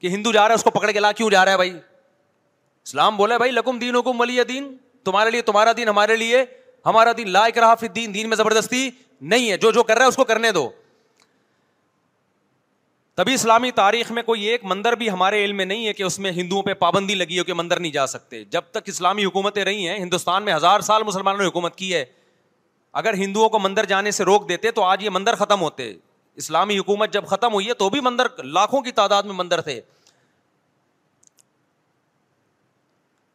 کہ ہندو جا رہا ہے اس کو پکڑ کے لا, کیوں جا رہا ہے بھائی؟ اسلام بولا ہے بھائی لکم دینکم ولی دین, تمہارے لیے تمہارا دین, ہمارے لیے ہمارا دین. لا اکراہ فی الدین, دین میں زبردستی نہیں ہے, جو کر رہا ہے اس کو کرنے دو. تبھی اسلامی تاریخ میں کوئی ایک مندر بھی ہمارے علم میں نہیں ہے کہ اس میں ہندوؤں پہ پابندی لگی ہو کہ مندر نہیں جا سکتے. جب تک اسلامی حکومتیں رہی ہیں ہندوستان میں, 1000 سال مسلمانوں نے حکومت کی ہے. اگر ہندوؤں کو مندر جانے سے روک دیتے تو آج یہ مندر ختم ہوتے. اسلامی حکومت جب ختم ہوئی ہے تو بھی مندر لاکھوں کی تعداد میں مندر تھے.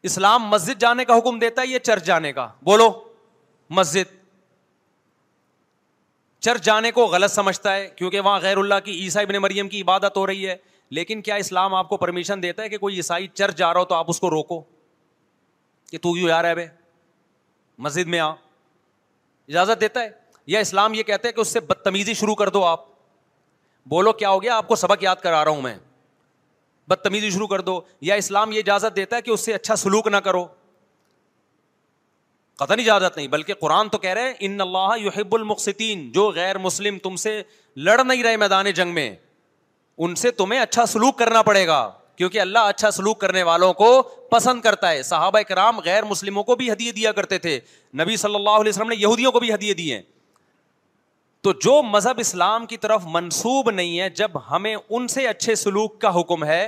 اسلام مسجد جانے کا حکم دیتا ہے یا چرچ جانے کا؟ بولو مسجد. چرچ جانے کو غلط سمجھتا ہے کیونکہ وہاں غیر اللہ کی, عیسیٰ ابن مریم کی عبادت ہو رہی ہے. لیکن کیا اسلام آپ کو پرمیشن دیتا ہے کہ کوئی عیسائی چرچ جا رہا ہو تو آپ اس کو روکو کہ تو کیوں جا رہا ہے بے, مسجد میں آ, اجازت دیتا ہے؟ یا اسلام یہ کہتا ہے کہ اس سے بدتمیزی شروع کر دو آپ. بولو کیا ہو گیا, آپ کو سبق یاد کرا رہا ہوں میں, بدتمیزی شروع کر دو. یا اسلام یہ اجازت دیتا ہے کہ اس سے اچھا سلوک نہ کرو؟ قطعاً اجازت نہیں, بلکہ قرآن تو کہہ رہے ہیں ان اللہ یحب المقسطین, جو غیر مسلم تم سے لڑ نہیں رہے میدان جنگ میں, ان سے تمہیں اچھا سلوک کرنا پڑے گا کیونکہ اللہ اچھا سلوک کرنے والوں کو پسند کرتا ہے. صحابہ کرام غیر مسلموں کو بھی ہدیے دیا کرتے تھے, نبی صلی اللہ علیہ وسلم نے یہودیوں کو بھی ہدیے دیے ہیں. تو جو مذہب اسلام کی طرف منسوب نہیں ہے, جب ہمیں ان سے اچھے سلوک کا حکم ہے,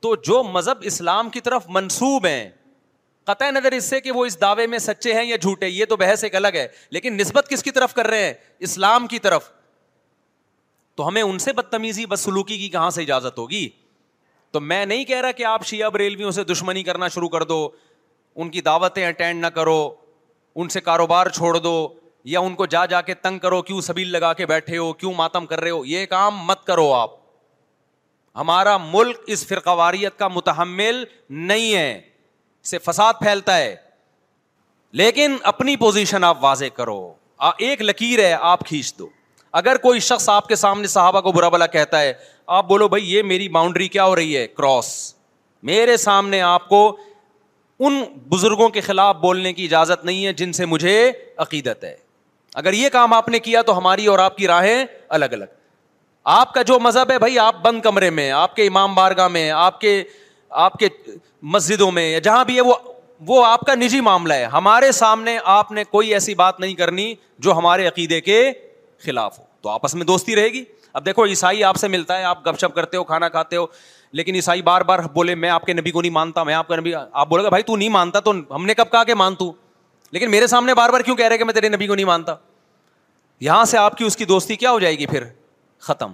تو جو مذہب اسلام کی طرف منسوب ہیں, قطع نظر اس سے کہ وہ اس دعوے میں سچے ہیں یا جھوٹے, یہ تو بحث ایک الگ ہے, لیکن نسبت کس کی طرف کر رہے ہیں؟ اسلام کی طرف. تو ہمیں ان سے بدتمیزی بدسلوکی کی کہاں سے اجازت ہوگی؟ تو میں نہیں کہہ رہا کہ آپ شیعہ بریلویوں سے دشمنی کرنا شروع کر دو, ان کی دعوتیں اٹینڈ نہ کرو, ان سے کاروبار چھوڑ دو, یا ان کو جا کے تنگ کرو کیوں سبیل لگا کے بیٹھے ہو, کیوں ماتم کر رہے ہو, یہ کام مت کرو آپ. ہمارا ملک اس فرقہ واریت کا متحمل نہیں ہے, اس سے فساد پھیلتا ہے. لیکن اپنی پوزیشن آپ واضح کرو, ایک لکیر ہے آپ کھینچ دو. اگر کوئی شخص آپ کے سامنے صحابہ کو برا بلا کہتا ہے, آپ بولو بھائی یہ میری باؤنڈری کیا ہو رہی ہے, کراس. میرے سامنے آپ کو ان بزرگوں کے خلاف بولنے کی اجازت نہیں ہے جن سے مجھے عقیدت ہے. اگر یہ کام آپ نے کیا تو ہماری اور آپ کی راہیں الگ الگ. آپ کا جو مذہب ہے بھائی, آپ بند کمرے میں, آپ کے امام بارگاہ میں, آپ کے مسجدوں میں, جہاں بھی ہے, وہ آپ کا نجی معاملہ ہے. ہمارے سامنے آپ نے کوئی ایسی بات نہیں کرنی جو ہمارے عقیدے کے خلاف ہو, تو آپس میں دوستی رہے گی. اب دیکھو عیسائی آپ سے ملتا ہے, آپ گپ شپ کرتے ہو, کھانا کھاتے ہو, لیکن عیسائی بار بار بولے میں آپ کے نبی کو نہیں مانتا, میں آپ کا نبی. آپ بولے گا بھائی تو نہیں مانتا تو ہم نے کب کہا کہ مان تو, لیکن میرے سامنے بار بار کیوں کہہ رہے کہ میں تیرے نبی کو نہیں مانتا؟ یہاں سے آپ کی اس کی دوستی کیا ہو جائے گی, پھر ختم.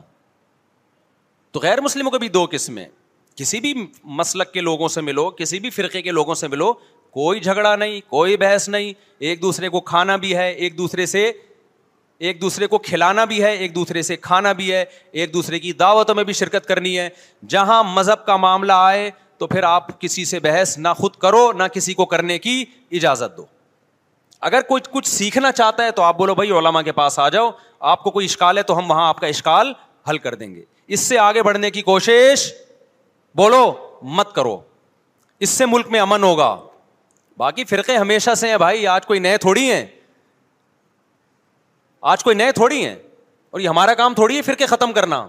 تو غیر مسلموں کو بھی دو قسم ہیں, کسی بھی مسلک کے لوگوں سے ملو, کسی بھی فرقے کے لوگوں سے ملو, کوئی جھگڑا نہیں, کوئی بحث نہیں, ایک دوسرے کو کھانا بھی ہے, ایک دوسرے کو کھلانا بھی ہے, ایک دوسرے سے کھانا بھی ہے, ایک دوسرے کی دعوتوں میں بھی شرکت کرنی ہے. جہاں مذہب کا معاملہ آئے تو پھر آپ کسی سے بحث نہ خود کرو نہ کسی کو کرنے کی اجازت دو. اگر کوئی کچھ سیکھنا چاہتا ہے تو آپ بولو بھائی علماء کے پاس آ جاؤ, آپ کو کوئی اشکال ہے تو ہم وہاں آپ کا اشکال حل کر دیں گے. اس سے آگے بڑھنے کی کوشش بولو مت کرو, اس سے ملک میں امن ہوگا. باقی فرقے ہمیشہ سے ہیں بھائی, آج کوئی نئے تھوڑی ہیں, اور یہ ہمارا کام تھوڑی ہے فرقے ختم کرنا.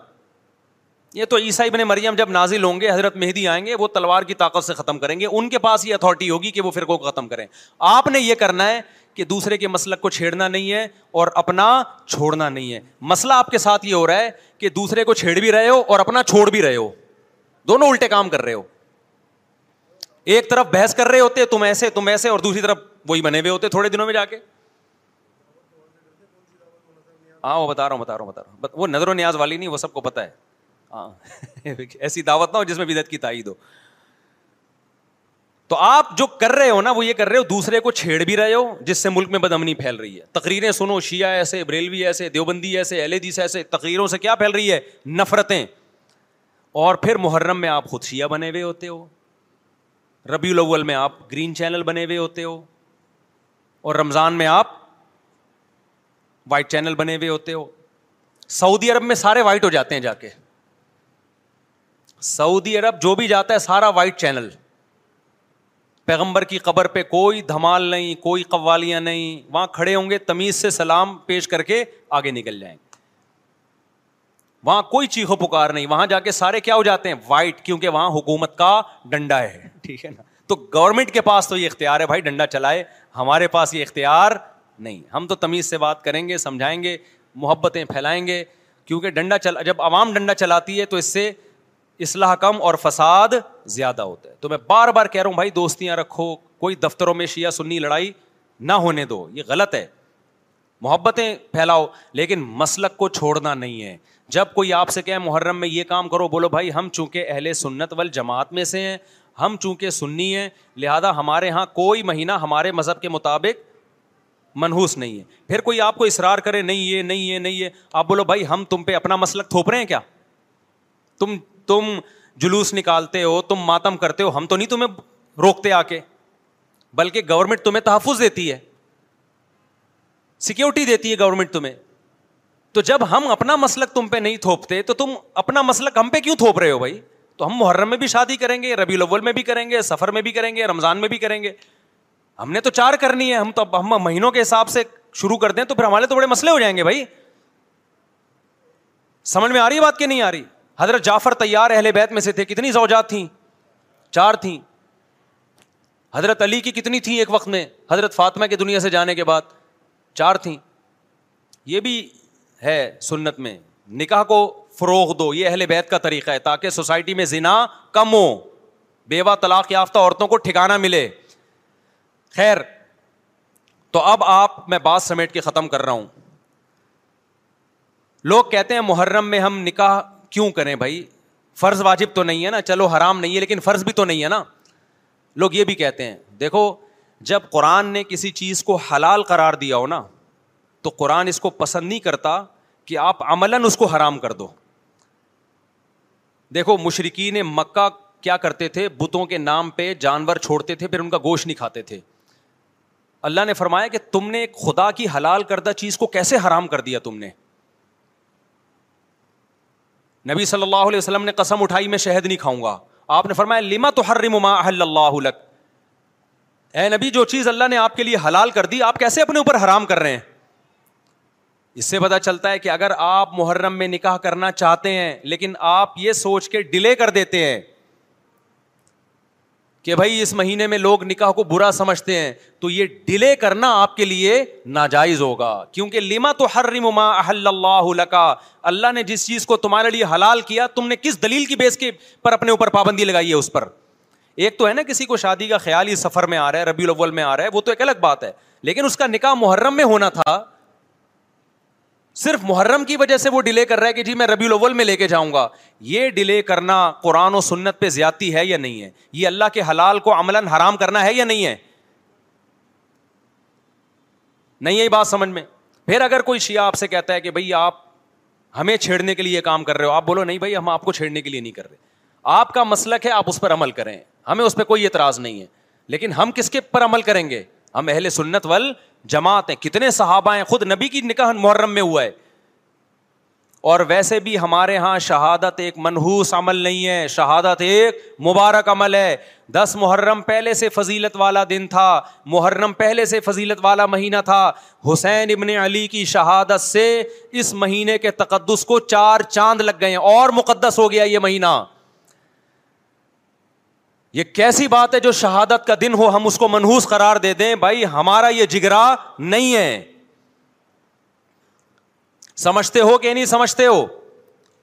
یہ تو عیسیٰ ابن مریم جب نازل ہوں گے, حضرت مہدی آئیں گے, وہ تلوار کی طاقت سے ختم کریں گے, ان کے پاس یہ اتھارٹی ہوگی کہ وہ فرقوں کو ختم کریں. آپ نے یہ کرنا ہے کہ دوسرے کے مسلک کو چھیڑنا نہیں ہے اور اپنا چھوڑنا نہیں ہے. مسئلہ آپ کے ساتھ یہ ہو رہا ہے کہ دوسرے کو چھیڑ بھی رہے ہو اور اپنا چھوڑ بھی رہے ہو, دونوں الٹے کام کر رہے ہو. ایک طرف بحث کر رہے ہوتے تم ایسے, اور دوسری طرف وہی بنے ہوئے ہوتے تھوڑے دنوں میں جا کے. ہاں وہ بتا رہا ہوں, وہ نظر و نیاز والی نہیں, وہ سب کو پتہ ہے. ہاں ایسی دعوت نہ ہو جس میں بدعت کی تائید ہو. تو آپ جو کر رہے ہو نا, وہ یہ کر رہے ہو دوسرے کو چھیڑ بھی رہے ہو, جس سے ملک میں بدامنی پھیل رہی ہے. تقریریں سنو, شیعہ ایسے, بریلوی ایسے, دیوبندی ایسے, اہل حدیث ایسے, تقریروں سے کیا پھیل رہی ہے؟ نفرتیں. اور پھر محرم میں آپ خود شیعہ بنے ہوئے ہوتے ہو, ربیع الاول میں آپ گرین چینل بنے ہوئے ہوتے ہو, اور رمضان میں آپ وائٹ چینل بنے ہوئے ہوتے ہو. سعودی عرب میں سارے وائٹ ہو جاتے ہیں جا کے, سعودی عرب جو بھی جاتا ہے سارا وائٹ چینل. پیغمبر کی قبر پہ کوئی دھمال نہیں, کوئی قوالیاں نہیں, وہاں کھڑے ہوں گے تمیز سے سلام پیش کر کے آگے نکل جائیں گے. وہاں کوئی چیخو پکار نہیں, وہاں جا کے سارے کیا ہو جاتے ہیں؟ وائٹ, کیونکہ وہاں حکومت کا ڈنڈا ہے. ٹھیک ہے نا, تو گورنمنٹ کے پاس تو یہ اختیار ہے بھائی ڈنڈا چلائے, ہمارے پاس یہ اختیار نہیں. ہم تو تمیز سے بات کریں گے, سمجھائیں گے, محبتیں پھیلائیں گے, کیونکہ جب عوام ڈنڈا چلاتی ہے تو اس سے اصلاح کم اور فساد زیادہ ہوتا ہے. تو میں بار بار کہہ رہا ہوں بھائی دوستیاں رکھو, کوئی دفتروں میں شیعہ سنی لڑائی نہ ہونے دو, یہ غلط ہے. محبتیں پھیلاؤ لیکن مسلک کو چھوڑنا نہیں ہے. جب کوئی آپ سے کہے محرم میں یہ کام کرو, بولو بھائی ہم چونکہ اہل سنت والجماعت میں سے ہیں, ہم چونکہ سنی ہیں, لہذا ہمارے ہاں کوئی مہینہ ہمارے مذہب کے مطابق منحوس نہیں ہے. پھر کوئی آپ کو اصرار کرے نہیں ہے, آپ بولو بھائی ہم تم پہ اپنا مسلک تھوپ رہے ہیں کیا؟ تم جلوس نکالتے ہو, تم ماتم کرتے ہو, ہم تو نہیں تمہیں روکتے آ کے, بلکہ گورنمنٹ تمہیں تحفظ دیتی ہے, سیکیورٹی دیتی ہے گورنمنٹ تمہیں. تو جب ہم اپنا مسلک تم پہ نہیں تھوپتے تو تم اپنا مسلک ہم پہ کیوں تھوپ رہے ہو بھائی؟ تو ہم محرم میں بھی شادی کریں گے, ربیع الاول میں بھی کریں گے, سفر میں بھی کریں گے, رمضان میں بھی کریں گے. ہم نے تو چار کرنی ہے, ہم مہینوں کے حساب سے شروع کر دیں تو پھر ہمارے تو بڑے مسئلے ہو جائیں گے بھائی. سمجھ میں آ رہی ہے بات کہ نہیں آ رہی؟ حضرت جعفر طیار اہل بیت میں سے تھے, کتنی زوجات تھیں؟ 4 تھیں. حضرت علی کی کتنی تھیں ایک وقت میں؟ حضرت فاطمہ کے دنیا سے جانے کے بعد 4 تھیں. یہ بھی ہے سنت میں, نکاح کو فروغ دو, یہ اہل بیت کا طریقہ ہے, تاکہ سوسائٹی میں زنا کم ہو, بیوہ طلاق یافتہ عورتوں کو ٹھکانہ ملے. خیر, تو اب میں بات سمیٹ کے ختم کر رہا ہوں. لوگ کہتے ہیں محرم میں ہم نکاح کیوں کریں بھائی, فرض واجب تو نہیں ہے نا, چلو حرام نہیں ہے لیکن فرض بھی تو نہیں ہے نا. لوگ یہ بھی کہتے ہیں, دیکھو جب قرآن نے کسی چیز کو حلال قرار دیا ہو نا, تو قرآن اس کو پسند نہیں کرتا کہ آپ عملاً اس کو حرام کر دو. دیکھو مشرکین مکہ کیا کرتے تھے, بتوں کے نام پہ جانور چھوڑتے تھے, پھر ان کا گوشت نہیں کھاتے تھے. اللہ نے فرمایا کہ تم نے ایک خدا کی حلال کردہ چیز کو کیسے حرام کر دیا تم نے. نبی صلی اللہ علیہ وسلم نے قسم اٹھائی میں شہد نہیں کھاؤں گا. آپ نے فرمایا لما تحرم ما احل اللہ لک, اے نبی جو چیز اللہ نے آپ کے لیے حلال کر دی آپ کیسے اپنے اوپر حرام کر رہے ہیں. اس سے پتہ چلتا ہے کہ اگر آپ محرم میں نکاح کرنا چاہتے ہیں لیکن آپ یہ سوچ کے ڈیلے کر دیتے ہیں کہ بھائی اس مہینے میں لوگ نکاح کو برا سمجھتے ہیں, تو یہ ڈیلے کرنا آپ کے لیے ناجائز ہوگا. کیونکہ لما تحرم ما احل اللہ لک, اللہ نے جس چیز کو تمہارے لیے حلال کیا تم نے کس دلیل کی بیس کے پر اپنے اوپر پابندی لگائی ہے اس پر. ایک تو ہے نا کسی کو شادی کا خیال ہی سفر میں آ رہا ہے, ربیع الاول میں آ رہا ہے, وہ تو ایک الگ بات ہے, لیکن اس کا نکاح محرم میں ہونا تھا, صرف محرم کی وجہ سے وہ ڈیلے کر رہا ہے کہ جی میں ربیع الاول میں لے کے جاؤں گا. یہ ڈیلے کرنا قرآن و سنت پہ زیادتی ہے یا نہیں ہے؟ یہ اللہ کے حلال کو عملاً حرام کرنا ہے یا نہیں ہے؟ نہیں ہے بات سمجھ میں. پھر اگر کوئی شیعہ آپ سے کہتا ہے کہ بھائی آپ ہمیں چھیڑنے کے لیے کام کر رہے ہو, آپ بولو نہیں بھائی ہم آپ کو چھیڑنے کے لیے نہیں کر رہے, آپ کا مسلک ہے, آپ اس پر عمل کریں, ہمیں اس پہ کوئی اعتراض نہیں ہے, لیکن ہم کس کے پر عمل کریں گے؟ ہم اہل سنت والجماعت ہیں. کتنے صحابہ ہیں, خود نبی کی نکاح محرم میں ہوا ہے, اور ویسے بھی ہمارے ہاں شہادت ایک منحوس عمل نہیں ہے, شہادت ایک مبارک عمل ہے. 10 محرم پہلے سے فضیلت والا دن تھا, محرم پہلے سے فضیلت والا مہینہ تھا. حسین ابن علی کی شہادت سے اس مہینے کے تقدس کو 4 چاند لگ گئے ہیں, اور مقدس ہو گیا یہ مہینہ. یہ کیسی بات ہے جو شہادت کا دن ہو ہم اس کو منحوس قرار دے دیں؟ بھائی ہمارا یہ جگرا نہیں ہے. سمجھتے ہو کہ نہیں سمجھتے ہو؟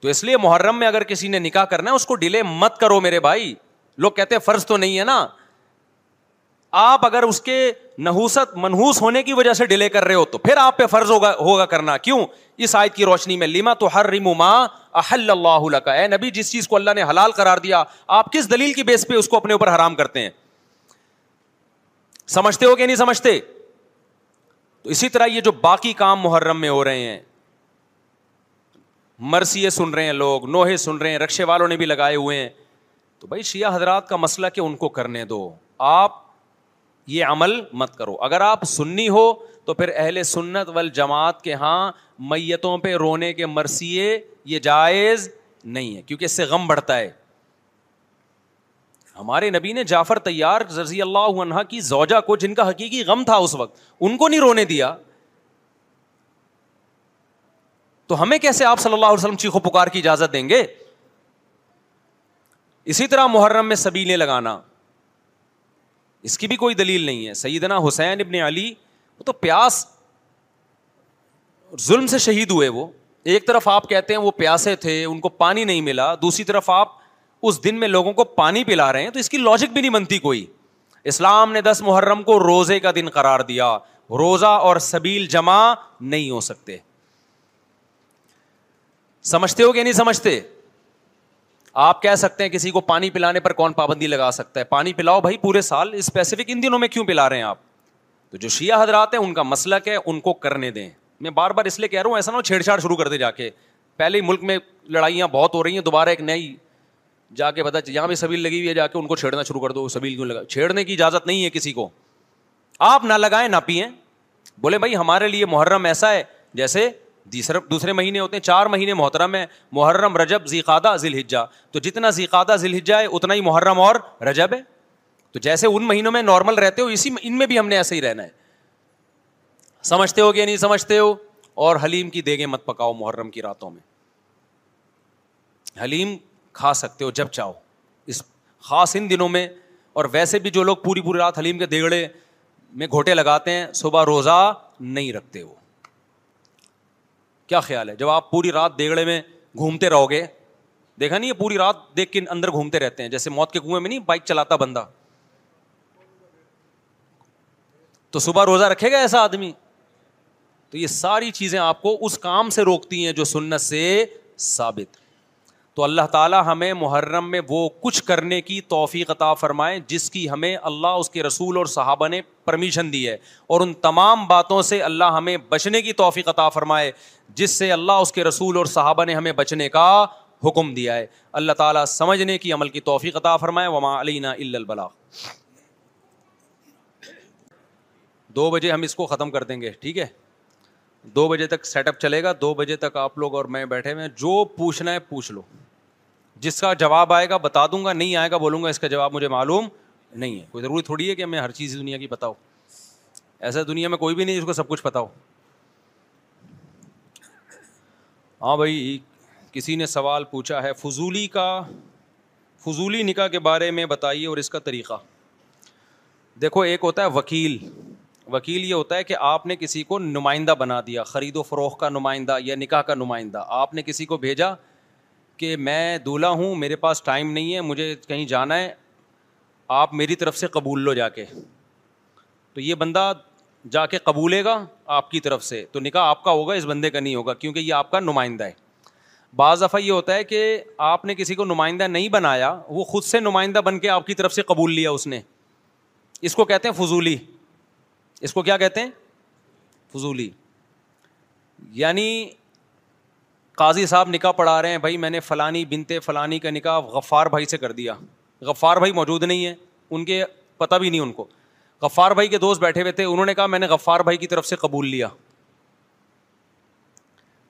تو اس لیے محرم میں اگر کسی نے نکاح کرنا ہے اس کو ڈیلے مت کرو میرے بھائی. لوگ کہتے ہیں فرض تو نہیں ہے نا, آپ اگر اس کے نحوست منحوس ہونے کی وجہ سے ڈیلے کر رہے ہو تو پھر آپ پہ فرض ہوگا کرنا. کیوں؟ اس آیت کی روشنی میں, لما تحرم ما احل اللہ لک, اے نبی جس چیز کو اللہ نے حلال قرار دیا آپ کس دلیل کی بیس پہ اس کو اپنے اوپر حرام کرتے ہیں؟ سمجھتے ہو کہ نہیں سمجھتے؟ تو اسی طرح یہ جو باقی کام محرم میں ہو رہے ہیں, مرثیے سن رہے ہیں لوگ, نوحے سن رہے ہیں, رکشے والوں نے بھی لگائے ہوئے ہیں, تو بھائی شیعہ حضرات کا مسئلہ کہ ان کو کرنے دو, آپ یہ عمل مت کرو. اگر آپ سنی ہو تو پھر اہل سنت والجماعت کے ہاں میتوں پہ رونے کے مرثیے یہ جائز نہیں ہے, کیونکہ اس سے غم بڑھتا ہے. ہمارے نبی نے جعفر طیار رضی اللہ عنہ کی زوجہ کو, جن کا حقیقی غم تھا اس وقت, ان کو نہیں رونے دیا, تو ہمیں کیسے آپ صلی اللہ علیہ وسلم چیخو پکار کی اجازت دیں گے؟ اسی طرح محرم میں سبیلیں لگانا, اس کی بھی کوئی دلیل نہیں ہے. سیدنا حسین ابن علی وہ تو پیاس ظلم سے شہید ہوئے. وہ ایک طرف آپ کہتے ہیں وہ پیاسے تھے, ان کو پانی نہیں ملا, دوسری طرف آپ اس دن میں لوگوں کو پانی پلا رہے ہیں, تو اس کی لاجک بھی نہیں بنتی کوئی. اسلام نے 10 محرم کو روزے کا دن قرار دیا, روزہ اور سبیل جمع نہیں ہو سکتے. سمجھتے ہو کہ نہیں سمجھتے؟ آپ کہہ سکتے ہیں کسی کو پانی پلانے پر کون پابندی لگا سکتا ہے؟ پانی پلاؤ بھائی پورے سال, اسپیسیفک ان دنوں میں کیوں پلا رہے ہیں آپ؟ تو جو شیعہ حضرات ہیں ان کا مسلک ہے ان کو کرنے دیں. میں بار بار اس لیے کہہ رہا ہوں ایسا نہ ہو چھیڑ چھاڑ شروع کر دے جا کے. پہلے ہی ملک میں لڑائیاں بہت ہو رہی ہیں, دوبارہ ایک نئی جا کے پتا یہاں بھی سبیل لگی ہوئی ہے, جا کے ان کو چھیڑنا شروع کر دو, سبیل کیوں لگا؟ چھیڑنے کی اجازت نہیں ہے کسی کو. آپ نہ لگائیں نہ پئیں, بولے بھائی ہمارے لیے محرم ایسا ہے جیسے دوسرے مہینے ہوتے ہیں. 4 مہینے محترم ہیں, محرم, رجب, ذی قعدہ, ذی الحجہ. تو جتنا ذی قعدہ ذی الحجہ ہے اتنا ہی محرم اور رجب ہے. تو جیسے ان مہینوں میں نارمل رہتے ہو اسی ان میں بھی ہم نے ایسے ہی رہنا ہے. سمجھتے ہو کہ نہیں سمجھتے ہو؟ اور حلیم کی دیگیں مت پکاؤ محرم کی راتوں میں. حلیم کھا سکتے ہو جب چاہو, اس خاص ان دنوں میں. اور ویسے بھی جو لوگ پوری رات حلیم کے دیگڑے میں گھوٹے لگاتے ہیں صبح روزہ نہیں رکھتے ہو. کیا خیال ہے جب آپ پوری رات دیگڑے میں گھومتے رہو گے؟ دیکھا نہیں ہے پوری رات دیکھ کے اندر گھومتے رہتے ہیں, جیسے موت کے کنویں میں نہیں بائک چلاتا بندہ, تو صبح روزہ رکھے گا ایسا آدمی؟ تو یہ ساری چیزیں آپ کو اس کام سے روکتی ہیں جو سنت سے ثابت. تو اللہ تعالیٰ ہمیں محرم میں وہ کچھ کرنے کی توفیق عطا فرمائے جس کی ہمیں اللہ, اس کے رسول اور صحابہ نے پرمیشن دی ہے, اور ان تمام باتوں سے اللہ ہمیں بچنے کی توفیق عطا فرمائے جس سے اللہ, اس کے رسول اور صحابہ نے ہمیں بچنے کا حکم دیا ہے. اللہ تعالیٰ سمجھنے کی عمل کی توفیق عطا فرمائے. وما علینا الا البلاغ. 2 بجے ہم اس کو ختم کر دیں گے, ٹھیک ہے؟ 2 بجے تک سیٹ اپ چلے گا, 2 بجے تک آپ لوگ اور میں بیٹھے ہوئے ہیں, جو پوچھنا ہے پوچھ لو. جس کا جواب آئے گا بتا دوں گا, نہیں آئے گا بولوں گا اس کا جواب مجھے معلوم نہیں ہے. کوئی ضروری تھوڑی ہے کہ میں ہر چیز دنیا کی بتاؤں, ایسا دنیا میں کوئی بھی نہیں جس کو سب کچھ پتا ہو. ہاں بھائی, کسی نے سوال پوچھا ہے فضولی نکاح کے بارے میں بتائیے اور اس کا طریقہ. دیکھو, ایک ہوتا ہے وکیل یہ ہوتا ہے کہ آپ نے کسی کو نمائندہ بنا دیا, خرید و فروخت کا نمائندہ یا نکاح کا نمائندہ. آپ نے کسی کو بھیجا کہ میں دولہا ہوں, میرے پاس ٹائم نہیں ہے, مجھے کہیں جانا ہے, آپ میری طرف سے قبول لو جا کے. تو یہ بندہ جا کے قبولے گا آپ کی طرف سے, تو نکاح آپ کا ہوگا, اس بندے کا نہیں ہوگا, کیونکہ یہ آپ کا نمائندہ ہے. بعض دفعہ یہ ہوتا ہے کہ آپ نے کسی کو نمائندہ نہیں بنایا, وہ خود سے نمائندہ بن کے آپ کی طرف سے قبول لیا اس نے. اس کو کہتے ہیں فضولی. اس کو کیا کہتے ہیں؟ فضولی. یعنی قاضی صاحب نکاح پڑھا رہے ہیں, بھائی میں نے فلانی بنتے فلانی کا نکاح غفار بھائی سے کر دیا. غفار بھائی موجود نہیں ہیں, ان کے پتہ بھی نہیں, ان کو غفار بھائی کے دوست بیٹھے ہوئے تھے, انہوں نے کہا میں نے غفار بھائی کی طرف سے قبول لیا,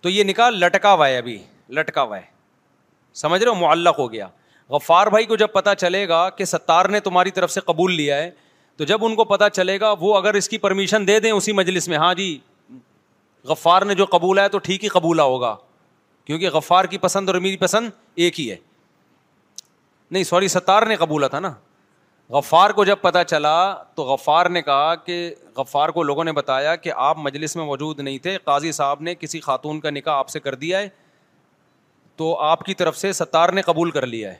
تو یہ نکاح لٹکا ہوا ہے, ابھی لٹکا ہوا ہے, سمجھ رہے ہو, معلق ہو گیا. غفار بھائی کو جب پتہ چلے گا کہ ستار نے تمہاری طرف سے قبول لیا ہے, تو جب ان کو پتہ چلے گا, وہ اگر اس کی پرمیشن دے دیں اسی مجلس میں, ہاں جی غفار نے جو قبول ہے تو ٹھیک ہی قبولہ ہوگا, کیونکہ غفار کی پسند اور میری پسند ایک ہی ہے. نہیں سوری, ستار نے قبولا تھا نا. غفار کو جب پتہ چلا تو غفار نے کہا کہ, غفار کو لوگوں نے بتایا کہ آپ مجلس میں موجود نہیں تھے, قاضی صاحب نے کسی خاتون کا نکاح آپ سے کر دیا ہے, تو آپ کی طرف سے ستار نے قبول کر لیا ہے.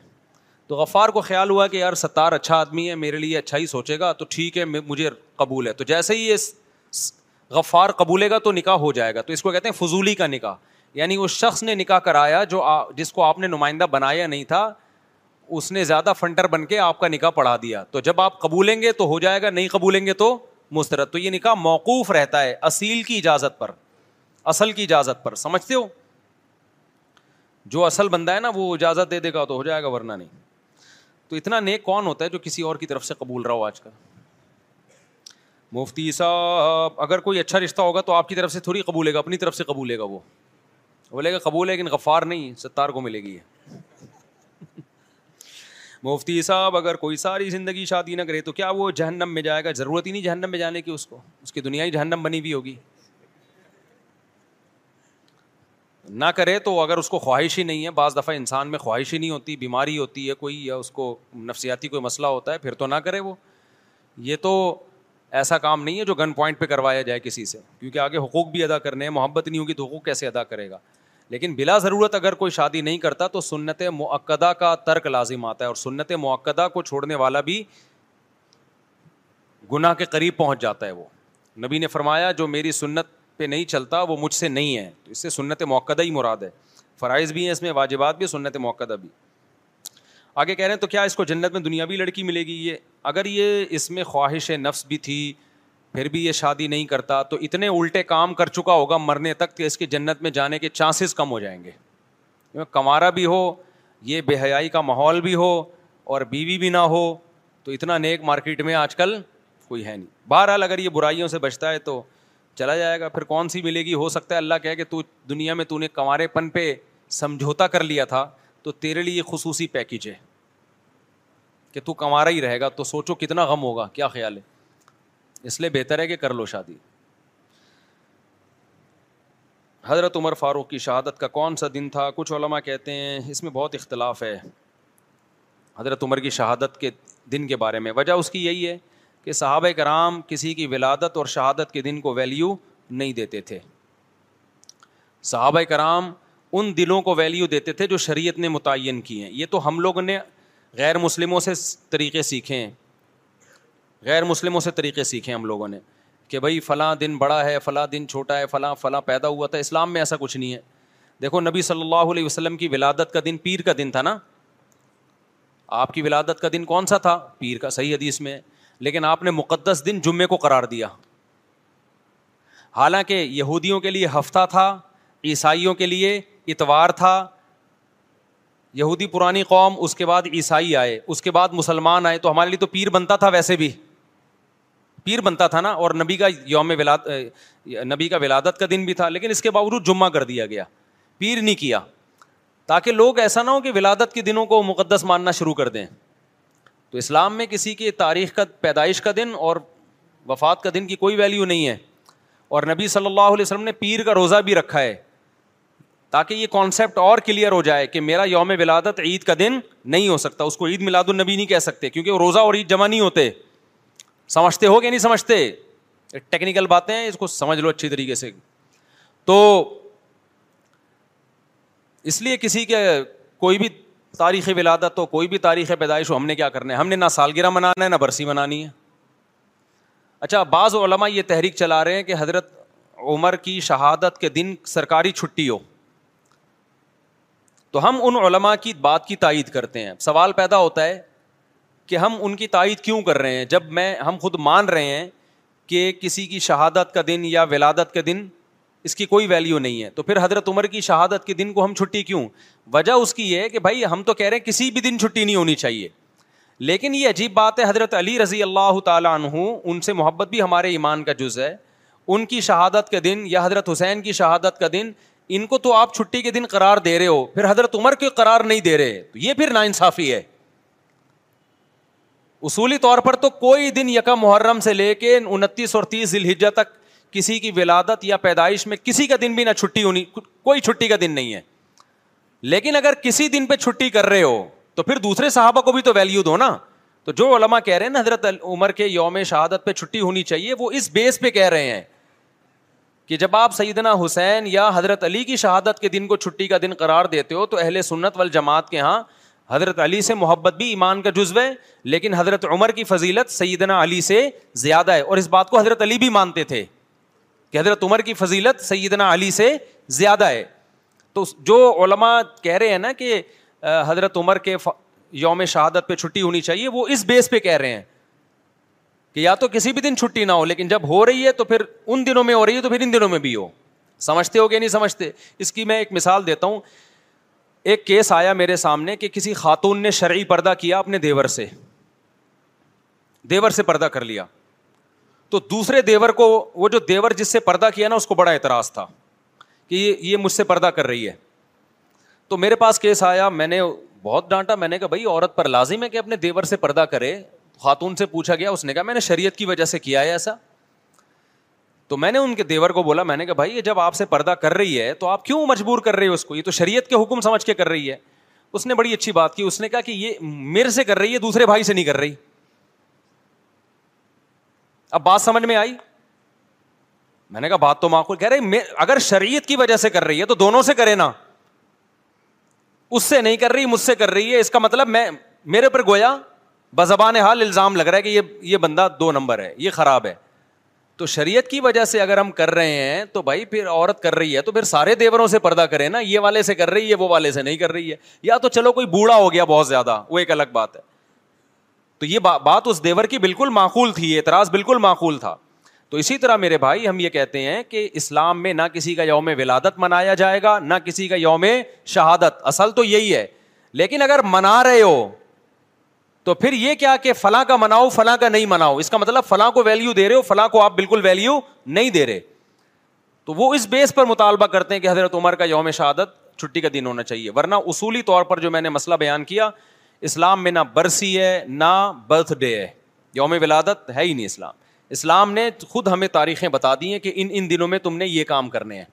تو غفار کو خیال ہوا کہ یار ستار اچھا آدمی ہے, میرے لیے اچھا ہی سوچے گا, تو ٹھیک ہے مجھے قبول ہے. تو جیسے ہی یہ غفار قبولے گا تو نکاح ہو جائے گا. تو اس کو کہتے ہیں فضولی کا نکاح, یعنی اس شخص نے نکاح کرایا جو جس کو آپ نے نمائندہ بنایا نہیں تھا, اس نے زیادہ فنٹر بن کے آپ کا نکاح پڑھا دیا. تو جب آپ قبولیں گے تو ہو جائے گا, نہیں قبولیں گے تو مسترد. تو یہ نکاح موقوف رہتا ہے اصیل کی اجازت پر, اصل کی اجازت پر, سمجھتے ہو؟ جو اصل بندہ ہے نا وہ اجازت دے دے گا تو ہو جائے گا, ورنہ نہیں. تو اتنا نیک کون ہوتا ہے جو کسی اور کی طرف سے قبول رہا ہو؟ آج کل مفتی صاحب اگر کوئی اچھا رشتہ ہوگا تو آپ کی طرف سے تھوڑی قبولے گا, اپنی طرف سے قبولے گا. وہ بولے گا قبول ہے لیکن غفار نہیں, ستار کو ملے گی. مفتی صاحب اگر کوئی ساری زندگی شادی نہ کرے تو کیا وہ جہنم میں جائے گا؟ ضرورت ہی نہیں جہنم میں جانے کی, اس کو اس کی دنیا ہی جہنم بنی ہوئی ہوگی. نہ کرے تو اگر اس کو خواہش ہی نہیں ہے, بعض دفعہ انسان میں خواہش ہی نہیں ہوتی, بیماری ہوتی ہے کوئی, یا اس کو نفسیاتی کوئی مسئلہ ہوتا ہے, پھر تو نہ کرے وہ. یہ تو ایسا کام نہیں ہے جو گن پوائنٹ پہ کروایا جائے کسی سے, کیونکہ آگے حقوق بھی ادا کرنے ہیں, محبت نہیں ہوگی تو حقوق کیسے ادا کرے گا. لیکن بلا ضرورت اگر کوئی شادی نہیں کرتا تو سنت مؤکدہ کا ترک لازم آتا ہے, اور سنت مؤکدہ کو چھوڑنے والا بھی گناہ کے قریب پہنچ جاتا ہے. وہ نبی نے فرمایا جو میری سنت پہ نہیں چلتا وہ مجھ سے نہیں ہے. تو اس سے سنت مؤکدہ ہی مراد ہے, فرائض بھی ہیں اس میں, واجبات بھی, سنت مؤکدہ بھی. آگے کہہ رہے ہیں تو کیا اس کو جنت میں دنیاوی لڑکی ملے گی؟ یہ اگر یہ اس میں خواہش نفس بھی تھی پھر بھی یہ شادی نہیں کرتا تو اتنے الٹے کام کر چکا ہوگا مرنے تک کہ اس کے جنت میں جانے کے چانسز کم ہو جائیں گے. کمارا بھی ہو, یہ بے حیائی کا ماحول بھی ہو, اور بیوی بھی نہ ہو, تو اتنا نیک مارکیٹ میں آج کل کوئی ہے نہیں. بہرحال اگر یہ برائیوں سے بچتا ہے تو چلا جائے گا. پھر کون سی ملے گی؟ ہو سکتا ہے اللہ کہے کہ تو دنیا میں تو نے کنوارے پن پہ سمجھوتا کر لیا تھا تو تیرے لیے خصوصی پیکیج ہے کہ تو کنوارا ہی رہے گا, تو سوچو کتنا غم ہوگا. کیا خیال ہے؟ اس لیے بہتر ہے کہ کر لو شادی. حضرت عمر فاروق کی شہادت کا کون سا دن تھا؟ کچھ علماء کہتے ہیں اس میں بہت اختلاف ہے حضرت عمر کی شہادت کے دن کے بارے میں. وجہ اس کی یہی ہے کہ صحابہ کرام کسی کی ولادت اور شہادت کے دن کو ویلیو نہیں دیتے تھے. صحابہ کرام ان دلوں کو ویلیو دیتے تھے جو شریعت نے متعین کی ہیں. یہ تو ہم لوگوں نے غیر مسلموں سے طریقے سیکھے ہیں, غیر مسلموں سے طریقے سیکھے ہم لوگوں نے کہ بھائی فلاں دن بڑا ہے, فلاں دن چھوٹا ہے, فلاں فلاں پیدا ہوا تھا. اسلام میں ایسا کچھ نہیں ہے. دیکھو نبی صلی اللہ علیہ وسلم کی ولادت کا دن پیر کا دن تھا نا. آپ کی ولادت کا دن کون سا تھا؟ پیر کا, صحیح حدیث میں. لیکن آپ نے مقدس دن جمعے کو قرار دیا, حالانکہ یہودیوں کے لیے ہفتہ تھا, عیسائیوں کے لیے اتوار تھا. یہودی پرانی قوم, اس کے بعد عیسائی آئے, اس کے بعد مسلمان آئے, تو ہمارے لیے تو پیر بنتا تھا, ویسے بھی پیر بنتا تھا نا, اور نبی کا ولادت کا دن بھی تھا. لیکن اس کے باوجود جمعہ کر دیا گیا, پیر نہیں کیا, تاکہ لوگ ایسا نہ ہو کہ ولادت کے دنوں کو مقدس ماننا شروع کر دیں. تو اسلام میں کسی کی تاریخ کا, پیدائش کا دن اور وفات کا دن کی کوئی ویلیو نہیں ہے. اور نبی صلی اللہ علیہ وسلم نے پیر کا روزہ بھی رکھا ہے تاکہ یہ کانسیپٹ اور کلیئر ہو جائے کہ میرا یوم ولادت عید کا دن نہیں ہو سکتا. اس کو عید میلاد النبی نہیں کہہ سکتے کیونکہ وہ روزہ اور عید جمع نہیں ہوتے. سمجھتے ہو کہ نہیں سمجھتے؟ ٹیکنیکل باتیں ہیں, اس کو سمجھ لو اچھی طریقے سے. تو اس لیے کسی کے کوئی بھی تاریخ ولادت ہو, کوئی بھی تاریخ پیدائش ہو, ہم نے کیا کرنا ہے؟ ہم نے نہ سالگرہ منانا ہے نہ برسی منانی ہے. اچھا, بعض علماء یہ تحریک چلا رہے ہیں کہ حضرت عمر کی شہادت کے دن سرکاری چھٹی ہو, تو ہم ان علماء کی بات کی تائید کرتے ہیں. سوال پیدا ہوتا ہے کہ ہم ان کی تائید کیوں کر رہے ہیں جب ہم خود مان رہے ہیں کہ کسی کی شہادت کا دن یا ولادت کا دن اس کی کوئی ویلیو نہیں ہے. تو پھر حضرت عمر کی شہادت کے دن کو ہم چھٹی کیوں؟ وجہ اس کی یہ ہے کہ بھائی ہم تو کہہ رہے ہیں کسی بھی دن چھٹی نہیں ہونی چاہیے, لیکن یہ عجیب بات ہے حضرت علی رضی اللہ تعالیٰ عنہ, ان سے محبت بھی ہمارے ایمان کا جز ہے, ان کی شہادت کا دن یا حضرت حسین کی شہادت کا دن ان کو تو آپ چھٹی کے دن قرار دے رہے ہو, پھر حضرت عمر کو قرار نہیں دے رہے, تو یہ پھر ناانصافی ہے. اصولی طور پر تو کوئی دن یکم محرم سے لے کے 29 اور 30 ذی الحجہ تک کسی کی ولادت یا پیدائش میں کسی کا دن بھی نہ چھٹی ہونی, کوئی چھٹی کا دن نہیں ہے. لیکن اگر کسی دن پہ چھٹی کر رہے ہو تو پھر دوسرے صحابہ کو بھی تو ویلیو دو نا. تو جو علماء کہہ رہے ہیں نا حضرت عمر کے یوم شہادت پہ چھٹی ہونی چاہیے, وہ اس بیس پہ کہہ رہے ہیں کہ جب آپ سیدنا حسین یا حضرت علی کی شہادت کے دن کو چھٹی کا دن قرار دیتے ہو تو اہل سنت والجماعت کے ہاں حضرت علی سے محبت بھی ایمان کا جزو ہے, لیکن حضرت عمر کی فضیلت سیدنا علی سے زیادہ ہے. اور اس بات کو حضرت علی بھی مانتے تھے کہ حضرت عمر کی فضیلت سیدنا علی سے زیادہ ہے. تو جو علماء کہہ رہے ہیں نا کہ حضرت عمر کے یوم شہادت پہ چھٹی ہونی چاہیے, وہ اس بیس پہ کہہ رہے ہیں کہ یا تو کسی بھی دن چھٹی نہ ہو, لیکن جب ہو رہی ہے تو پھر ان دنوں میں ہو رہی ہے تو پھر ان دنوں میں بھی ہو. سمجھتے ہو کہ نہیں سمجھتے؟ اس کی میں ایک مثال دیتا ہوں. ایک کیس آیا میرے سامنے کہ کسی خاتون نے شرعی پردہ کیا اپنے دیور سے پردہ کر لیا, تو دوسرے دیور کو, وہ جو دیور جس سے پردہ کیا نا, اس کو بڑا اعتراض تھا کہ یہ مجھ سے پردہ کر رہی ہے. تو میرے پاس کیس آیا, میں نے بہت ڈانٹا, میں نے کہا بھائی عورت پر لازم ہے کہ اپنے دیور سے پردہ کرے. خاتون سے پوچھا گیا, اس نے کہا میں نے شریعت کی وجہ سے کیا ہے ایسا. تو میں نے ان کے دیور کو بولا, میں نے کہا بھائی یہ جب آپ سے پردہ کر رہی ہے تو آپ کیوں مجبور کر رہے ہو اس کو, یہ تو شریعت کے حکم سمجھ کے کر رہی ہے. اس نے بڑی اچھی بات کی, اس نے کہا کہ یہ میرے سے کر رہی ہے, دوسرے بھائی سے نہیں کر رہی. اب بات سمجھ میں آئی؟ میں نے کہا بات تو معقول, کہہ رہے اگر شریعت کی وجہ سے کر رہی ہے تو دونوں سے کرے نا, اس سے نہیں کر رہی مجھ سے کر رہی ہے. اس کا مطلب میں, میرے پر گویا بزبان حال الزام لگ رہا ہے کہ یہ بندہ دو نمبر ہے, یہ خراب ہے. تو شریعت کی وجہ سے اگر ہم کر رہے ہیں تو بھائی پھر عورت کر رہی ہے تو پھر سارے دیوروں سے پردہ کرے نا, یہ والے سے کر رہی ہے وہ والے سے نہیں کر رہی ہے. یا تو چلو کوئی بوڑھا ہو گیا بہت زیادہ, وہ ایک الگ بات ہے. تو یہ بات اس دیور کی بالکل معقول تھی, اعتراض بالکل معقول تھا. تو اسی طرح میرے بھائی ہم یہ کہتے ہیں کہ اسلام میں نہ کسی کا یوم ولادت منایا جائے گا نہ کسی کا یوم شہادت, اصل تو یہی ہے. لیکن اگر منا رہے ہو تو پھر یہ کیا کہ فلاں کا مناؤ فلاں کا نہیں مناؤ, اس کا مطلب فلاں کو ویلیو دے رہے ہو, فلاں کو آپ بالکل ویلیو نہیں دے رہے. تو وہ اس بیس پر مطالبہ کرتے ہیں کہ حضرت عمر کا یوم شہادت چھٹی کا دن ہونا چاہیے. ورنہ اصولی طور پر جو میں نے مسئلہ بیان کیا, اسلام میں نہ برسی ہے نہ برتھ ڈے ہے, یوم ولادت ہے ہی نہیں. اسلام نے خود ہمیں تاریخیں بتا دی ہیں کہ ان دنوں میں تم نے یہ کام کرنے ہیں.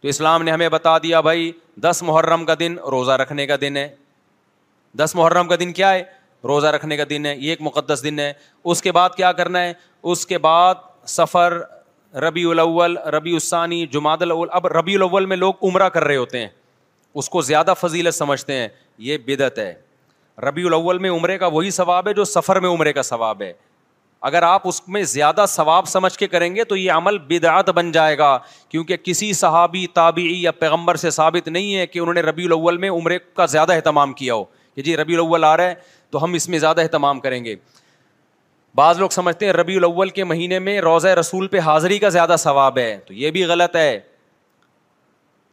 تو اسلام نے ہمیں بتا دیا بھائی 10 محرم کا دن روزہ رکھنے کا دن ہے. 10 محرم کا دن کیا ہے؟ روزہ رکھنے کا دن ہے, یہ ایک مقدس دن ہے. اس کے بعد کیا کرنا ہے؟ اس کے بعد سفر, ربیع الاول, ربیع الثانی, جمادی الاول. اب ربیع الاول میں لوگ عمرہ کر رہے ہوتے ہیں, اس کو زیادہ فضیلت سمجھتے ہیں, یہ بدعت ہے. ربیع الاول میں عمرے کا وہی ثواب ہے جو سفر میں عمرے کا ثواب ہے. اگر آپ اس میں زیادہ ثواب سمجھ کے کریں گے تو یہ عمل بدعت بن جائے گا, کیونکہ کسی صحابی, تابعی یا پیغمبر سے ثابت نہیں ہے کہ انہوں نے ربیع الاول میں عمرے کا زیادہ اہتمام کیا ہو کہ جی ربیع الاول آ رہا ہے تو ہم اس میں زیادہ اہتمام کریں گے. بعض لوگ سمجھتے ہیں ربیع الاول کے مہینے میں روضہ رسول پہ حاضری کا زیادہ ثواب ہے, تو یہ بھی غلط ہے.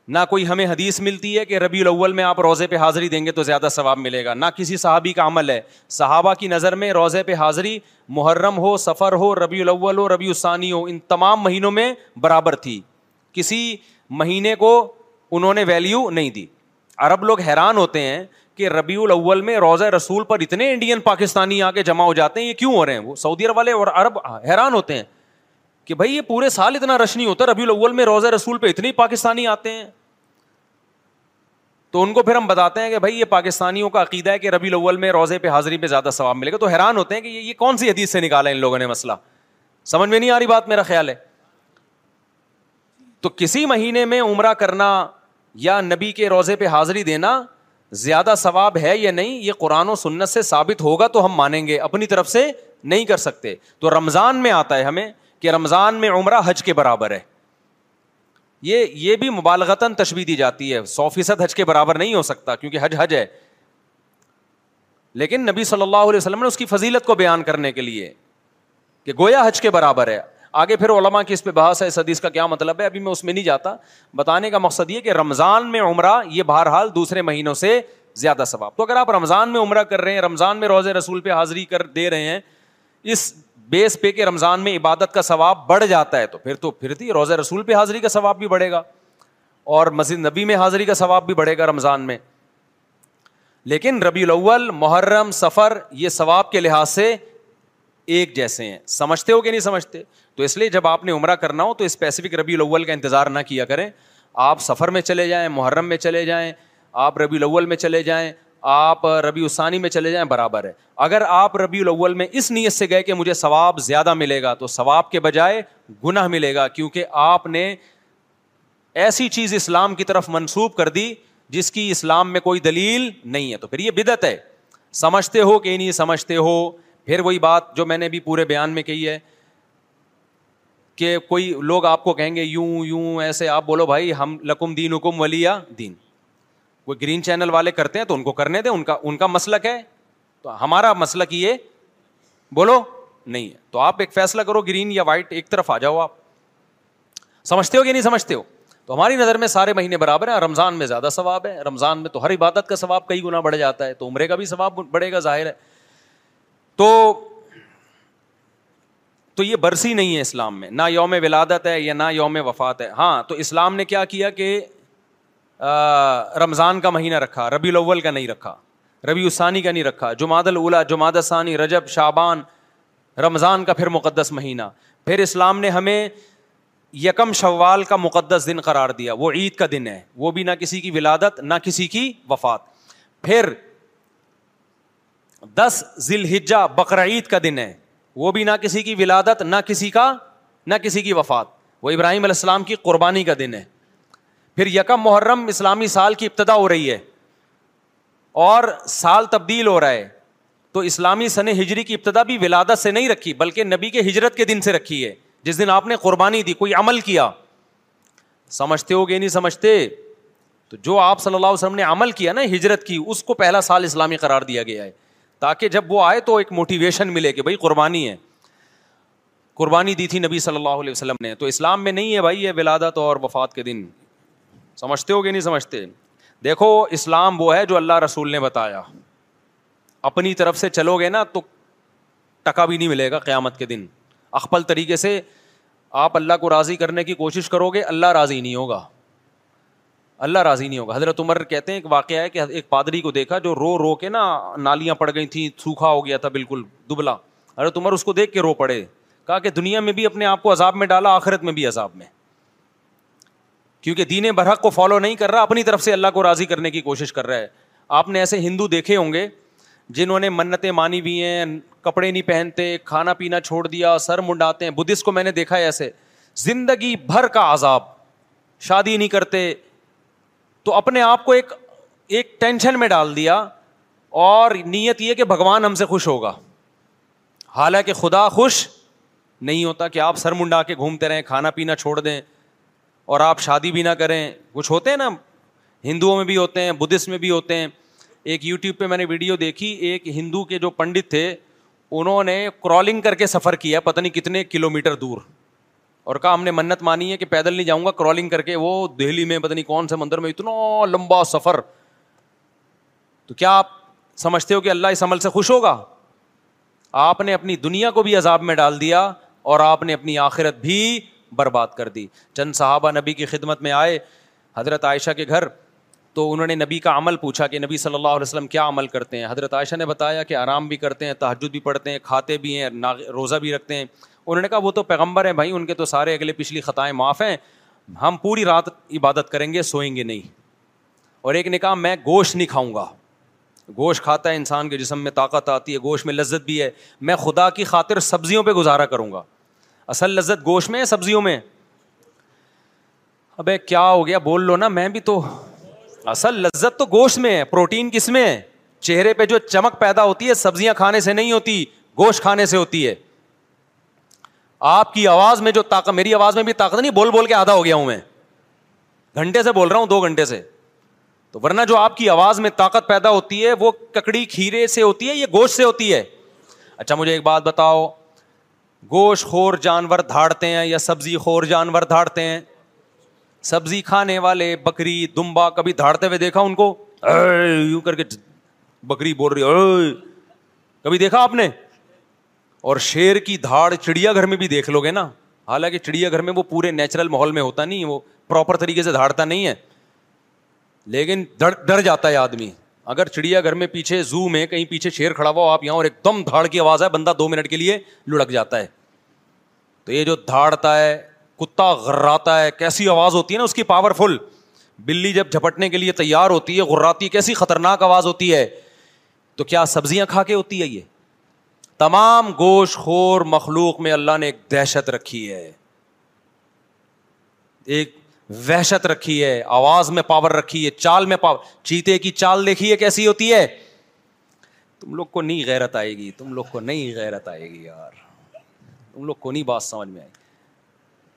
نہ کوئی ہمیں حدیث ملتی ہے کہ ربیع الاول میں آپ روضے پہ حاضری دیں گے تو زیادہ ثواب ملے گا, نہ کسی صحابی کا عمل ہے. صحابہ کی نظر میں روضے پہ حاضری محرم ہو, سفر ہو, ربیع الاول ہو, ربیع الثانی ہو, ان تمام مہینوں میں برابر تھی, کسی مہینے کو انہوں نے ویلیو نہیں دی. عرب لوگ حیران ہوتے ہیں کہ ربیع الاول میں روضہ رسول پر اتنے انڈین پاکستانی آ کے جمع ہو جاتے ہیں, یہ کیوں ہو رہے ہیں؟ وہ سعودی عرب والے اور عرب حیران ہوتے ہیں کہ بھائی یہ پورے سال اتنا رش نہیں ہوتا, ربیع الاول میں روضہ رسول پہ اتنے پاکستانی آتے ہیں. تو ان کو پھر ہم بتاتے ہیں کہ بھائی یہ پاکستانیوں کا عقیدہ ہے کہ ربیع الاول میں روضے پہ حاضری پہ زیادہ ثواب ملے گا. تو حیران ہوتے ہیں کہ یہ کون سی حدیث سے نکالا ان لوگوں نے مسئلہ, سمجھ میں نہیں آ رہی بات, میرا خیال ہے. تو کسی مہینے میں عمرہ کرنا یا نبی کے روضے پہ حاضری دینا زیادہ ثواب ہے یا نہیں, یہ قرآن و سنت سے ثابت ہوگا تو ہم مانیں گے, اپنی طرف سے نہیں کر سکتے. تو رمضان میں آتا ہے ہمیں کہ رمضان میں عمرہ حج کے برابر ہے, یہ بھی مبالغتاً تشبیہ دی جاتی ہے. 100% حج کے برابر نہیں ہو سکتا کیونکہ حج حج ہے, لیکن نبی صلی اللہ علیہ وسلم نے اس کی فضیلت کو بیان کرنے کے لیے کہ گویا حج کے برابر ہے. آگے پھر علماء کی اس پہ بحث ہے اس حدیث کا کیا مطلب ہے, ابھی میں اس میں نہیں جاتا. بتانے کا مقصد یہ کہ رمضان میں عمرہ یہ بہرحال دوسرے مہینوں سے زیادہ ثواب. تو اگر آپ رمضان میں عمرہ کر رہے ہیں, رمضان میں روزے رسول پہ حاضری کر دے رہے ہیں, اس بیس پہ کہ رمضان میں عبادت کا ثواب بڑھ جاتا ہے, تو پھر روزہ رسول پہ حاضری کا ثواب بھی بڑھے گا اور مسجد نبی میں حاضری کا ثواب بھی بڑھے گا رمضان میں. لیکن ربیع الاول, محرم, سفر یہ ثواب کے لحاظ سے ایک جیسے ہیں, سمجھتے ہو کہ نہیں سمجھتے؟ تو اس لیے جب آپ نے عمرہ کرنا ہو تو اسپیسیفک ربیع الاول کا انتظار نہ کیا کریں. آپ سفر میں چلے جائیں, محرم میں چلے جائیں, آپ ربیع الاول میں چلے جائیں, آپ ربیع الثانی میں چلے جائیں, برابر ہے. اگر آپ ربیع الاول میں اس نیت سے گئے کہ مجھے ثواب زیادہ ملے گا تو ثواب کے بجائے گناہ ملے گا, کیونکہ آپ نے ایسی چیز اسلام کی طرف منسوب کر دی جس کی اسلام میں کوئی دلیل نہیں ہے, تو پھر یہ بدعت ہے. سمجھتے ہو کہ نہیں سمجھتے ہو؟ پھر وہی بات جو میں نے بھی پورے بیان میں کہی ہے کہ کوئی لوگ آپ کو کہیں گے یوں یوں ایسے, آپ بولو بھائی ہم لکم دینکم ولی دین. کوئی گرین چینل والے کرتے ہیں تو ان کو کرنے دیں, ان کا مسلک ہے, تو ہمارا مسلک یہ بولو نہیں ہے. تو آپ ایک فیصلہ کرو, گرین یا وائٹ, ایک طرف آ جاؤ. آپ سمجھتے ہو کہ نہیں سمجھتے ہو؟ تو ہماری نظر میں سارے مہینے برابر ہیں, رمضان میں زیادہ ثواب ہے, رمضان میں تو ہر عبادت کا ثواب کئی گنا بڑھ جاتا ہے, تو عمرے کا بھی ثواب بڑھے گا ظاہر ہے. تو یہ برسی نہیں ہے اسلام میں, نہ یوم ولادت ہے یا نہ یوم وفات ہے. ہاں تو اسلام نے کیا کیا کہ رمضان کا مہینہ رکھا, ربیع الاول کا نہیں رکھا, ربیع الثانی کا نہیں رکھا, جمادی الاولیٰ, جمادی الثانی, رجب, شعبان, رمضان کا پھر مقدس مہینہ. پھر اسلام نے ہمیں یکم شوال کا مقدس دن قرار دیا, وہ عید کا دن ہے, وہ بھی نہ کسی کی ولادت نہ کسی کی وفات. پھر 10 ذی الحجہ بقرعید کا دن ہے, وہ بھی نہ کسی کی ولادت نہ کسی کی وفات, وہ ابراہیم علیہ السلام کی قربانی کا دن ہے. پھر یکم محرم اسلامی سال کی ابتدا ہو رہی ہے اور سال تبدیل ہو رہا ہے, تو اسلامی سن ہجری کی ابتدا بھی ولادت سے نہیں رکھی بلکہ نبی کے ہجرت کے دن سے رکھی ہے, جس دن آپ نے قربانی دی, کوئی عمل کیا. سمجھتے ہو گے نہیں سمجھتے؟ تو جو آپ صلی اللہ علیہ وسلم نے عمل کیا نا, ہجرت کی, اس کو پہلا سال اسلامی قرار دیا گیا ہے تاکہ جب وہ آئے تو ایک موٹیویشن ملے کہ بھائی قربانی ہے, قربانی دی تھی نبی صلی اللہ علیہ وسلم نے. تو اسلام میں نہیں ہے بھائی یہ ولادت اور وفات کے دن. سمجھتے ہو گے نہیں سمجھتے؟ دیکھو اسلام وہ ہے جو اللہ رسول نے بتایا, اپنی طرف سے چلو گے نا تو ٹکا بھی نہیں ملے گا قیامت کے دن. اخپل طریقے سے آپ اللہ کو راضی کرنے کی کوشش کرو گے, اللہ راضی نہیں ہوگا. حضرت عمر کہتے ہیں ایک واقعہ ہے کہ ایک پادری کو دیکھا جو رو رو کے نالیاں پڑ گئی تھیں, سوکھا ہو گیا تھا بالکل دبلا. حضرت عمر اس کو دیکھ کے رو پڑے, کہا کہ دنیا میں بھی اپنے آپ کو عذاب میں ڈالا, آخرت میں بھی عذاب میں, کیونکہ دین برحق کو فالو نہیں کر رہا, اپنی طرف سے اللہ کو راضی کرنے کی کوشش کر رہا ہے. آپ نے ایسے ہندو دیکھے ہوں گے جنہوں نے منتیں مانی ہوئی ہیں, کپڑے نہیں پہنتے, کھانا پینا چھوڑ دیا, سر منڈاتے ہیں. بدھسٹ کو میں نے دیکھا ہے ایسے, زندگی بھر کا عذاب, شادی نہیں کرتے, تو اپنے آپ کو ایک ٹینشن میں ڈال دیا اور نیت یہ کہ بھگوان ہم سے خوش ہوگا, حالانکہ خدا خوش نہیں ہوتا. کہ آپ سر منڈا کے گھومتے رہیں, کھانا پینا چھوڑ دیں اور آپ شادی بھی نہ کریں. کچھ ہوتے ہیں نا, ہندوؤں میں بھی ہوتے ہیں, بدھسٹ میں بھی ہوتے ہیں. ایک یوٹیوب پہ میں نے ویڈیو دیکھی, ایک ہندو کے جو پنڈت تھے انہوں نے کرالنگ کر کے سفر کیا پتہ نہیں کتنے کلومیٹر دور, اور کہا ہم نے منت مانی ہے کہ پیدل نہیں جاؤں گا, کرالنگ کر کے. وہ دہلی میں پتہ نہیں کون سے مندر میں اتنا لمبا سفر. تو کیا آپ سمجھتے ہو کہ اللہ اس عمل سے خوش ہوگا؟ آپ نے اپنی دنیا کو بھی عذاب میں ڈال دیا اور آپ نے اپنی آخرت بھی برباد کر دی. چند صحابہ نبی کی خدمت میں آئے حضرت عائشہ کے گھر, تو انہوں نے نبی کا عمل پوچھا کہ نبی صلی اللہ علیہ وسلم کیا عمل کرتے ہیں. حضرت عائشہ نے بتایا کہ آرام بھی کرتے ہیں, تہجد بھی پڑھتے ہیں, کھاتے بھی ہیں, روزہ بھی رکھتے ہیں. انہوں نے کہا وہ تو پیغمبر ہیں بھائی, ان کے تو سارے اگلے پچھلی خطائیں معاف ہیں, ہم پوری رات عبادت کریں گے, سوئیں گے نہیں. اور ایک نے کہا میں گوشت نہیں کھاؤں گا. گوشت کھاتا ہے انسان کے جسم میں طاقت آتی ہے, گوشت میں لذت بھی ہے, میں خدا کی خاطر سبزیوں پہ گزارا کروں گا. اصل لذت گوشت میں ہے سبزیوں میں؟ ابے کیا ہو گیا, بول لو نا. میں بھی تو اصل لذت تو گوشت میں ہے. پروٹین کس میں ہے؟ چہرے پہ جو چمک پیدا ہوتی ہے سبزیاں کھانے سے نہیں ہوتی, گوشت کھانے سے ہوتی ہے. آپ کی آواز میں جو طاقت, میری آواز میں بھی طاقت نہیں, بول بول کے آدھا ہو گیا ہوں میں, گھنٹے سے بول رہا ہوں 2 گھنٹے سے. تو ورنہ جو آپ کی آواز میں طاقت پیدا ہوتی ہے وہ ککڑی کھیرے سے ہوتی ہے, یہ گوشت سے ہوتی ہے. اچھا مجھے ایک بات بتاؤ, گوشت خور جانور دھاڑتے ہیں یا سبزی خور جانور دھاڑتے ہیں. سبزی کھانے والے بکری دمبا کبھی دھاڑتے ہوئے دیکھا ان کو؟ یوں کر کے بکری بول رہی ہے, کبھی دیکھا آپ نے؟ اور شیر کی دھاڑ چڑیا گھر میں بھی دیکھ لو گے نا, حالانکہ چڑیا گھر میں وہ پورے نیچرل ماحول میں ہوتا نہیں, وہ پراپر طریقے سے دھاڑتا نہیں ہے, لیکن ڈر جاتا ہے آدمی. اگر چڑیا گھر میں پیچھے زو میں کہیں پیچھے شیر کھڑا ہوا آپ یہاں اور ایک دم دھاڑ کی آواز ہے, بندہ 2 منٹ کے لیے لڑک جاتا ہے. تو یہ جو دھاڑتا ہے, کتا غراتا ہے, کیسی آواز ہوتی ہے نا اس کی, پاورفل. بلی جب جھپٹنے کے لیے تیار ہوتی ہے غراتی ہے, کیسی خطرناک آواز ہوتی ہے. تو کیا سبزیاں کھا کے ہوتی ہے؟ یہ تمام گوشت خور مخلوق میں اللہ نے ایک دہشت رکھی ہے, ایک وحشت رکھی ہے, آواز میں پاور رکھی ہے, چال میں پاور. چیتے کی چال دیکھیے کیسی ہوتی ہے. تم لوگ کو نہیں غیرت آئے گی, تم لوگ کو نہیں غیرت آئے گی یار, تم لوگ کو نہیں بات سمجھ میں آئے گی.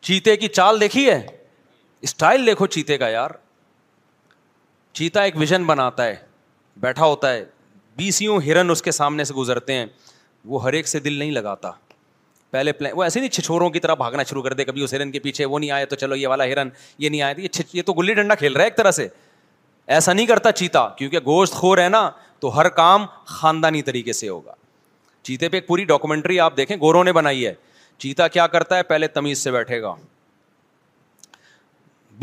چیتے کی چال دیکھی ہے, اسٹائل دیکھو چیتے کا یار. چیتا ایک ویژن بناتا ہے, بیٹھا ہوتا ہے, 20 ہرن اس کے سامنے سے گزرتے ہیں, وہ ہر ایک سے دل نہیں لگاتا. پہلے پلان وہ ایسے نہیں چھچوروں کی طرح بھاگنا شروع کر دے, کبھی اس ہرن کے پیچھے, وہ نہیں آیا تو چلو یہ والا ہرن, یہ نہیں آیا تو یہ تو گلی ڈنڈا کھیل رہا ہے ایک طرح سے. ایسا نہیں کرتا چیتا, کیونکہ گوشت خور ہے نا, تو ہر کام خاندانی طریقے سے ہوگا. چیتے پہ ایک پوری ڈاکومنٹری آپ دیکھیں, گوروں نے بنائی ہے. چیتا کیا کرتا ہے, پہلے تمیز سے بیٹھے گا,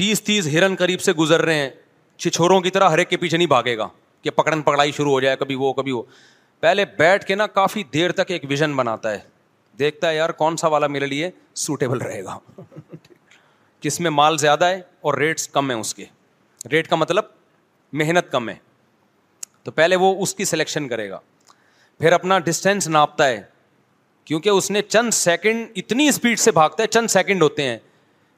20-30 ہرن قریب سے گزر رہے ہیں, چھچوروں کی طرح ہر ایک کے پیچھے نہیں بھاگے گا کہ پکڑن پکڑائی شروع ہو جائے, کبھی وہ کبھی وہ. پہلے بیٹھ کے نا کافی دیر تک ایک ویژن بناتا ہے, دیکھتا ہے یار کون سا والا میرے لیے سوٹیبل رہے گا, جس میں مال زیادہ ہے اور ریٹس کم ہیں اس کے. ریٹ کا مطلب محنت کم ہے. تو پہلے وہ اس کی سلیکشن کرے گا, پھر اپنا ڈسٹینس ناپتا ہے, کیونکہ اس نے چند سیکنڈ اتنی اسپیڈ سے بھاگتا ہے, چند سیکنڈ ہوتے ہیں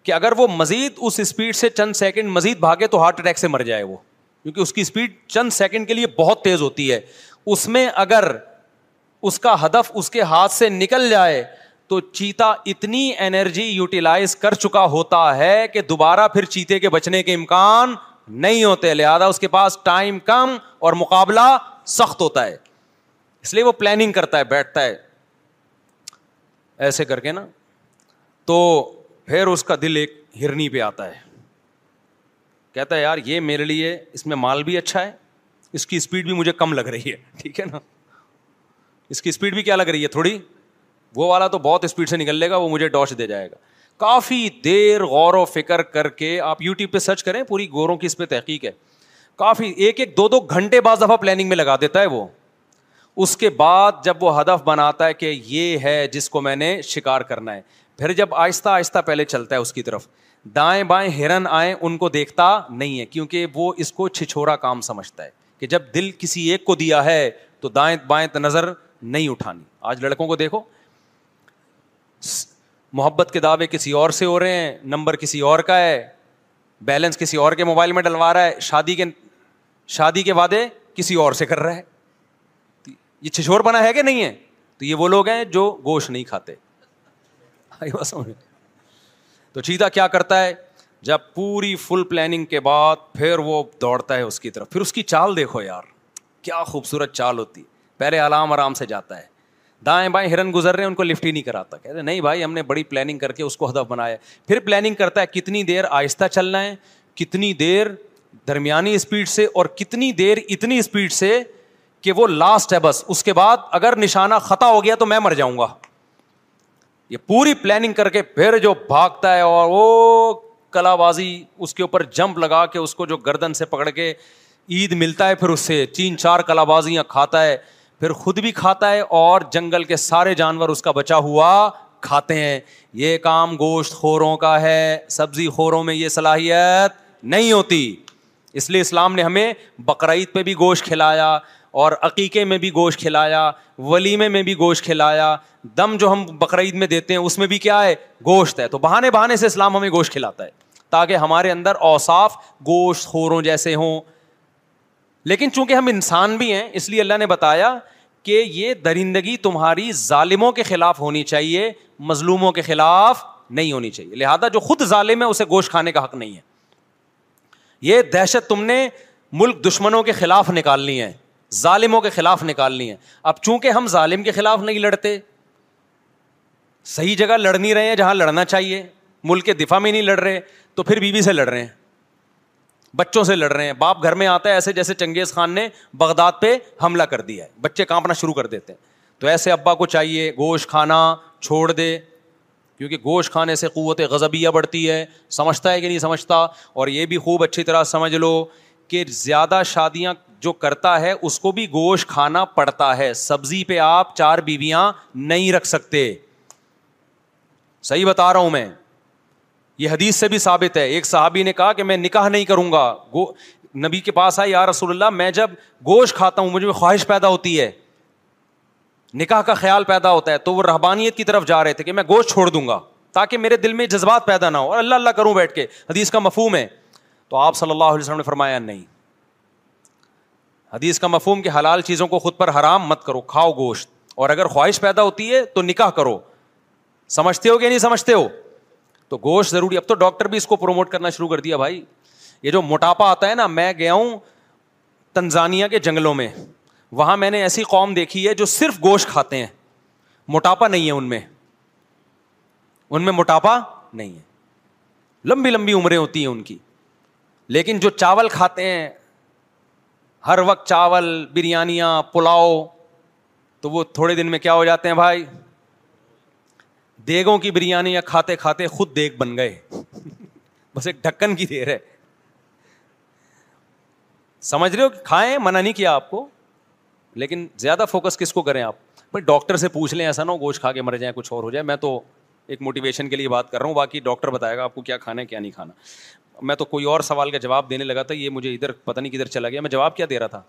کہ اگر وہ مزید اس اسپیڈ سے چند سیکنڈ مزید بھاگے تو ہارٹ اٹیک سے مر جائے وہ, کیونکہ اس کی اسپیڈ چند سیکنڈ کے لیے بہت تیز ہوتی ہے. اس میں اگر اس کا ہدف اس کے ہاتھ سے نکل جائے تو چیتا اتنی انرجی یوٹیلائز کر چکا ہوتا ہے کہ دوبارہ پھر چیتے کے بچنے کے امکان نہیں ہوتے, لہذا اس کے پاس ٹائم کم اور مقابلہ سخت ہوتا ہے. اس لیے وہ پلاننگ کرتا ہے, بیٹھتا ہے ایسے کر کے نا. تو پھر اس کا دل ایک ہرنی پہ آتا ہے, کہتا ہے یار یہ میرے لیے, اس میں مال بھی اچھا ہے, اس کی اسپیڈ بھی مجھے کم لگ رہی ہے, ٹھیک ہے نا, اس کی اسپیڈ بھی کیا لگ رہی ہے تھوڑی, وہ والا تو بہت اسپیڈ سے نکل لے گا, وہ مجھے ڈوش دے جائے گا. کافی دیر غور و فکر کر کے, آپ یوٹیوب پہ سرچ کریں, پوری گوروں کی اس پہ تحقیق ہے, کافی ایک ایک 2 گھنٹے بعض دفعہ پلاننگ میں لگا دیتا ہے وہ. اس کے بعد جب وہ ہدف بناتا ہے کہ یہ ہے جس کو میں نے شکار کرنا ہے, پھر جب آہستہ آہستہ پہلے چلتا ہے اس کی طرف, دائیں بائیں ہرن آئیں ان کو دیکھتا نہیں ہے, کیونکہ وہ اس کو چھچورا کام سمجھتا ہے کہ جب دل کسی ایک کو دیا ہے تو دائیں بائیں نظر نہیں اٹھانی. آج لڑکوں کو دیکھو, محبت کے دعوے کسی اور سے ہو رہے ہیں, نمبر کسی اور کا ہے, بیلنس کسی اور کے موبائل میں ڈلوا رہا ہے, شادی کے وعدے کسی اور سے کر رہا ہے. یہ چھچور بنا ہے کہ نہیں ہے؟ تو یہ وہ لوگ ہیں جو گوشت نہیں کھاتے. تو چیتا کیا کرتا ہے, جب پوری فل پلاننگ کے بعد پھر وہ دوڑتا ہے اس کی طرف. پھر اس کی چال دیکھو یار, کیا خوبصورت چال ہوتی. پہلے آرام سے جاتا ہے, دائیں بائیں ہرن گزر رہے ہیں ان کو لفٹ ہی نہیں کراتا, کہتے نہیں بھائی ہم نے بڑی پلاننگ کر کے اس کو ہدف بنایا. پھر پلاننگ کرتا ہے کتنی دیر آہستہ چلنا ہے, کتنی دیر درمیانی اسپیڈ سے, اور کتنی دیر اتنی اسپیڈ سے کہ وہ لاسٹ ہے بس, اس کے بعد اگر نشانہ خطا ہو گیا تو میں مر جاؤں گا. یہ پوری پلاننگ کر کے پھر جو بھاگتا ہے, اور وہ کلا بازی, اس کے اوپر جمپ لگا کے اس کو جو گردن سے پکڑ کے عید ملتا ہے, پھر اس سے 3-4 کلا بازیاں کھاتا ہے, پھر خود بھی کھاتا ہے اور جنگل کے سارے جانور اس کا بچا ہوا کھاتے ہیں. یہ کام گوشت خوروں کا ہے, سبزی خوروں میں یہ صلاحیت نہیں ہوتی. اس لیے اسلام نے ہمیں بقرعید پہ بھی گوشت کھلایا, اور عقیقے میں بھی گوشت کھلایا, ولیمے میں بھی گوشت کھلایا, دم جو ہم بقرعید میں دیتے ہیں اس میں بھی کیا ہے, گوشت ہے. تو بہانے سے اسلام ہمیں گوشت کھلاتا ہے تاکہ ہمارے اندر اوصاف گوشت خوروں جیسے ہوں. لیکن چونکہ ہم انسان بھی ہیں, اس لیے اللہ نے بتایا کہ یہ درندگی تمہاری ظالموں کے خلاف ہونی چاہیے, مظلوموں کے خلاف نہیں ہونی چاہیے. لہذا جو خود ظالم ہے اسے گوشت کھانے کا حق نہیں ہے. یہ دہشت تم نے ملک دشمنوں کے خلاف نکالنی ہے, ظالموں کے خلاف نکالنی ہے. اب چونکہ ہم ظالم کے خلاف نہیں لڑتے, صحیح جگہ لڑ نہیں رہے ہیں جہاں لڑنا چاہیے, ملک کے دفاع میں نہیں لڑ رہے تو پھر بیوی سے لڑ رہے ہیں, بچوں سے لڑ رہے ہیں. باپ گھر میں آتا ہے ایسے جیسے چنگیز خان نے بغداد پہ حملہ کر دیا ہے, بچے کانپنا شروع کر دیتے ہیں. تو ایسے ابا کو چاہیے گوشت کھانا چھوڑ دے, کیونکہ گوشت کھانے سے قوت غضبیہ بڑھتی ہے. سمجھتا ہے کہ نہیں سمجھتا. اور یہ بھی خوب اچھی طرح سمجھ لو کہ زیادہ شادیاں جو کرتا ہے اس کو بھی گوشت کھانا پڑتا ہے. سبزی پہ آپ 4 بیویاں نہیں رکھ سکتے, صحیح بتا رہا ہوں میں, یہ حدیث سے بھی ثابت ہے. ایک صحابی نے کہا کہ میں نکاح نہیں کروں گا, نبی کے پاس آئے, یا رسول اللہ میں جب گوشت کھاتا ہوں مجھ میں خواہش پیدا ہوتی ہے, نکاح کا خیال پیدا ہوتا ہے. تو وہ رہبانیت کی طرف جا رہے تھے کہ میں گوشت چھوڑ دوں گا تاکہ میرے دل میں جذبات پیدا نہ ہو اور اللہ اللہ کروں بیٹھ کے, حدیث کا مفہوم ہے. تو آپ صلی اللہ علیہ وسلم نے فرمایا نہیں, حدیث کا مفہوم کہ حلال چیزوں کو خود پر حرام مت کرو, کھاؤ گوشت, اور اگر خواہش پیدا ہوتی ہے تو نکاح کرو. سمجھتے ہو کہ نہیں سمجھتے ہو؟ تو گوشت ضروری. اب تو ڈاکٹر بھی اس کو پروموٹ کرنا شروع کر دیا بھائی. یہ جو موٹاپا آتا ہے نا, میں گیا ہوں تنزانیہ کے جنگلوں میں, وہاں میں نے ایسی قوم دیکھی ہے جو صرف گوشت کھاتے ہیں, موٹاپا نہیں ہے ان میں موٹاپا نہیں ہے, لمبی لمبی عمریں ہوتی ہیں ان کی. لیکن جو چاول کھاتے ہیں ہر وقت, چاول, بریانیاں, پلاؤ, تو وہ تھوڑے دن میں کیا ہو جاتے ہیں بھائی, دیگوں کی بریانیاں کھاتے کھاتے خود دیگ بن گئے بس ایک ڈھکن کی دیر ہے. سمجھ رہے ہو کہ کھائیں, منع نہیں کیا آپ کو, لیکن زیادہ فوکس کس کو کریں آپ بھائی؟ ڈاکٹر سے پوچھ لیں, ایسا نہ ہو گوشت کھا کے مر جائیں, کچھ اور ہو جائے. میں تو ایک موٹیویشن کے لیے بات کر رہا ہوں, باقی ڈاکٹر بتائے گا آپ کو کیا کھانا ہے کیا نہیں کھانا. میں تو کوئی اور سوال کا جواب دینے لگا تھا, یہ مجھے ادھر پتہ نہیں کدھر چلا گیا. میں جواب کیا دے رہا تھا؟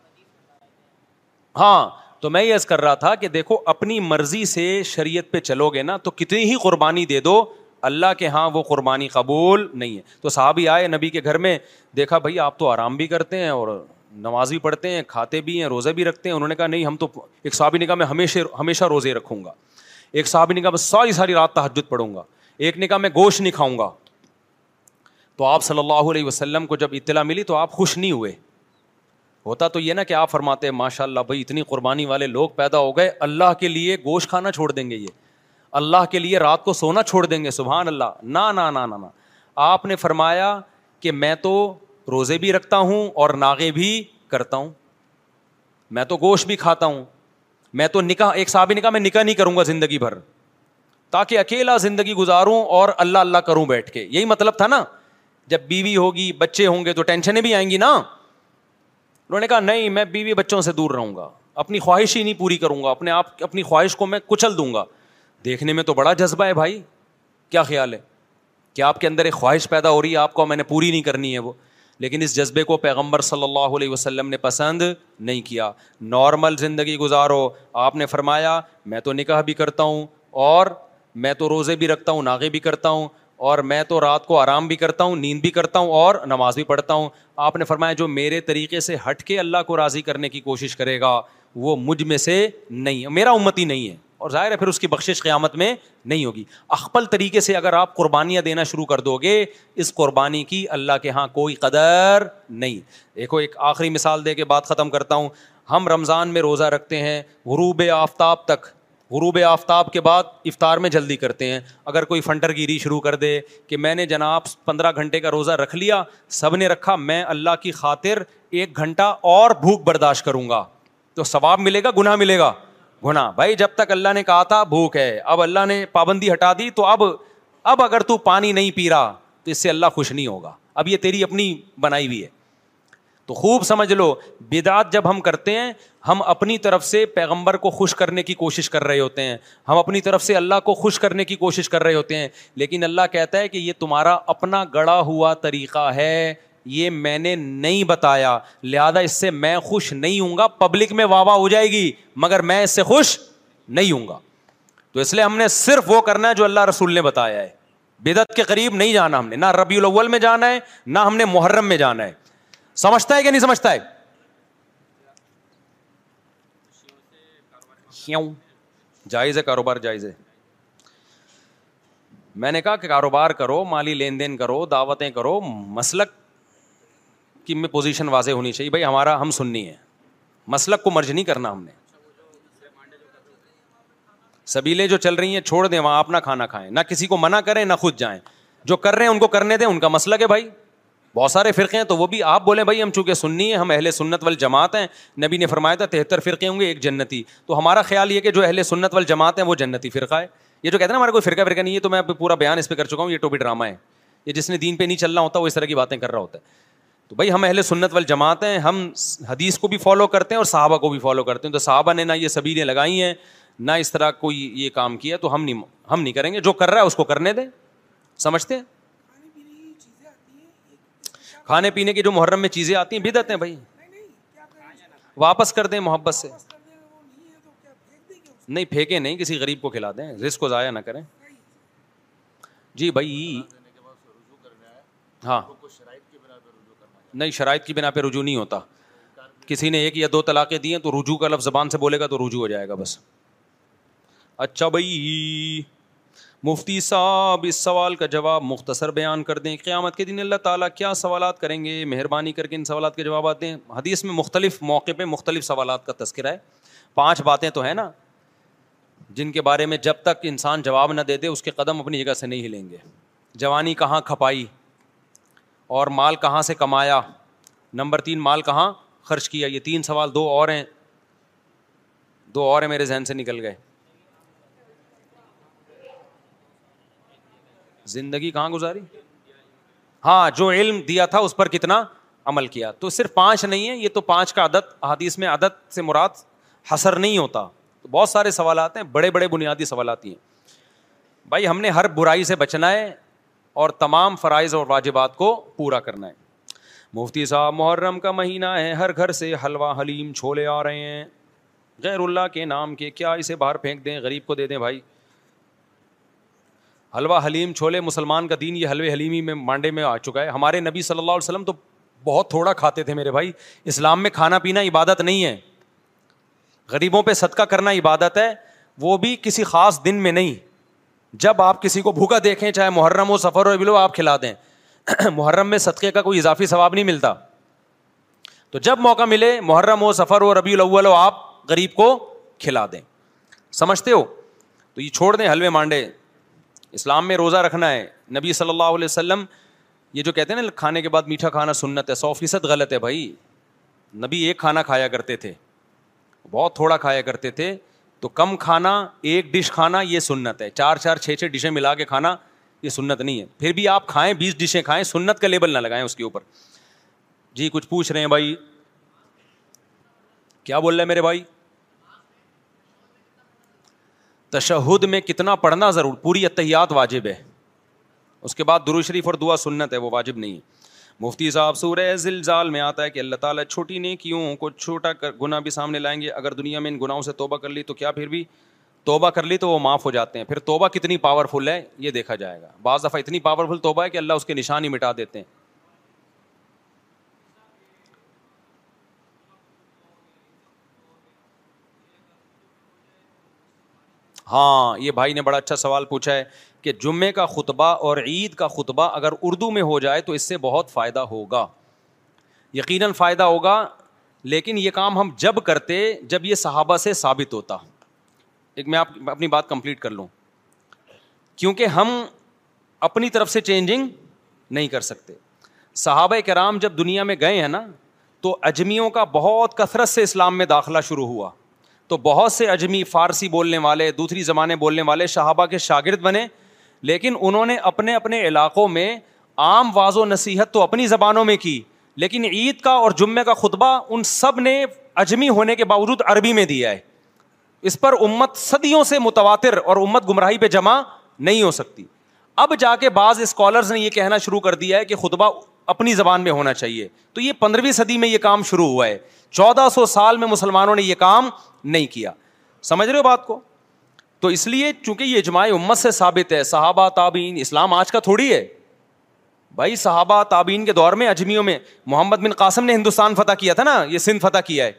ہاں, تو میں یہ عرض کر رہا تھا کہ دیکھو اپنی مرضی سے شریعت پہ چلو گے نا تو کتنی ہی قربانی دے دو, اللہ کے ہاں وہ قربانی قبول نہیں ہے. تو صحابی آئے نبی کے گھر میں, دیکھا بھائی آپ تو آرام بھی کرتے ہیں اور نماز بھی پڑھتے ہیں, کھاتے بھی ہیں, روزے بھی رکھتے ہیں. انہوں نے کہا نہیں ہم تو, ایک صحابی نے کہا میں ہمیشہ روزے رکھوں گا, ایک صحابی نے کہا بس ساری رات تہجد پڑھوں گا, ایک نے کہا میں گوشت نہیں کھاؤں گا. تو آپ صلی اللہ علیہ وسلم کو جب اطلاع ملی تو آپ خوش نہیں ہوئے. ہوتا تو یہ نا کہ آپ فرماتے ہیں ماشاء اللہ بھائی اتنی قربانی والے لوگ پیدا ہو گئے, اللہ کے لیے گوشت کھانا چھوڑ دیں گے, یہ اللہ کے لیے رات کو سونا چھوڑ دیں گے, سبحان اللہ. نا نا نا نا نا, آپ نے فرمایا کہ میں تو روزے بھی رکھتا ہوں اور ناغے بھی کرتا ہوں, میں تو گوشت بھی کھاتا ہوں, میں تو نکاح, ایک صحابی نے کہا میں نکاح نہیں کروں گا زندگی بھر تاکہ اکیلا زندگی گزاروں اور اللہ اللہ کروں بیٹھ کے. یہی مطلب تھا نا, جب بیوی ہوگی بچے ہوں گے تو ٹینشنیں بھی آئیں گی نا. انہوں نے کہا نہیں میں بیوی بچوں سے دور رہوں گا, اپنی خواہش ہی نہیں پوری کروں گا, اپنے آپ اپنی خواہش کو میں کچل دوں گا. دیکھنے میں تو بڑا جذبہ ہے بھائی, کیا خیال ہے کہ آپ کے اندر ایک خواہش پیدا ہو رہی ہے آپ کو میں نے پوری نہیں کرنی ہے وہ. لیکن اس جذبے کو پیغمبر صلی اللہ علیہ وسلم نے پسند نہیں کیا. نارمل زندگی گزارو. آپ نے فرمایا میں تو نکاح بھی کرتا ہوں اور میں تو روزے بھی رکھتا ہوں, ناغے بھی کرتا ہوں, اور میں تو رات کو آرام بھی کرتا ہوں, نیند بھی کرتا ہوں, اور نماز بھی پڑھتا ہوں. آپ نے فرمایا جو میرے طریقے سے ہٹ کے اللہ کو راضی کرنے کی کوشش کرے گا وہ مجھ میں سے نہیں ہے, میرا امتی نہیں ہے, اور ظاہر ہے پھر اس کی بخشش قیامت میں نہیں ہوگی. اخپل طریقے سے اگر آپ قربانیاں دینا شروع کر دو گے اس قربانی کی اللہ کے ہاں کوئی قدر نہیں. دیکھو ایک آخری مثال دے کے بات ختم کرتا ہوں. ہم رمضان میں روزہ رکھتے ہیں غروب آفتاب تک, غروب آفتاب کے بعد افطار میں جلدی کرتے ہیں. اگر کوئی فنٹر گیری شروع کر دے کہ میں نے جناب 15 گھنٹے کا روزہ رکھ لیا, سب نے رکھا, میں اللہ کی خاطر 1 گھنٹہ اور بھوک برداشت کروں گا, تو ثواب ملے گا گناہ ملے گا؟ گناہ بھائی, جب تک اللہ نے کہا تھا بھوک ہے, اب اللہ نے پابندی ہٹا دی تو اب اگر تو پانی نہیں پی رہا تو اس سے اللہ خوش نہیں ہوگا, اب یہ تیری اپنی بنائی ہوئی ہے. تو خوب سمجھ لو بدعات جب ہم کرتے ہیں ہم اپنی طرف سے پیغمبر کو خوش کرنے کی کوشش کر رہے ہوتے ہیں, ہم اپنی طرف سے اللہ کو خوش کرنے کی کوشش کر رہے ہوتے ہیں, لیکن اللہ کہتا ہے کہ یہ تمہارا اپنا گڑا ہوا طریقہ ہے, یہ میں نے نہیں بتایا, لہذا اس سے میں خوش نہیں ہوں گا. پبلک میں واہ واہ ہو جائے گی مگر میں اس سے خوش نہیں ہوں گا. تو اس لیے ہم نے صرف وہ کرنا ہے جو اللہ رسول نے بتایا ہے, بدعت کے قریب نہیں جانا ہم نے, نہ ربیع الاول میں جانا ہے نہ ہم نے محرم میں جانا ہے. سمجھتا ہے کہ نہیں سمجھتا ہے؟ جائز ہے کاروبار, جائز ہے. میں نے کہا کہ کاروبار کرو, مالی لین دین کرو, دعوتیں کرو, مسلک کی میں پوزیشن واضح ہونی چاہیے بھائی, ہمارا ہم سننی ہے, مسلک کو مرج نہیں کرنا ہم نے. سبیلیں جو چل رہی ہیں چھوڑ دیں, وہاں اپنا کھانا کھائیں, نہ کسی کو منع کریں نہ خود جائیں, جو کر رہے ہیں ان کو کرنے دیں, ان کا مسئلہ ہے بھائی. بہت سارے فرقے ہیں, تو وہ بھی آپ بولیں بھائی ہم چونکہ سنی ہیں, ہم اہل سنت والجماعت ہیں, نبی نے فرمایا تھا 73 فرقے ہوں گے ایک جنتی, تو ہمارا خیال یہ کہ جو اہل سنت والجماعت ہیں وہ جنتی فرقہ ہے. یہ جو کہتے ہیں ہمارا کوئی فرقہ فرقہ نہیں ہے, تو میں پورا بیان اس پہ کر چکا ہوں, یہ ٹوپی ڈرامہ ہے, یہ جس نے دین پہ نہیں چلنا ہوتا وہ اس طرح کی باتیں کر رہا ہوتا ہے. تو بھائی ہم اہل سنت والجماعت ہیں, ہم حدیث کو بھی فالو کرتے ہیں اور صحابہ کو بھی فالو کرتے ہیں, تو صحابہ نے نہ یہ سبیلیں لگائی ہیں نہ اس طرح کوئی یہ کام کیا, تو ہم نہیں کریں گے, جو کر رہا ہے اس کو کرنے دیں. سمجھتے ہیں کھانے پینے کی جو محرم میں چیزیں آتی ہیں بدعت ہیں بھائی, واپس کر دیں محبت سے, نہیں پھینکیں نہیں, کسی غریب کو کھلا دیں, رزق کو ضائع نہ کریں. جی بھائی ہاں نہیں, شرائط کی بنا پہ رجوع نہیں ہوتا, کسی نے ایک یا دو طلاقیں دی ہیں تو رجوع کا لفظ زبان سے بولے گا تو رجوع ہو جائے گا بس. اچھا بھائی مفتی صاحب اس سوال کا جواب مختصر بیان کر دیں, قیامت کے دن اللہ تعالیٰ کیا سوالات کریں گے, مہربانی کر کے ان سوالات کے جوابات دیں. حدیث میں مختلف موقع پہ مختلف سوالات کا تذکرہ ہے, 5 باتیں تو ہیں نا جن کے بارے میں جب تک انسان جواب نہ دے دے اس کے قدم اپنی جگہ سے نہیں ہلیں گے. جوانی کہاں کھپائی اور مال کہاں سے کمایا, نمبر 3 مال کہاں خرچ کیا. یہ 3 سوال, 2 اور ہیں میرے ذہن سے نکل گئے. زندگی کہاں گزاری, ہاں جو علم دیا تھا اس پر کتنا عمل کیا. تو صرف 5 نہیں ہے, یہ تو 5 کا عدد, حدیث میں عدد سے مراد حصر نہیں ہوتا. تو بہت سارے سوالات ہیں, بڑے بڑے بنیادی سوالات ہیں. بھائی ہم نے ہر برائی سے بچنا ہے اور تمام فرائض اور واجبات کو پورا کرنا ہے. مفتی صاحب محرم کا مہینہ ہے, ہر گھر سے حلوہ حلیم چھولے آ رہے ہیں غیر اللہ کے نام کے, کیا اسے باہر پھینک دیں غریب کو دے دیں؟ بھائی حلوہ حلیم چھولے مسلمان کا دین, یہ حلوے حلیمی میں مانڈے میں آ چکا ہے. ہمارے نبی صلی اللہ علیہ وسلم تو بہت تھوڑا کھاتے تھے میرے بھائی. اسلام میں کھانا پینا عبادت نہیں ہے, غریبوں پہ صدقہ کرنا عبادت ہے, وہ بھی کسی خاص دن میں نہیں. جب آپ کسی کو بھوکا دیکھیں, چاہے محرم ہو سفر ہو بلو, آپ کھلا دیں. محرم میں صدقے کا کوئی اضافی ثواب نہیں ملتا. تو جب موقع ملے, محرم ہو سفر ہو ربیع الاول ہو, آپ غریب کو کھلا دیں. سمجھتے ہو؟ تو یہ چھوڑ دیں حلوے مانڈے. اسلام میں روزہ رکھنا ہے. نبی صلی اللہ علیہ وسلم یہ جو کہتے ہیں نا کھانے کے بعد میٹھا کھانا سنت ہے, 100% غلط ہے بھائی. نبی ایک کھانا کھایا کرتے تھے, بہت تھوڑا کھایا کرتے تھے. تو کم کھانا, ایک ڈش کھانا یہ سنت ہے. 4 4 6 6 ڈشیں ملا کے کھانا یہ سنت نہیں ہے. پھر بھی آپ کھائیں, 20 ڈشیں کھائیں, سنت کا لیبل نہ لگائیں اس کے اوپر. جی کچھ پوچھ رہے ہیں بھائی, کیا بول رہے ہیں میرے بھائی؟ تشہد میں کتنا پڑھنا ضرور, پوری اتحیات واجب ہے, اس کے بعد درود شریف اور دعا سنت ہے, وہ واجب نہیں ہے. مفتی صاحب سورہ زلزال میں آتا ہے کہ اللہ تعالیٰ چھوٹی نیکیوں کو چھوٹا گناہ بھی سامنے لائیں گے, اگر دنیا میں ان گناہوں سے توبہ کر لی تو کیا پھر بھی توبہ کر لی تو وہ معاف ہو جاتے ہیں. پھر توبہ کتنی پاورفل ہے یہ دیکھا جائے گا. بعض دفعہ اتنی پاورفل توبہ ہے کہ اللہ اس کے نشان ہی مٹا دیتے ہیں. ہاں یہ بھائی نے بڑا اچھا سوال پوچھا ہے کہ جمعے کا خطبہ اور عید کا خطبہ اگر اردو میں ہو جائے تو اس سے بہت فائدہ ہوگا. یقیناً فائدہ ہوگا, لیکن یہ کام ہم جب کرتے جب یہ صحابہ سے ثابت ہوتا. ایک میں آپ اپنی بات کمپلیٹ کر لوں, کیونکہ ہم اپنی طرف سے چینجنگ نہیں کر سکتے. صحابہ کرام جب دنیا میں گئے ہیں نا تو اجمیوں کا بہت کثرت سے اسلام میں داخلہ شروع ہوا, تو بہت سے اجمی فارسی بولنے والے دوسری زبانیں بولنے والے صحابہ کے شاگرد بنے, لیکن انہوں نے اپنے اپنے علاقوں میں عام واعظ و نصیحت تو اپنی زبانوں میں کی, لیکن عید کا اور جمعے کا خطبہ ان سب نے اجمی ہونے کے باوجود عربی میں دیا ہے. اس پر امت صدیوں سے متواتر, اور امت گمراہی پہ جمع نہیں ہو سکتی. اب جا کے بعض اسکالرز نے یہ کہنا شروع کر دیا ہے کہ خطبہ اپنی زبان میں ہونا چاہیے, تو یہ 15ویں صدی میں یہ کام شروع ہوا ہے. 1400 سال میں مسلمانوں نے یہ کام نہیں کیا. سمجھ رہے ہو بات کو؟ تو اس لیے چونکہ یہ اجماع امت سے ثابت ہے, صحابہ تابعین, اسلام آج کا تھوڑی ہے بھائی. صحابہ تابعین کے دور میں اجمیوں میں محمد بن قاسم نے ہندوستان فتح کیا تھا نا, یہ سندھ فتح کیا ہے,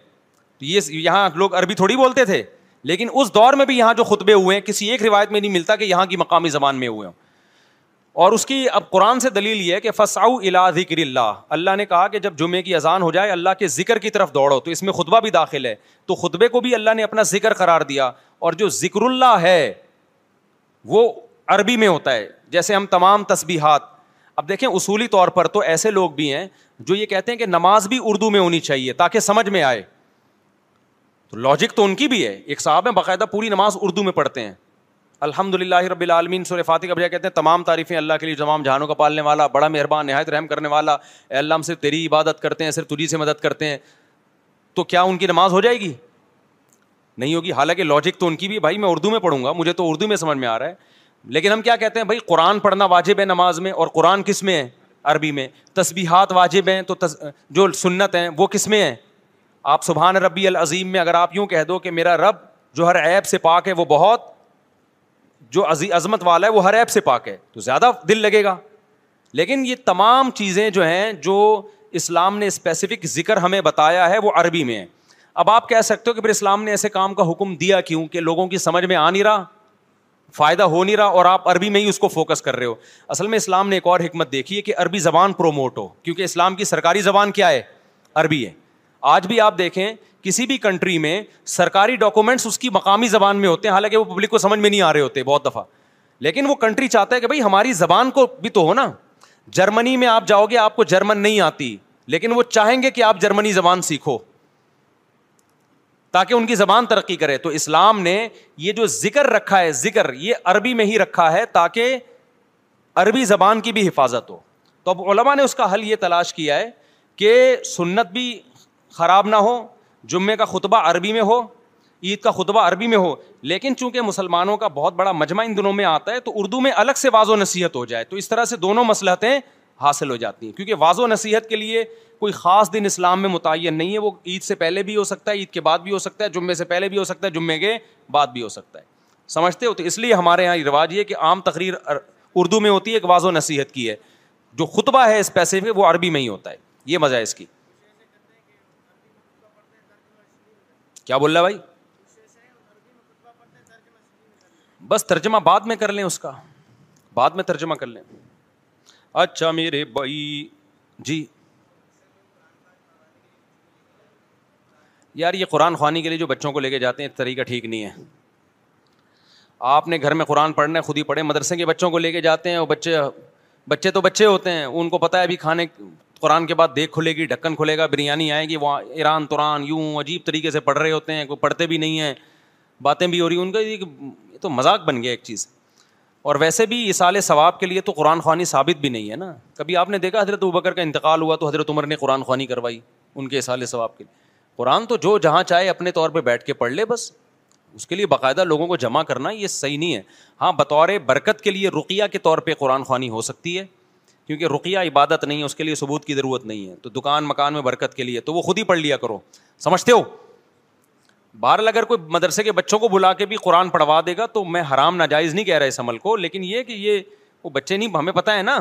تو یہ یہاں لوگ عربی تھوڑی بولتے تھے, لیکن اس دور میں بھی یہاں جو خطبے ہوئے ہیں کسی ایک روایت میں نہیں ملتا کہ یہاں کی مقامی زبان میں ہوئے ہوں. اور اس کی اب قرآن سے دلیل یہ ہے کہ فسعوا الی ذکر اللہ، اللہ نے کہا کہ جب جمعے کی اذان ہو جائے اللہ کے ذکر کی طرف دوڑو، تو اس میں خطبہ بھی داخل ہے، تو خطبے کو بھی اللہ نے اپنا ذکر قرار دیا، اور جو ذکر اللہ ہے وہ عربی میں ہوتا ہے جیسے ہم تمام تسبیحات۔ اب دیکھیں اصولی طور پر تو ایسے لوگ بھی ہیں جو یہ کہتے ہیں کہ نماز بھی اردو میں ہونی چاہیے تاکہ سمجھ میں آئے، تو لاجک تو ان کی بھی ہے، ایک صاحب ہیں باقاعدہ پوری نماز اردو میں پڑھتے ہیں، الحمدللہ رب العالمین سورہ فاتحہ کے بجائے کہتے ہیں تمام تعریفیں اللہ کے لیے تمام جہانوں کا پالنے والا، بڑا مہربان، نہایت رحم کرنے والا، اے اللہ ہم صرف تیری عبادت کرتے ہیں، صرف تجھی سے مدد کرتے ہیں، تو کیا ان کی نماز ہو جائے گی؟ نہیں ہوگی، حالانکہ لاجک تو ان کی بھی، بھائی میں اردو میں پڑھوں گا، مجھے تو اردو میں سمجھ میں آ رہا ہے، لیکن ہم کیا کہتے ہیں بھائی قرآن پڑھنا واجب ہے نماز میں، اور قرآن کس میں ہے؟ عربی میں۔ تسبیحات واجب ہیں تو جو سنت ہیں وہ کس میں ہیں؟ آپ سبحان ربی العظیم میں اگر آپ یوں کہہ دو کہ میرا رب جو ہر عیب سے پاک ہے، وہ بہت جو عظمت والا ہے وہ ہر عیب سے پاک ہے، تو زیادہ دل لگے گا۔ لیکن یہ تمام چیزیں جو ہیں جو اسلام نے اسپیسیفک ذکر ہمیں بتایا ہے وہ عربی میں ہیں۔ اب آپ کہہ سکتے ہو کہ پھر اسلام نے ایسے کام کا حکم دیا کیوں؟ کہ لوگوں کی سمجھ میں آ نہیں رہا، فائدہ ہو نہیں رہا، اور آپ عربی میں ہی اس کو فوکس کر رہے ہو۔ اصل میں اسلام نے ایک اور حکمت دیکھی ہے کہ عربی زبان پروموٹ ہو، کیونکہ اسلام کی سرکاری زبان کیا ہے؟ عربی ہے۔ آج بھی آپ دیکھیں کسی بھی کنٹری میں سرکاری ڈاکومنٹس اس کی مقامی زبان میں ہوتے ہیں، حالانکہ وہ پبلک کو سمجھ میں نہیں آ رہے ہوتے بہت دفعہ، لیکن وہ کنٹری چاہتا ہے کہ بھائی ہماری زبان کو بھی تو ہو نا۔ جرمنی میں آپ جاؤ گے، آپ کو جرمن نہیں آتی، لیکن وہ چاہیں گے کہ آپ جرمنی زبان سیکھو تاکہ ان کی زبان ترقی کرے۔ تو اسلام نے یہ جو ذکر رکھا ہے، ذکر یہ عربی میں ہی رکھا ہے تاکہ عربی زبان کی بھی حفاظت ہو۔ تو اب علماء نے اس کا حل یہ تلاش کیا ہے کہ سنت بھی خراب نہ ہو، جمعے کا خطبہ عربی میں ہو، عید کا خطبہ عربی میں ہو، لیکن چونکہ مسلمانوں کا بہت بڑا مجمع ان دنوں میں آتا ہے تو اردو میں الگ سے واضح نصیحت ہو جائے، تو اس طرح سے دونوں مصلحتیں حاصل ہو جاتی ہیں۔ کیونکہ واضح نصیحت کے لیے کوئی خاص دن اسلام میں متعین نہیں ہے، وہ عید سے پہلے بھی ہو سکتا ہے، عید کے بعد بھی ہو سکتا ہے، جمعے سے پہلے بھی ہو سکتا ہے، جمعے کے بعد بھی ہو سکتا ہے، سمجھتے ہو؟ تو اس لیے ہمارے یہاں رواج یہ ہے کہ عام تقریر اردو میں ہوتی ہے، ایک واضح نصیحت کی ہے، جو خطبہ ہے اسپیسیفک وہ عربی میں ہی ہوتا ہے، یہ مزہ ہے اس کی۔ کیا بول رہا ہے بھائی؟ بس ترجمہ بعد میں کر لیں، اس کا بعد میں ترجمہ کر لیں۔ اچھا میرے بھائی جی، یار یہ قرآن خوانی کے لیے جو بچوں کو لے کے جاتے ہیں طریقہ ٹھیک نہیں ہے۔ آپ نے گھر میں قرآن پڑھنا ہے، خود ہی پڑھے، مدرسے کے بچوں کو لے کے جاتے ہیں، وہ بچے تو بچے ہوتے ہیں، ان کو پتہ ہے ابھی کھانے قرآن کے بعد دیکھ کھلے گی، ڈھکن کھلے گا، بریانی آئے گی، وہاں ایران توران یوں عجیب طریقے سے پڑھ رہے ہوتے ہیں، کوئی پڑھتے بھی نہیں ہیں، باتیں بھی ہو رہی ہیں ان کا، یہ تو مذاق بن گیا ایک چیز، اور ویسے بھی ایصال ثواب کے لیے تو قرآن خوانی ثابت بھی نہیں ہے نا۔ کبھی آپ نے دیکھا حضرت ابو بکر کا انتقال ہوا تو حضرت عمر نے قرآن خوانی کروائی ان کے ایصال ثواب کے لیے؟ قرآن تو جو جہاں چاہے اپنے طور پہ بیٹھ کے پڑھ لے، بس اس کے لیے باقاعدہ لوگوں کو جمع کرنا یہ صحیح نہیں ہے۔ ہاں بطور برکت کے لیے رقیہ کے طور پہ قرآن خوانی ہو سکتی ہے، کیونکہ رقیہ عبادت نہیں ہے، اس کے لیے ثبوت کی ضرورت نہیں ہے، تو دکان مکان میں برکت کے لیے تو وہ خود ہی پڑھ لیا کرو، سمجھتے ہو؟ بہرحال اگر کوئی مدرسے کے بچوں کو بلا کے بھی قرآن پڑھوا دے گا تو میں حرام ناجائز نہیں کہہ رہا اس عمل کو، لیکن یہ کہ یہ وہ بچے نہیں، ہمیں پتہ ہے نا،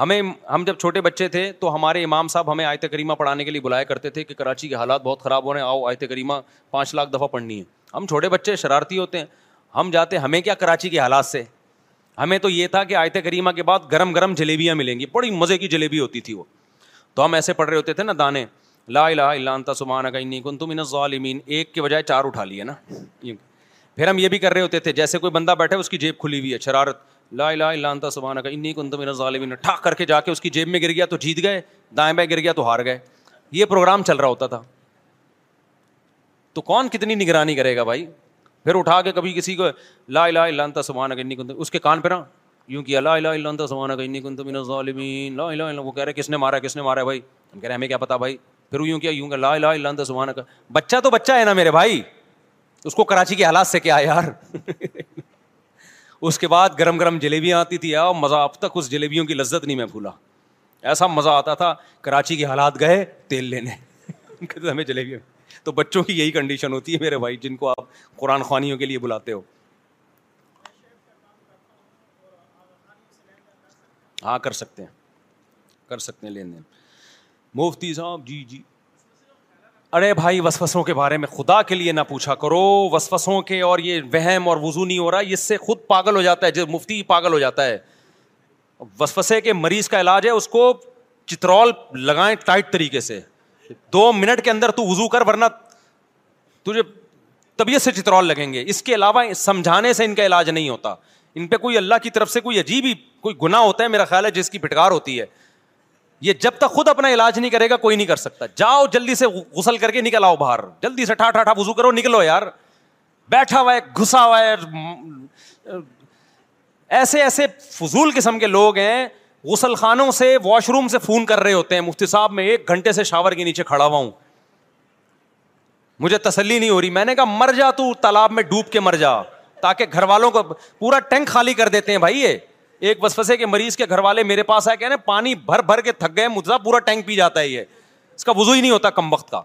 ہم جب چھوٹے بچے تھے تو ہمارے امام صاحب ہمیں آیت کریمہ پڑھانے کے لیے بلایا کرتے تھے کہ کراچی کے حالات بہت خراب ہو رہے ہیں، آؤ آیت کریمہ 5 لاکھ دفعہ پڑھنی ہے۔ ہم چھوٹے بچے شرارتی ہوتے ہیں، ہم جاتے، ہمیں کیا کراچی کے حالات سے، ہمیں تو یہ تھا کہ آیت کریمہ کے بعد گرم گرم جلیبیاں ملیں گی، بڑی مزے کی جلیبی ہوتی تھی وہ، تو ہم ایسے پڑھ رہے ہوتے تھے نا دانے، لا الہ الا انت سبحانک انی کنت من الظالمین، ایک کے بجائے 4 اٹھا لیے نا۔ پھر ہم یہ بھی کر رہے ہوتے تھے جیسے کوئی بندہ بیٹھا ہے اس کی جیب کھلی ہوئی ہے، شرارت، لا الہ الا انت سبحانک انی کنت من الظالمین، ٹھاک کر کے جا کے اس کی جیب میں گر گیا تو جیت گئے، دائیں بائیں گر گیا تو ہار گئے، یہ پروگرام چل رہا ہوتا تھا۔ تو کون کتنی نگرانی کرے گا بھائی؟ پھر اٹھا کے کبھی کسی کو لا الہ الا انت سبحانک انی کنت، اس کے کان پہ نا یوں کیا، لا الہ الا انت سبحانک انی کنت من الظالمین، لا الہ الا، وہ کہہ رہے کس نے مارا، کس نے مارا ہے بھائی؟ ہم کہہ رہے ہمیں کیا پتا بھائی، پھر یوں کیا، یوں کہ لا الہ الا انت سبحانک، بچہ تو بچہ ہے نا میرے بھائی، اس کو کراچی کے حالات سے کیا ہے یار۔ اس کے بعد گرم گرم جلیبیاں آتی تھی، اور مزہ، اب تک اس جلیبیوں کی لذت نہیں میں بھولا، ایسا مزہ آتا تھا، کراچی کے حالات گئے تیل لینے، ہمیں جلیبیاں۔ تو بچوں کی یہی کنڈیشن ہوتی ہے میرے بھائی جن کو آپ قرآن خوانیوں کے لیے بلاتے ہو۔ ہاں کر سکتے ہیں، کر سکتے ہیں لین دین مفتی صاحب جی جی۔ ارے بھائی وسوسوں کے بارے میں خدا کے لیے نہ پوچھا کرو، وسوسوں کے اور یہ وہم اور وضو نہیں ہو رہا، اس سے خود پاگل ہو جاتا ہے، جو مفتی پاگل ہو جاتا ہے، وسوسے کے مریض کا علاج ہے, اس کو چترول لگائیں ٹائٹ طریقے سے, 2 منٹ کے اندر تو وضو کر ورنہ تجھے طبیعت سے چترول لگیں گے. اس کے علاوہ سمجھانے سے ان کا علاج نہیں ہوتا. ان پہ کوئی اللہ کی طرف سے کوئی عجیب ہی کوئی گناہ ہوتا ہے میرا خیال ہے جس کی پھٹکار ہوتی ہے. یہ جب تک خود اپنا علاج نہیں کرے گا کوئی نہیں کر سکتا. جاؤ جلدی سے غسل کر کے نکل آؤ باہر, جلدی سے ٹھا ٹھا ٹھا وضو کرو نکلو, یار بیٹھا ہوا ہے گھسا ہوا ہے. ایسے ایسے فضول قسم کے لوگ ہیں, غسل خانوں سے واش روم سے فون کر رہے ہوتے ہیں, مفتی صاحب میں 1 گھنٹے سے شاور کے نیچے کھڑا ہوا ہوں, مجھے تسلی نہیں ہو رہی. میں نے کہا مر جا, تو تالاب میں ڈوب کے مر جا, تاکہ گھر والوں کو پورا ٹینک خالی کر دیتے ہیں بھائی. یہ ایک وسوسے کے مریض کے گھر والے میرے پاس آئے کہنے پانی بھر بھر کے تھک گئے, مجھے پورا ٹینک پی جاتا ہے, یہ اس کا وضو ہی نہیں ہوتا کم وقت کا.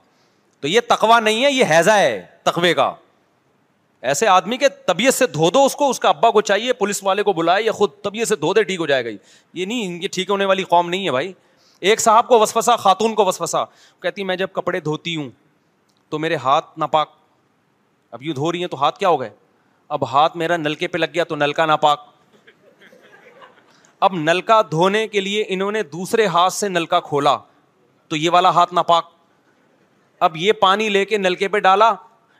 تو یہ تقوی نہیں ہے, یہ ہیضہ ہے تقوی کا. ایسے آدمی کے طبیعت سے دھو دو اس کو, اس کا ابا کو چاہیے پولیس والے کو بلائے یا خود طبیعت سے دھو دے ٹھیک ہو جائے گا. یہ نہیں, یہ ٹھیک ہونے والی قوم نہیں ہے بھائی. ایک صاحب کو وسوسہ, خاتون کو وسوسہ, کہتی میں جب کپڑے دھوتی ہوں تو میرے ہاتھ ناپاک, اب یوں دھو رہی ہیں تو ہاتھ کیا ہو گئے, اب ہاتھ میرا نلکے پہ لگ گیا تو نلکا ناپاک. اب نلکا دھونے کے لیے انہوں نے دوسرے ہاتھ سے نلکا کھولا تو یہ والا ہاتھ ناپاک. اب یہ پانی لے کے نلکے پہ ڈالا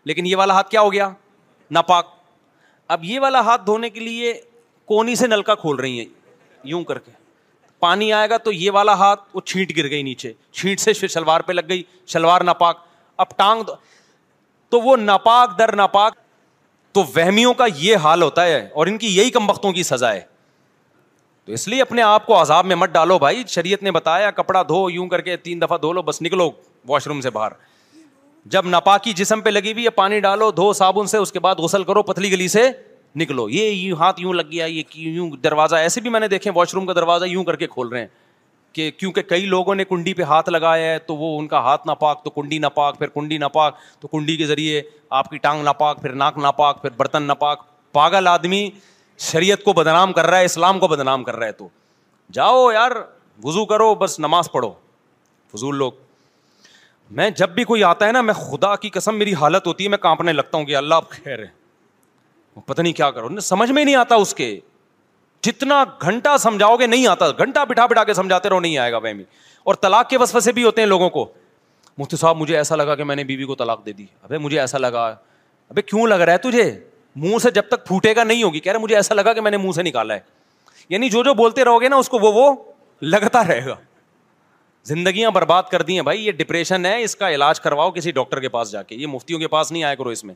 لیکن یہ والا ہاتھ کیا ہو گیا, ناپاک. اب یہ والا ہاتھ دھونے کے لیے کونی سے نلکا کھول رہی ہیں یوں کر کے, پانی آئے گا تو یہ والا ہاتھ, وہ چھینٹ گر گئی نیچے, چھینٹ سے شلوار پہ لگ گئی, شلوار ناپاک. اب ٹانگ تو وہ ناپاک در ناپاک. تو وہمیوں کا یہ حال ہوتا ہے اور ان کی یہی کمبختوں کی سزا ہے. تو اس لیے اپنے آپ کو عذاب میں مت ڈالو بھائی. شریعت نے بتایا کپڑا دھو یوں کر کے 3 دفعہ دھو لو بس, نکلو واش روم سے باہر. جب ناپاکی جسم پہ لگی ہوئی ہے پانی ڈالو, دھو صابن سے, اس کے بعد غسل کرو, پتلی گلی سے نکلو. یہ ہاتھ یوں لگ گیا, یہ یوں دروازہ, ایسے بھی میں نے دیکھے واش روم کا دروازہ یوں کر کے کھول رہے ہیں کہ کیونکہ کئی لوگوں نے کنڈی پہ ہاتھ لگایا ہے تو وہ ان کا ہاتھ ناپاک, تو کنڈی ناپاک, پھر کنڈی ناپاک, تو کنڈی کے ذریعے آپ کی ٹانگ ناپاک, پھر ناک ناپاک, پھر برتن ناپاک. پاگل آدمی شریعت کو بدنام کر رہا ہے, اسلام کو بدنام کر رہا ہے. تو جاؤ یار وضو کرو بس, نماز پڑھو. فضول لوگ. میں جب بھی کوئی آتا ہے نا, میں خدا کی قسم میری حالت ہوتی ہے, میں کانپنے لگتا ہوں کہ اللہ آپ خیر ہے, پتہ نہیں کیا کرو, سمجھ میں نہیں آتا. اس کے جتنا گھنٹہ سمجھاؤ گے نہیں آتا, گھنٹہ بٹھا بٹھا کے سمجھاتے رہو نہیں آئے گا. وہمی اور طلاق کے وسوسے بھی ہوتے ہیں لوگوں کو. مفتی صاحب مجھے ایسا لگا کہ میں نے بیوی کو طلاق دے دی. ابے مجھے ایسا لگا, ابے کیوں لگ رہا ہے تجھے, منہ سے جب تک پھوٹے گا نہیں ہوگی. کہہ رہے مجھے ایسا لگا کہ میں نے منہ سے نکالا ہے. یعنی جو بولتے رہو گے نا اس کو وہ لگتا رہے گا. زندگیاں برباد کر دی ہیں بھائی. یہ ڈپریشن ہے, اس کا علاج کرواؤ کسی ڈاکٹر کے پاس جا کے, یہ مفتیوں کے پاس نہیں آیا کرو. اس میں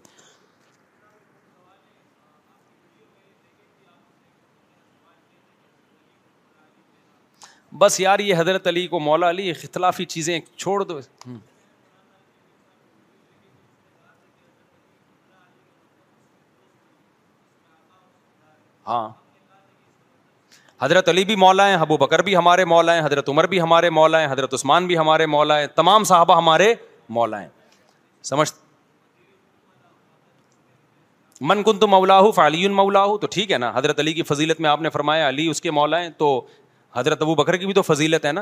بس یار یہ حضرت علی کو مولا علی اختلافی چیزیں چھوڑ دو. ہاں حضرت علی بھی مولا ہیں, ابو بکر بھی ہمارے مولا ہیں, حضرت عمر بھی ہمارے مولا ہیں, حضرت عثمان بھی ہمارے مولا ہیں, تمام صحابہ ہمارے مولا ہیں. سمجھ من کنت مولاہ فعلی مولاہ, تو ٹھیک ہے نا. حضرت علی کی فضیلت میں آپ نے فرمایا علی اس کے مولا ہیں, تو حضرت ابو بکر کی بھی تو فضیلت ہے نا.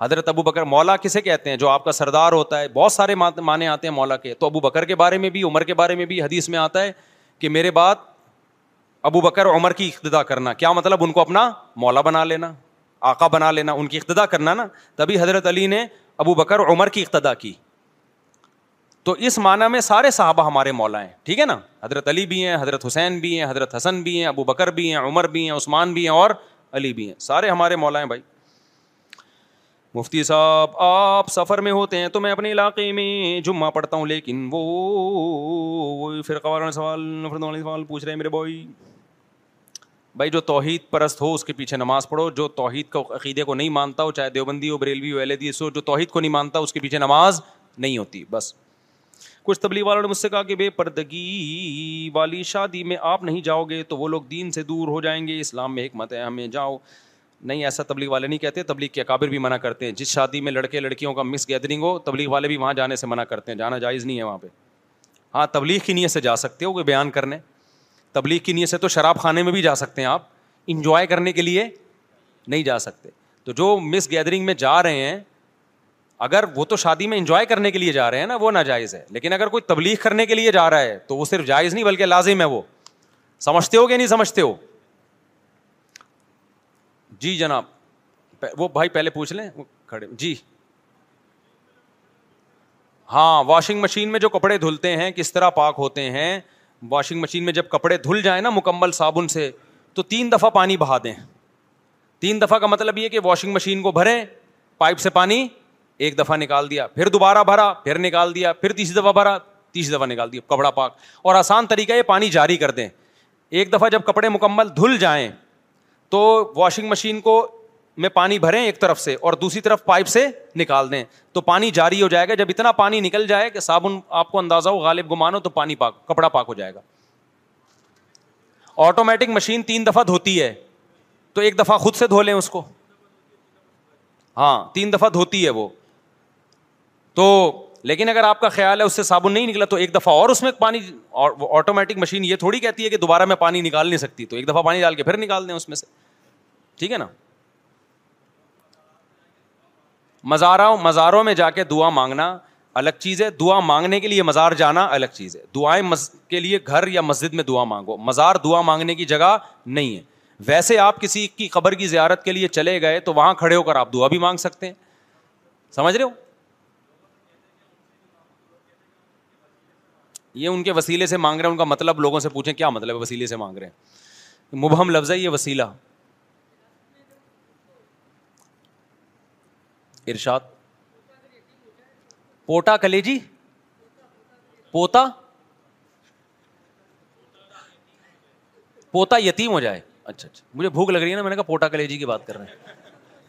حضرت ابو بکر مولا کسے کہتے ہیں, جو آپ کا سردار ہوتا ہے. بہت سارے معنی آتے ہیں مولا کے. تو ابو بکر کے بارے میں بھی, عمر کے بارے میں بھی حدیث میں آتا ہے کہ میرے بعد ابو بکر عمر کی اقتدا کرنا. کیا مطلب, ان کو اپنا مولا بنا لینا, آقا بنا لینا, ان کی اقتدا کرنا نا. تبھی حضرت علی نے ابو بکر عمر کی اقتدا کی. تو اس معنی میں سارے صحابہ ہمارے مولا ہیں, ٹھیک ہے نا. حضرت علی بھی ہیں, حضرت حسین بھی ہیں, حضرت حسن بھی ہیں, ابو بکر بھی ہیں, عمر بھی ہیں, عثمان بھی ہیں اور علی بھی ہیں. سارے ہمارے مولا ہیں بھائی. مفتی صاحب آپ سفر میں ہوتے ہیں تو میں اپنے علاقے میں جمعہ پڑھتا ہوں, لیکن وہ فرقہ وارانہ سوال پوچھ رہے ہیں میرے بھائی. بھائی جو توحید پرست ہو اس کے پیچھے نماز پڑھو, جو توحید کو عقیدے کو نہیں مانتا ہو, چاہے دیوبندی ہو, بریلوی ہو, اہل حدیث ہو, جو توحید کو نہیں مانتا اس کے پیچھے نماز نہیں ہوتی. بس کچھ تبلیغ والوں نے مجھ سے کہا کہ بے پردگی والی شادی میں آپ نہیں جاؤ گے تو وہ لوگ دین سے دور ہو جائیں گے, اسلام میں حکمت ہے, ہمیں جاؤ. نہیں, ایسا تبلیغ والے نہیں کہتے, تبلیغ کے اکابر بھی منع کرتے ہیں. جس شادی میں لڑکے لڑکیوں کا مس گیدرنگ ہو تبلیغ والے بھی وہاں جانے سے منع کرتے ہیں, جانا جائز نہیں ہے وہاں پہ. ہاں تبلیغ کی نیت سے جا سکتے ہو کہ بیان کرنے, تبلیغ کی نیت سے تو شراب خانے میں بھی جا سکتے ہیں آپ, انجوائے کرنے کے لیے نہیں جا سکتے. تو جو مس گیدرنگ میں جا رہے ہیں, اگر وہ تو شادی میں انجوائے کرنے کے لیے جا رہے ہیں نا, وہ ناجائز ہے. لیکن اگر کوئی تبلیغ کرنے کے لیے جا رہا ہے تو وہ صرف جائز نہیں بلکہ لازم ہے. وہ سمجھتے ہو کہ نہیں سمجھتے ہو. جی جناب, وہ بھائی پہلے پوچھ لیں, کھڑے جی. ہاں, واشنگ مشین میں جو کپڑے دھلتے ہیں کس طرح پاک ہوتے ہیں؟ واشنگ مشین میں جب کپڑے دھل جائیں نا مکمل صابن سے, تو 3 دفعہ پانی بہا دیں. 3 دفعہ کا مطلب یہ کہ واشنگ مشین کو بھریں, پائپ سے پانی 1 دفعہ نکال دیا, پھر دوبارہ بھرا, پھر نکال دیا, پھر 3 دفعہ بھرا, 30 دفعہ نکال دیا, کپڑا پاک. اور آسان طریقہ یہ, پانی جاری کر دیں. 1 دفعہ جب کپڑے مکمل دھل جائیں تو واشنگ مشین کو میں پانی بھریں ایک طرف سے اور دوسری طرف پائپ سے نکال دیں, تو پانی جاری ہو جائے گا. جب اتنا پانی نکل جائے کہ صابن آپ کو اندازہ ہو, غالب گمان ہو, تو پانی پاک, کپڑا پاک ہو جائے گا. آٹومیٹک مشین 3 دفعہ دھوتی ہے, تو 1 دفعہ خود سے دھو لیں اس کو. ہاں, 3 دفعہ دھوتی ہے وہ تو. لیکن اگر آپ کا خیال ہے اس سے صابن نہیں نکلا تو 1 دفعہ اور اس میں پانی, اور آٹومیٹک مشین یہ تھوڑی کہتی ہے کہ دوبارہ میں پانی نکال نہیں سکتی, تو 1 دفعہ پانی ڈال کے پھر نکال دیں اس میں سے. ٹھیک ہے نا. مزاروں میں جا کے دعا مانگنا الگ چیز ہے, دعا مانگنے کے لیے مزار جانا الگ چیز ہے. دعائیں کے لیے گھر یا مسجد میں دعا مانگو, مزار دعا مانگنے کی جگہ نہیں ہے. ویسے آپ کسی کی قبر کی زیارت کے لیے چلے گئے تو وہاں کھڑے ہو کر آپ دعا بھی مانگ سکتے ہیں, سمجھ رہے ہو؟ یہ ان کے وسیلے سے مانگ رہے ہیں, ان کا مطلب لوگوں سے پوچھیں کیا مطلب ہے وسیلے سے مانگ رہے ہیں. مبہم لفظ ہے یہ وسیلہ. ارشاد, پوٹا کلیجی, پوتا, پوتا یتیم ہو جائے. اچھا اچھا, مجھے بھوک لگ رہی ہے نا, میں نے کہا پوٹا کلیجی کی بات کر رہے ہیں.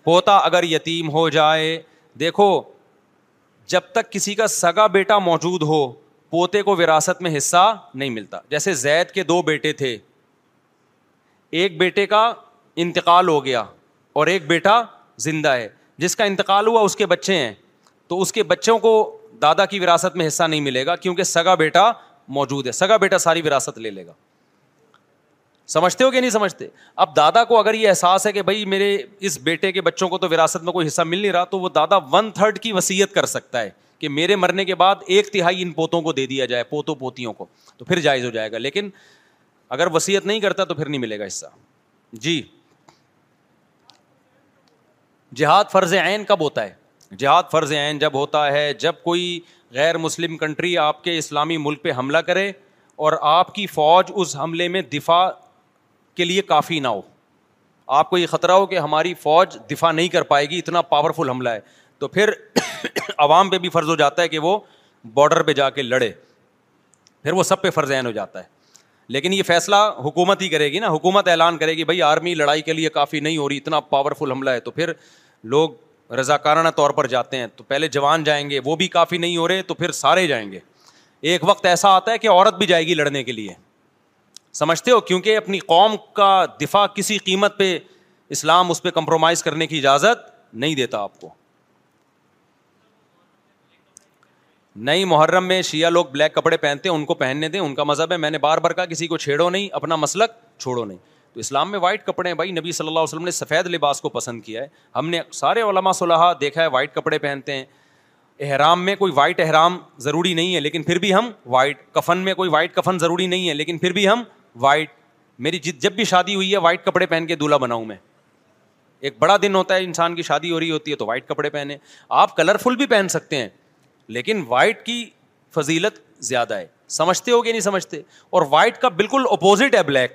پوتا اگر یتیم ہو جائے, دیکھو جب تک کسی کا سگا بیٹا موجود ہو پوتے کو وراثت میں حصہ نہیں ملتا. جیسے زید کے 2 بیٹے تھے, ایک بیٹے کا انتقال ہو گیا اور ایک بیٹا زندہ ہے. جس کا انتقال ہوا اس کے بچے ہیں, تو اس کے بچوں کو دادا کی وراثت میں حصہ نہیں ملے گا کیونکہ سگا بیٹا موجود ہے. سگا بیٹا ساری وراثت لے لے گا. سمجھتے ہو کہ نہیں سمجھتے؟ اب دادا کو اگر یہ احساس ہے کہ بھائی میرے اس بیٹے کے بچوں کو تو وراثت میں کوئی حصہ مل نہیں رہا, تو وہ دادا 1/3 کی وصیت کر سکتا ہے کہ میرے مرنے کے بعد 1/3 ان پوتوں کو دے دیا جائے, پوتوں پوتیوں کو, تو پھر جائز ہو جائے گا. لیکن اگر وصیت نہیں کرتا تو پھر نہیں ملے گا حصہ. جی, جہاد فرض عین کب ہوتا ہے؟ جہاد فرض عین جب ہوتا ہے جب کوئی غیر مسلم کنٹری آپ کے اسلامی ملک پہ حملہ کرے اور آپ کی فوج اس حملے میں دفاع کے لیے کافی نہ ہو. آپ کو یہ خطرہ ہو کہ ہماری فوج دفاع نہیں کر پائے گی, اتنا پاورفل حملہ ہے, تو پھر عوام پہ بھی فرض ہو جاتا ہے کہ وہ بارڈر پہ جا کے لڑے, پھر وہ سب پہ فرض عین ہو جاتا ہے. لیکن یہ فیصلہ حکومت ہی کرے گی نا, حکومت اعلان کرے گی بھائی آرمی لڑائی کے لیے کافی نہیں ہو رہی, اتنا پاورفل حملہ ہے, تو پھر لوگ رضاکارانہ طور پر جاتے ہیں. تو پہلے جوان جائیں گے, وہ بھی کافی نہیں ہو رہے تو پھر سارے جائیں گے. ایک وقت ایسا آتا ہے کہ عورت بھی جائے گی لڑنے کے لیے, سمجھتے ہو, کیونکہ اپنی قوم کا دفاع کسی قیمت پہ اسلام اس پہ کمپرومائز کرنے کی اجازت نہیں دیتا آپ کو. نئی محرم میں شیعہ لوگ بلیک کپڑے پہنتے ہیں, ان کو پہننے دیں, ان کا مذہب ہے. میں نے بار بار کہا کسی کو چھیڑو نہیں, اپنا مسلک چھوڑو نہیں. تو اسلام میں وائٹ کپڑے ہیں بھائی, نبی صلی اللہ علیہ وسلم نے سفید لباس کو پسند کیا ہے. ہم نے سارے علماء صلحاء دیکھا ہے وائٹ کپڑے پہنتے ہیں. احرام میں کوئی وائٹ احرام ضروری نہیں ہے لیکن پھر بھی ہم وائٹ, کفن میں کوئی وائٹ کفن ضروری نہیں ہے لیکن پھر بھی ہم وائٹ. میری جب بھی شادی ہوئی ہے وائٹ کپڑے پہن کے دولہا بناؤں میں. ایک بڑا دن ہوتا ہے, انسان کی شادی ہو رہی ہوتی ہے تو وائٹ کپڑے پہنے. آپ کلرفل بھی پہن سکتے ہیں لیکن وائٹ کی فضیلت زیادہ ہے, سمجھتے ہو کہ نہیں سمجھتے؟ اور وائٹ کا بالکل اپوزٹ ہے بلیک.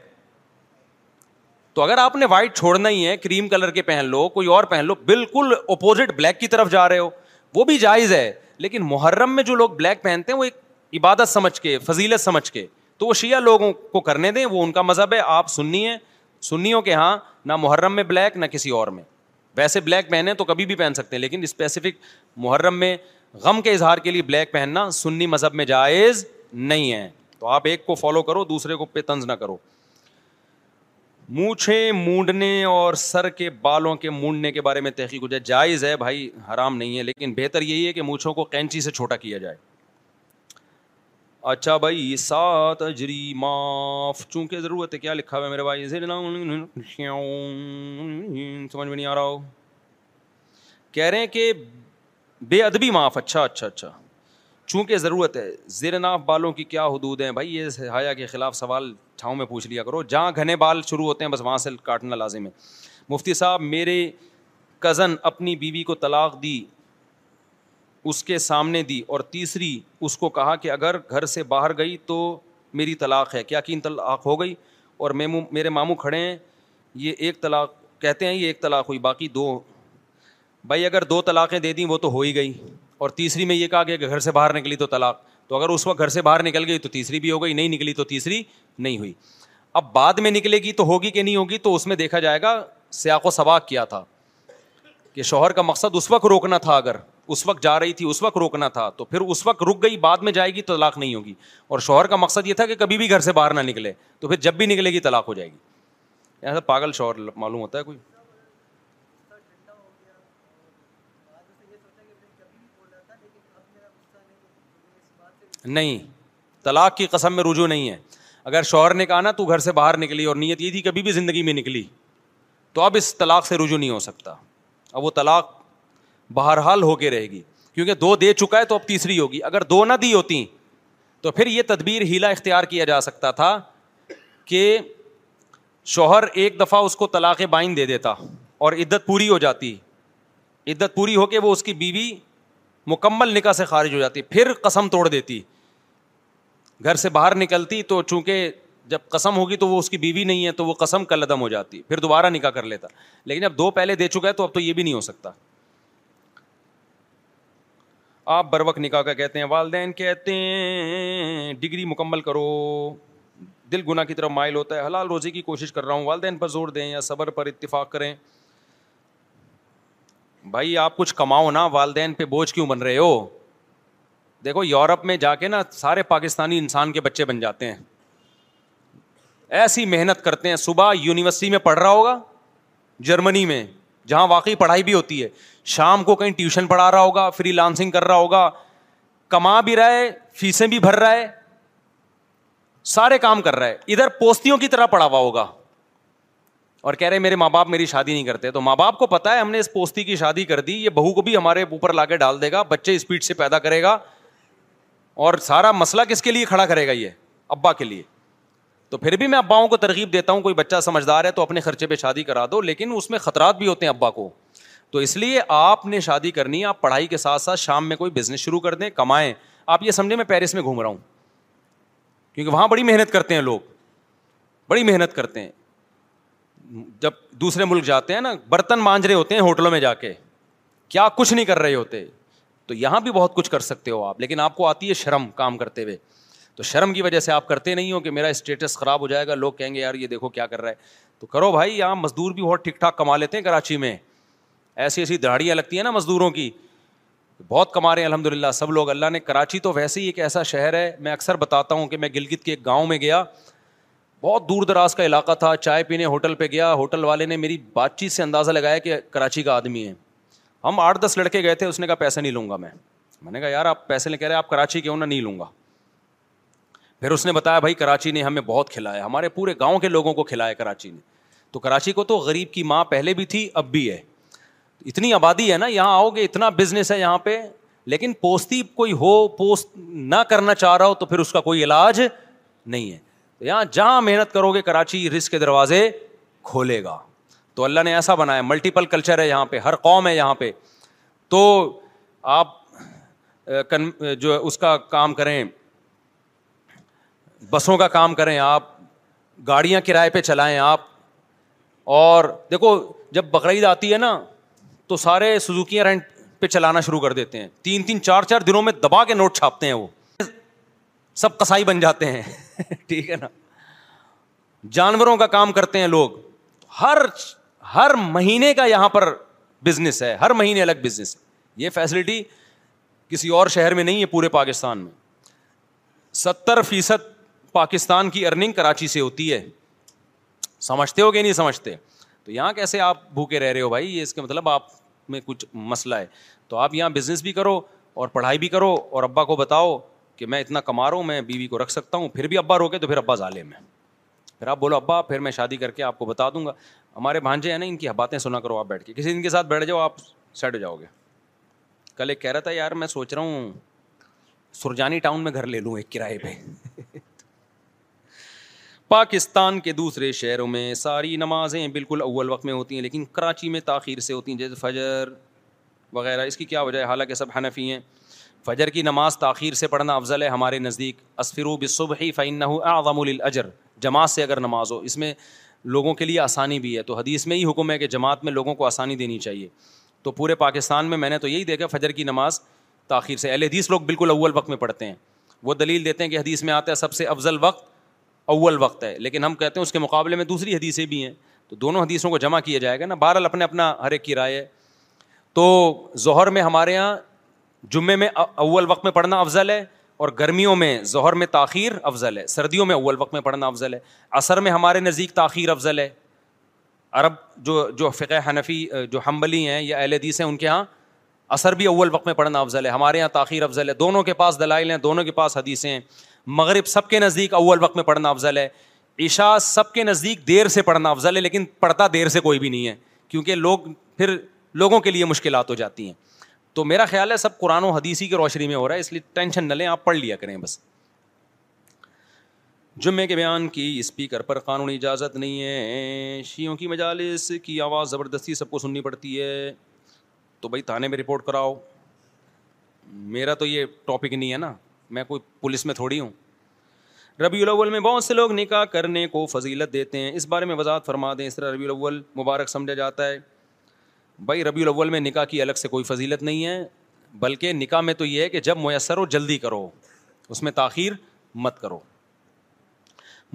تو اگر آپ نے وائٹ چھوڑنا ہی ہے, کریم کلر کے پہن لو, کوئی اور پہن لو, بالکل اپوزٹ بلیک کی طرف جا رہے ہو, وہ بھی جائز ہے. لیکن محرم میں جو لوگ بلیک پہنتے ہیں وہ ایک عبادت سمجھ کے, فضیلت سمجھ کے, تو وہ شیعہ لوگوں کو کرنے دیں, وہ ان کا مذہب ہے. آپ سنی ہیں, سنیوں کے ہاں نہ محرم میں بلیک نہ کسی اور میں. ویسے بلیک پہنے تو کبھی بھی پہن سکتے ہیں لیکن اسپیسیفک محرم میں غم کے اظہار کے لیے بلیک پہننا سنی مذہب میں جائز نہیں ہے. تو آپ ایک کو فالو کرو, دوسرے کو پہ طنز نہ کرو. مونچھیں مونڈنے اور سر کے بالوں کے مونڈنے کے بارے میں تحقیق ہو جائے. جائز ہے بھائی, حرام نہیں ہے, لیکن بہتر یہی ہے کہ مونچھوں کو کینچی سے چھوٹا کیا جائے. اچھا بھائی, 7 اجری معاف چونکہ ضرورت ہے. کیا لکھا ہوا ہے میرے بھائی؟ سمجھ میں نہیں آ رہا ہو. کہہ رہے ہیں کہ بے ادبی معاف. اچھا اچھا اچھا, چونکہ ضرورت ہے. زیر ناف بالوں کی کیا حدود ہیں بھائی؟ یہ حیا کے خلاف سوال چھاؤں میں پوچھ لیا کرو, جہاں گھنے بال شروع ہوتے ہیں بس وہاں سے کاٹنا لازم ہے. مفتی صاحب, میرے کزن اپنی بیوی کو طلاق دی, اس کے سامنے دی, اور تیسری اس کو کہا کہ اگر گھر سے باہر گئی تو میری طلاق ہے, کیا کہ طلاق ہو گئی؟ اور میرے ماموں کھڑے ہیں, یہ ایک طلاق کہتے ہیں, یہ ایک طلاق ہوئی, باقی دو. بھائی اگر دو طلاقیں دے دیں وہ تو ہو ہی گئی, اور تیسری میں یہ کہا کہ گھر سے باہر نکلی تو طلاق, تو اگر اس وقت گھر سے باہر نکل گئی تو تیسری بھی ہو گئی, نہیں نکلی تو تیسری نہیں ہوئی. اب بعد میں نکلے گی تو ہوگی کہ نہیں ہوگی تو اس میں دیکھا جائے گا سیاق و سباق کیا تھا, کہ شوہر کا مقصد اس وقت روکنا تھا, اگر اس وقت جا رہی تھی اس وقت روکنا تھا تو پھر اس وقت رک گئی, بعد میں جائے گی تو طلاق نہیں ہوگی. اور شوہر کا مقصد یہ تھا کہ کبھی بھی گھر سے باہر نہ نکلے, تو پھر جب بھی نکلے گی طلاق ہو جائے گی. ایسا پاگل شوہر معلوم ہوتا ہے کوئی. نہیں, طلاق کی قسم میں رجوع نہیں ہے. اگر شوہر نے کہا نا تو گھر سے باہر نکلی اور نیت یہ تھی کبھی بھی زندگی میں نکلی, تو اب اس طلاق سے رجوع نہیں ہو سکتا, اب وہ طلاق بہرحال ہو کے رہے گی, کیونکہ دو دے چکا ہے تو اب تیسری ہوگی. اگر دو نہ دی ہوتی تو پھر یہ تدبیر ہیلا اختیار کیا جا سکتا تھا کہ شوہر ایک دفعہ اس کو طلاق بائن دے دیتا اور عدت پوری ہو جاتی, عدت پوری ہو کے وہ اس کی بیوی مکمل نکاح سے خارج ہو جاتی, پھر قسم توڑ دیتی, گھر سے باہر نکلتی تو چونکہ جب قسم ہوگی تو وہ اس کی بیوی نہیں ہے تو وہ قسم کل عدم ہو جاتی, پھر دوبارہ نکاح کر لیتا. لیکن اب دو پہلے دے چکا ہے تو اب تو یہ بھی نہیں ہو سکتا. آپ بروقت نکاح کا کہتے ہیں, والدین کہتے ہیں ڈگری مکمل کرو, دل گناہ کی طرف مائل ہوتا ہے, حلال روزی کی کوشش کر رہا ہوں, والدین پر زور دیں یا صبر پر اتفاق کریں؟ بھائی آپ کچھ کماؤ نا, والدین پہ بوجھ کیوں بن رہے ہو؟ دیکھو یورپ میں جا کے نا سارے پاکستانی انسان کے بچے بن جاتے ہیں, ایسی محنت کرتے ہیں. صبح یونیورسٹی میں پڑھ رہا ہوگا جرمنی میں, جہاں واقعی پڑھائی بھی ہوتی ہے, شام کو کہیں ٹیوشن پڑھا رہا ہوگا, فری لانسنگ کر رہا ہوگا, کما بھی رہا ہے, فیسیں بھی بھر رہا ہے, سارے کام کر رہا ہے. ادھر پوستیوں کی طرح پڑھا ہوا ہوگا اور کہہ رہے میرے ماں باپ میری شادی نہیں کرتے. تو ماں باپ کو پتا ہے ہم نے اس پوستی کی شادی کر دی, یہ بہو کو بھی ہمارے اوپر لا کے ڈال دے گا, بچے اسپیڈ سے پیدا کرے گا, اور سارا مسئلہ کس کے لیے کھڑا کرے گا؟ یہ ابا کے لیے. تو پھر بھی میں اباؤں کو ترغیب دیتا ہوں, کوئی بچہ سمجھدار ہے تو اپنے خرچے پہ شادی کرا دو, لیکن اس میں خطرات بھی ہوتے ہیں ابا کو. تو اس لیے آپ نے شادی کرنی ہے, آپ پڑھائی کے ساتھ ساتھ شام میں کوئی بزنس شروع کر دیں, کمائیں. آپ یہ سمجھیں میں پیرس میں گھوم رہا ہوں, کیونکہ وہاں بڑی محنت کرتے ہیں لوگ, بڑی محنت کرتے ہیں. جب دوسرے ملک جاتے ہیں نا برتن مانج رہے ہوتے ہیں ہوٹلوں میں جا کے, کیا کچھ نہیں کر رہے ہوتے. تو یہاں بھی بہت کچھ کر سکتے ہو آپ, لیکن آپ کو آتی ہے شرم کام کرتے ہوئے, تو شرم کی وجہ سے آپ کرتے نہیں ہو کہ میرا اسٹیٹس خراب ہو جائے گا, لوگ کہیں گے یار یہ دیکھو کیا کر رہا ہے. تو کرو بھائی, یہاں مزدور بھی بہت ٹھیک ٹھاک کما لیتے ہیں کراچی میں, ایسی ایسی دہاڑیاں لگتی ہیں نا مزدوروں کی, بہت کما رہے ہیں الحمد للہ سب لوگ. اللہ نے کراچی تو ویسے ہی ایک ایسا شہر ہے, میں اکثر بتاتا ہوں کہ میں گلگت کے ایک گاؤں میں گیا, بہت دور دراز کا علاقہ تھا, چائے پینے ہوٹل پہ گیا, ہوٹل والے نے میری بات چیت سے اندازہ لگایا کہ کراچی کا آدمی ہے. ہم 8-10 لڑکے گئے تھے, اس نے کہا پیسے نہیں لوں گا. میں نے کہا یار آپ پیسے لے کہہ رہے آپ کراچی کیوں نہ, نہیں لوں گا. پھر اس نے بتایا بھائی کراچی نے ہمیں بہت کھلایا, ہمارے پورے گاؤں کے لوگوں کو کھلایا کراچی نے. تو کراچی کو تو غریب کی ماں پہلے بھی تھی اب بھی ہے, اتنی آبادی ہے نا, یہاں آؤ گے اتنا بزنس ہے یہاں پہ. لیکن پوستی کوئی ہو, پوست نہ کرنا چاہ رہا ہو تو پھر اس کا کوئی علاج نہیں ہے. یہاں جہاں محنت کرو گے کراچی رزق کے دروازے کھولے گا. تو اللہ نے ایسا بنایا, ملٹیپل کلچر ہے یہاں پہ, ہر قوم ہے یہاں پہ. تو آپ جو اس کا کام کریں, بسوں کا کام کریں, آپ گاڑیاں کرائے پہ چلائیں آپ. اور دیکھو جب بقرعید آتی ہے نا تو سارے سوزوکیاں رینٹ پہ چلانا شروع کر دیتے ہیں, 3-3, 4-4 دنوں میں دبا کے نوٹ چھاپتے ہیں, وہ سب قصائی بن جاتے ہیں. ٹھیک ہے نا, جانوروں کا کام کرتے ہیں لوگ, ہر مہینے کا یہاں پر بزنس ہے, ہر مہینے الگ بزنس ہے. یہ فیسلٹی کسی اور شہر میں نہیں ہے, پورے پاکستان میں. 70% پاکستان کی ارننگ کراچی سے ہوتی ہے, سمجھتے ہو کہ نہیں سمجھتے؟ تو یہاں کیسے آپ بھوکے رہ رہے ہو بھائی؟ یہ اس کے مطلب آپ میں کچھ مسئلہ ہے. تو آپ یہاں بزنس بھی کرو اور پڑھائی بھی کرو, اور ابا کو بتاؤ کہ میں اتنا کما رہا ہوں, میں بیوی کو رکھ سکتا ہوں. پھر بھی ابا روکے تو پھر ابا ظالم ہے, پھر آپ بولو ابا پھر میں شادی کر کے آپ کو بتا دوں گا. ہمارے بھانجے ہیں نا, ان کی باتیں سنا کرو آپ بیٹھ کے, کسی دن کے ساتھ بیٹھ جاؤ آپ سیٹ ہو جاؤ گے. کل ایک کہہ رہا تھا یار میں سوچ رہا ہوں سرجانی ٹاؤن میں گھر لے لوں ایک کرائے پہ. پاکستان کے دوسرے شہروں میں ساری نمازیں بالکل اول وقت میں ہوتی ہیں, لیکن کراچی میں تاخیر سے ہوتی ہیں جیسے فجر وغیرہ. اس کی کیا وجہ ہے؟ حالانکہ سب حنفی ہیں. فجر کی نماز تاخیر سے پڑھنا افضل ہے ہمارے نزدیک. اسفروا بالصبح فإنه أعظم للأجر, جماعت سے اگر نماز ہو. اس میں لوگوں کے لیے آسانی بھی ہے, تو حدیث میں ہی حکم ہے کہ جماعت میں لوگوں کو آسانی دینی چاہیے. تو پورے پاکستان میں میں نے تو یہی دیکھا فجر کی نماز تاخیر سے. اہل حدیث لوگ بالکل اول وقت میں پڑھتے ہیں, وہ دلیل دیتے ہیں کہ حدیث میں آتا ہے سب سے افضل وقت اول وقت ہے, لیکن ہم کہتے ہیں اس کے مقابلے میں دوسری حدیثیں بھی ہیں, تو دونوں حدیثوں کو جمع کیا جائے گا نا. بہرحال اپنے اپنا ہر ایک کی رائے ہے. تو ظہر میں ہمارے یہاں جمعے میں اول وقت میں پڑھنا افضل ہے, اور گرمیوں میں ظہر میں تاخیر افضل ہے, سردیوں میں اول وقت میں پڑھنا افضل ہے. عصر میں ہمارے نزدیک تاخیر افضل ہے. عرب جو فقہ حنفی جو حنبلی ہیں یا اہل حدیث ہیں, ان کے ہاں عصر بھی اول وقت میں پڑھنا افضل ہے, ہمارے ہاں تاخیر افضل ہے. دونوں کے پاس دلائل ہیں, دونوں کے پاس حدیثیں ہیں. مغرب سب کے نزدیک اول وقت میں پڑھنا افضل ہے. عشاء سب کے نزدیک دیر سے پڑھنا افضل ہے, لیکن پڑھتا دیر سے کوئی بھی نہیں ہے, کیونکہ پھر لوگوں کے لیے مشکلات ہو جاتی ہیں. تو میرا خیال ہے سب قرآن و حدیثی کی روشنی میں ہو رہا ہے, اس لیے ٹینشن نہ لیں, آپ پڑھ لیا کریں بس. جمعے کے بیان کی اسپیکر پر قانونی اجازت نہیں ہے. شیعوں کی مجالس کی آواز زبردستی سب کو سننی پڑتی ہے, تو بھائی تھانے میں رپورٹ کراؤ. میرا تو یہ ٹاپک نہیں ہے نا, میں کوئی پولیس میں تھوڑی ہوں. ربیع الاول میں بہت سے لوگ نکاح کرنے کو فضیلت دیتے ہیں, اس بارے میں وضاحت فرما دیں. اس طرح ربیع الاول مبارک سمجھا جاتا ہے. بھائی ربیع الاول میں نکاح کی الگ سے کوئی فضیلت نہیں ہے, بلکہ نکاح میں تو یہ ہے کہ جب میسر ہو جلدی کرو, اس میں تاخیر مت کرو.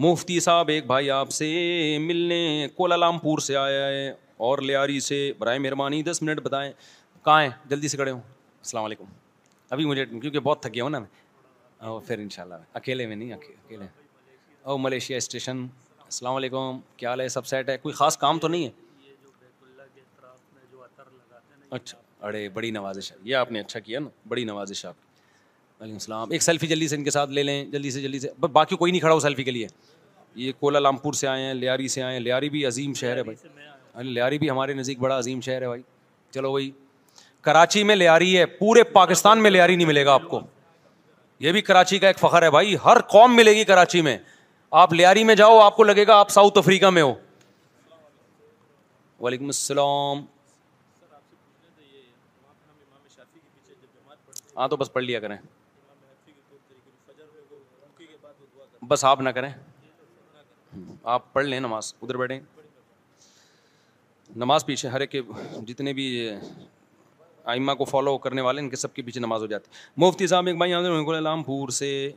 مفتی صاحب, ایک بھائی آپ سے ملنے کولالمپور سے آیا ہے اور لیاری سے, برائے مہربانی 10 منٹ بتائیں. کہاں ہیں؟ جلدی سے کھڑے ہوں. السلام علیکم. ابھی مجھے کیونکہ بہت تھک گیا ہوں نا میں, اور پھر انشاءاللہ اکیلے میں نہیں, اکیلے او ملیشیا اسٹیشن. السلام علیکم, کیا حال ہے؟ سب سیٹ ہے؟ کوئی خاص کام تو نہیں ہے؟ اچھا, ارے بڑی نوازش ہے, یہ آپ نے اچھا کیا نا, بڑی نوازش ہے آپ کی. وعلیکم السلام. ایک سیلفی جلدی سے ان کے ساتھ لے لیں, جلدی سے. باقی کوئی نہیں کھڑا ہو سیلفی کے لیے. یہ کولالمپور سے آئے ہیں, لیاری سے آئے ہیں. لیاری بھی عظیم شہر ہے بھائی, لیاری بھی ہمارے نزدیک بڑا عظیم شہر ہے بھائی. چلو بھائی, کراچی میں لیاری ہے, پورے پاکستان میں لیاری نہیں ملے گا آپ کو. یہ بھی کراچی کا ایک فخر ہے بھائی, ہر قوم ملے گی کراچی میں. آپ لیاری میں جاؤ آپ کو لگے گا آپ ساؤتھ افریقہ میں ہو. وعلیکم السلام. ہاں تو بس پڑھ لیا کریں بس, آپ نہ کریں, آپ پڑھ لیں نماز. ادھر بیٹھیں نماز پیچھے, ہر ایک کے جتنے بھی آئمہ کو فالو کرنے والے ان کے سب کے پیچھے نماز ہو جاتی. مفتی صاحب, ایک بھائی علام پور سے,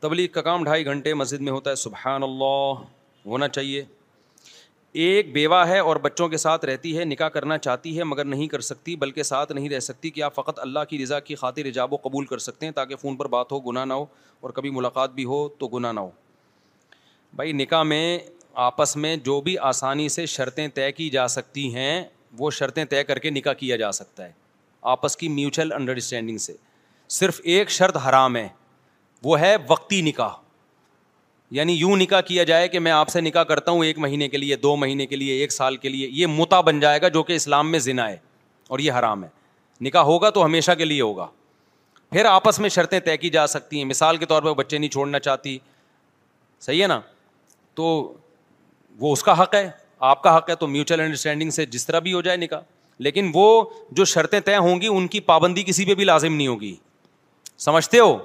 تبلیغ کا کام 2.5 گھنٹے مسجد میں ہوتا ہے. سبحان اللہ, ہونا چاہیے. ایک بیوہ ہے اور بچوں کے ساتھ رہتی ہے, نکاح کرنا چاہتی ہے مگر نہیں کر سکتی, بلکہ ساتھ نہیں رہ سکتی. کیا فقط اللہ کی رضا کی خاطر اجاب و قبول کر سکتے ہیں تاکہ فون پر بات ہو, گناہ نہ ہو, اور کبھی ملاقات بھی ہو تو گناہ نہ ہو؟ بھائی نکاح میں آپس میں جو بھی آسانی سے شرطیں طے کی جا سکتی ہیں, وہ شرطیں طے کر کے نکاح کیا جا سکتا ہے آپس کی میوچل انڈرسٹینڈنگ سے. صرف ایک شرط حرام ہے, وہ ہے وقتی نکاح. یعنی یوں نکاح کیا جائے کہ میں آپ سے نکاح کرتا ہوں 1 مہینے کے لیے, 2 مہینے کے لیے, 1 سال کے لیے, یہ متع بن جائے گا, جو کہ اسلام میں زنا ہے اور یہ حرام ہے. نکاح ہوگا تو ہمیشہ کے لیے ہوگا. پھر آپس میں شرطیں طے کی جا سکتی ہیں. مثال کے طور پر بچے نہیں چھوڑنا چاہتی, صحیح ہے نا, تو وہ اس کا حق ہے, آپ کا حق ہے, تو میوچل انڈرسٹینڈنگ سے جس طرح بھی ہو جائے نکاح. لیکن وہ جو شرطیں طے ہوں گی ان کی پابندی کسی پہ بھی لازم نہیں ہوگی, سمجھتے ہو؟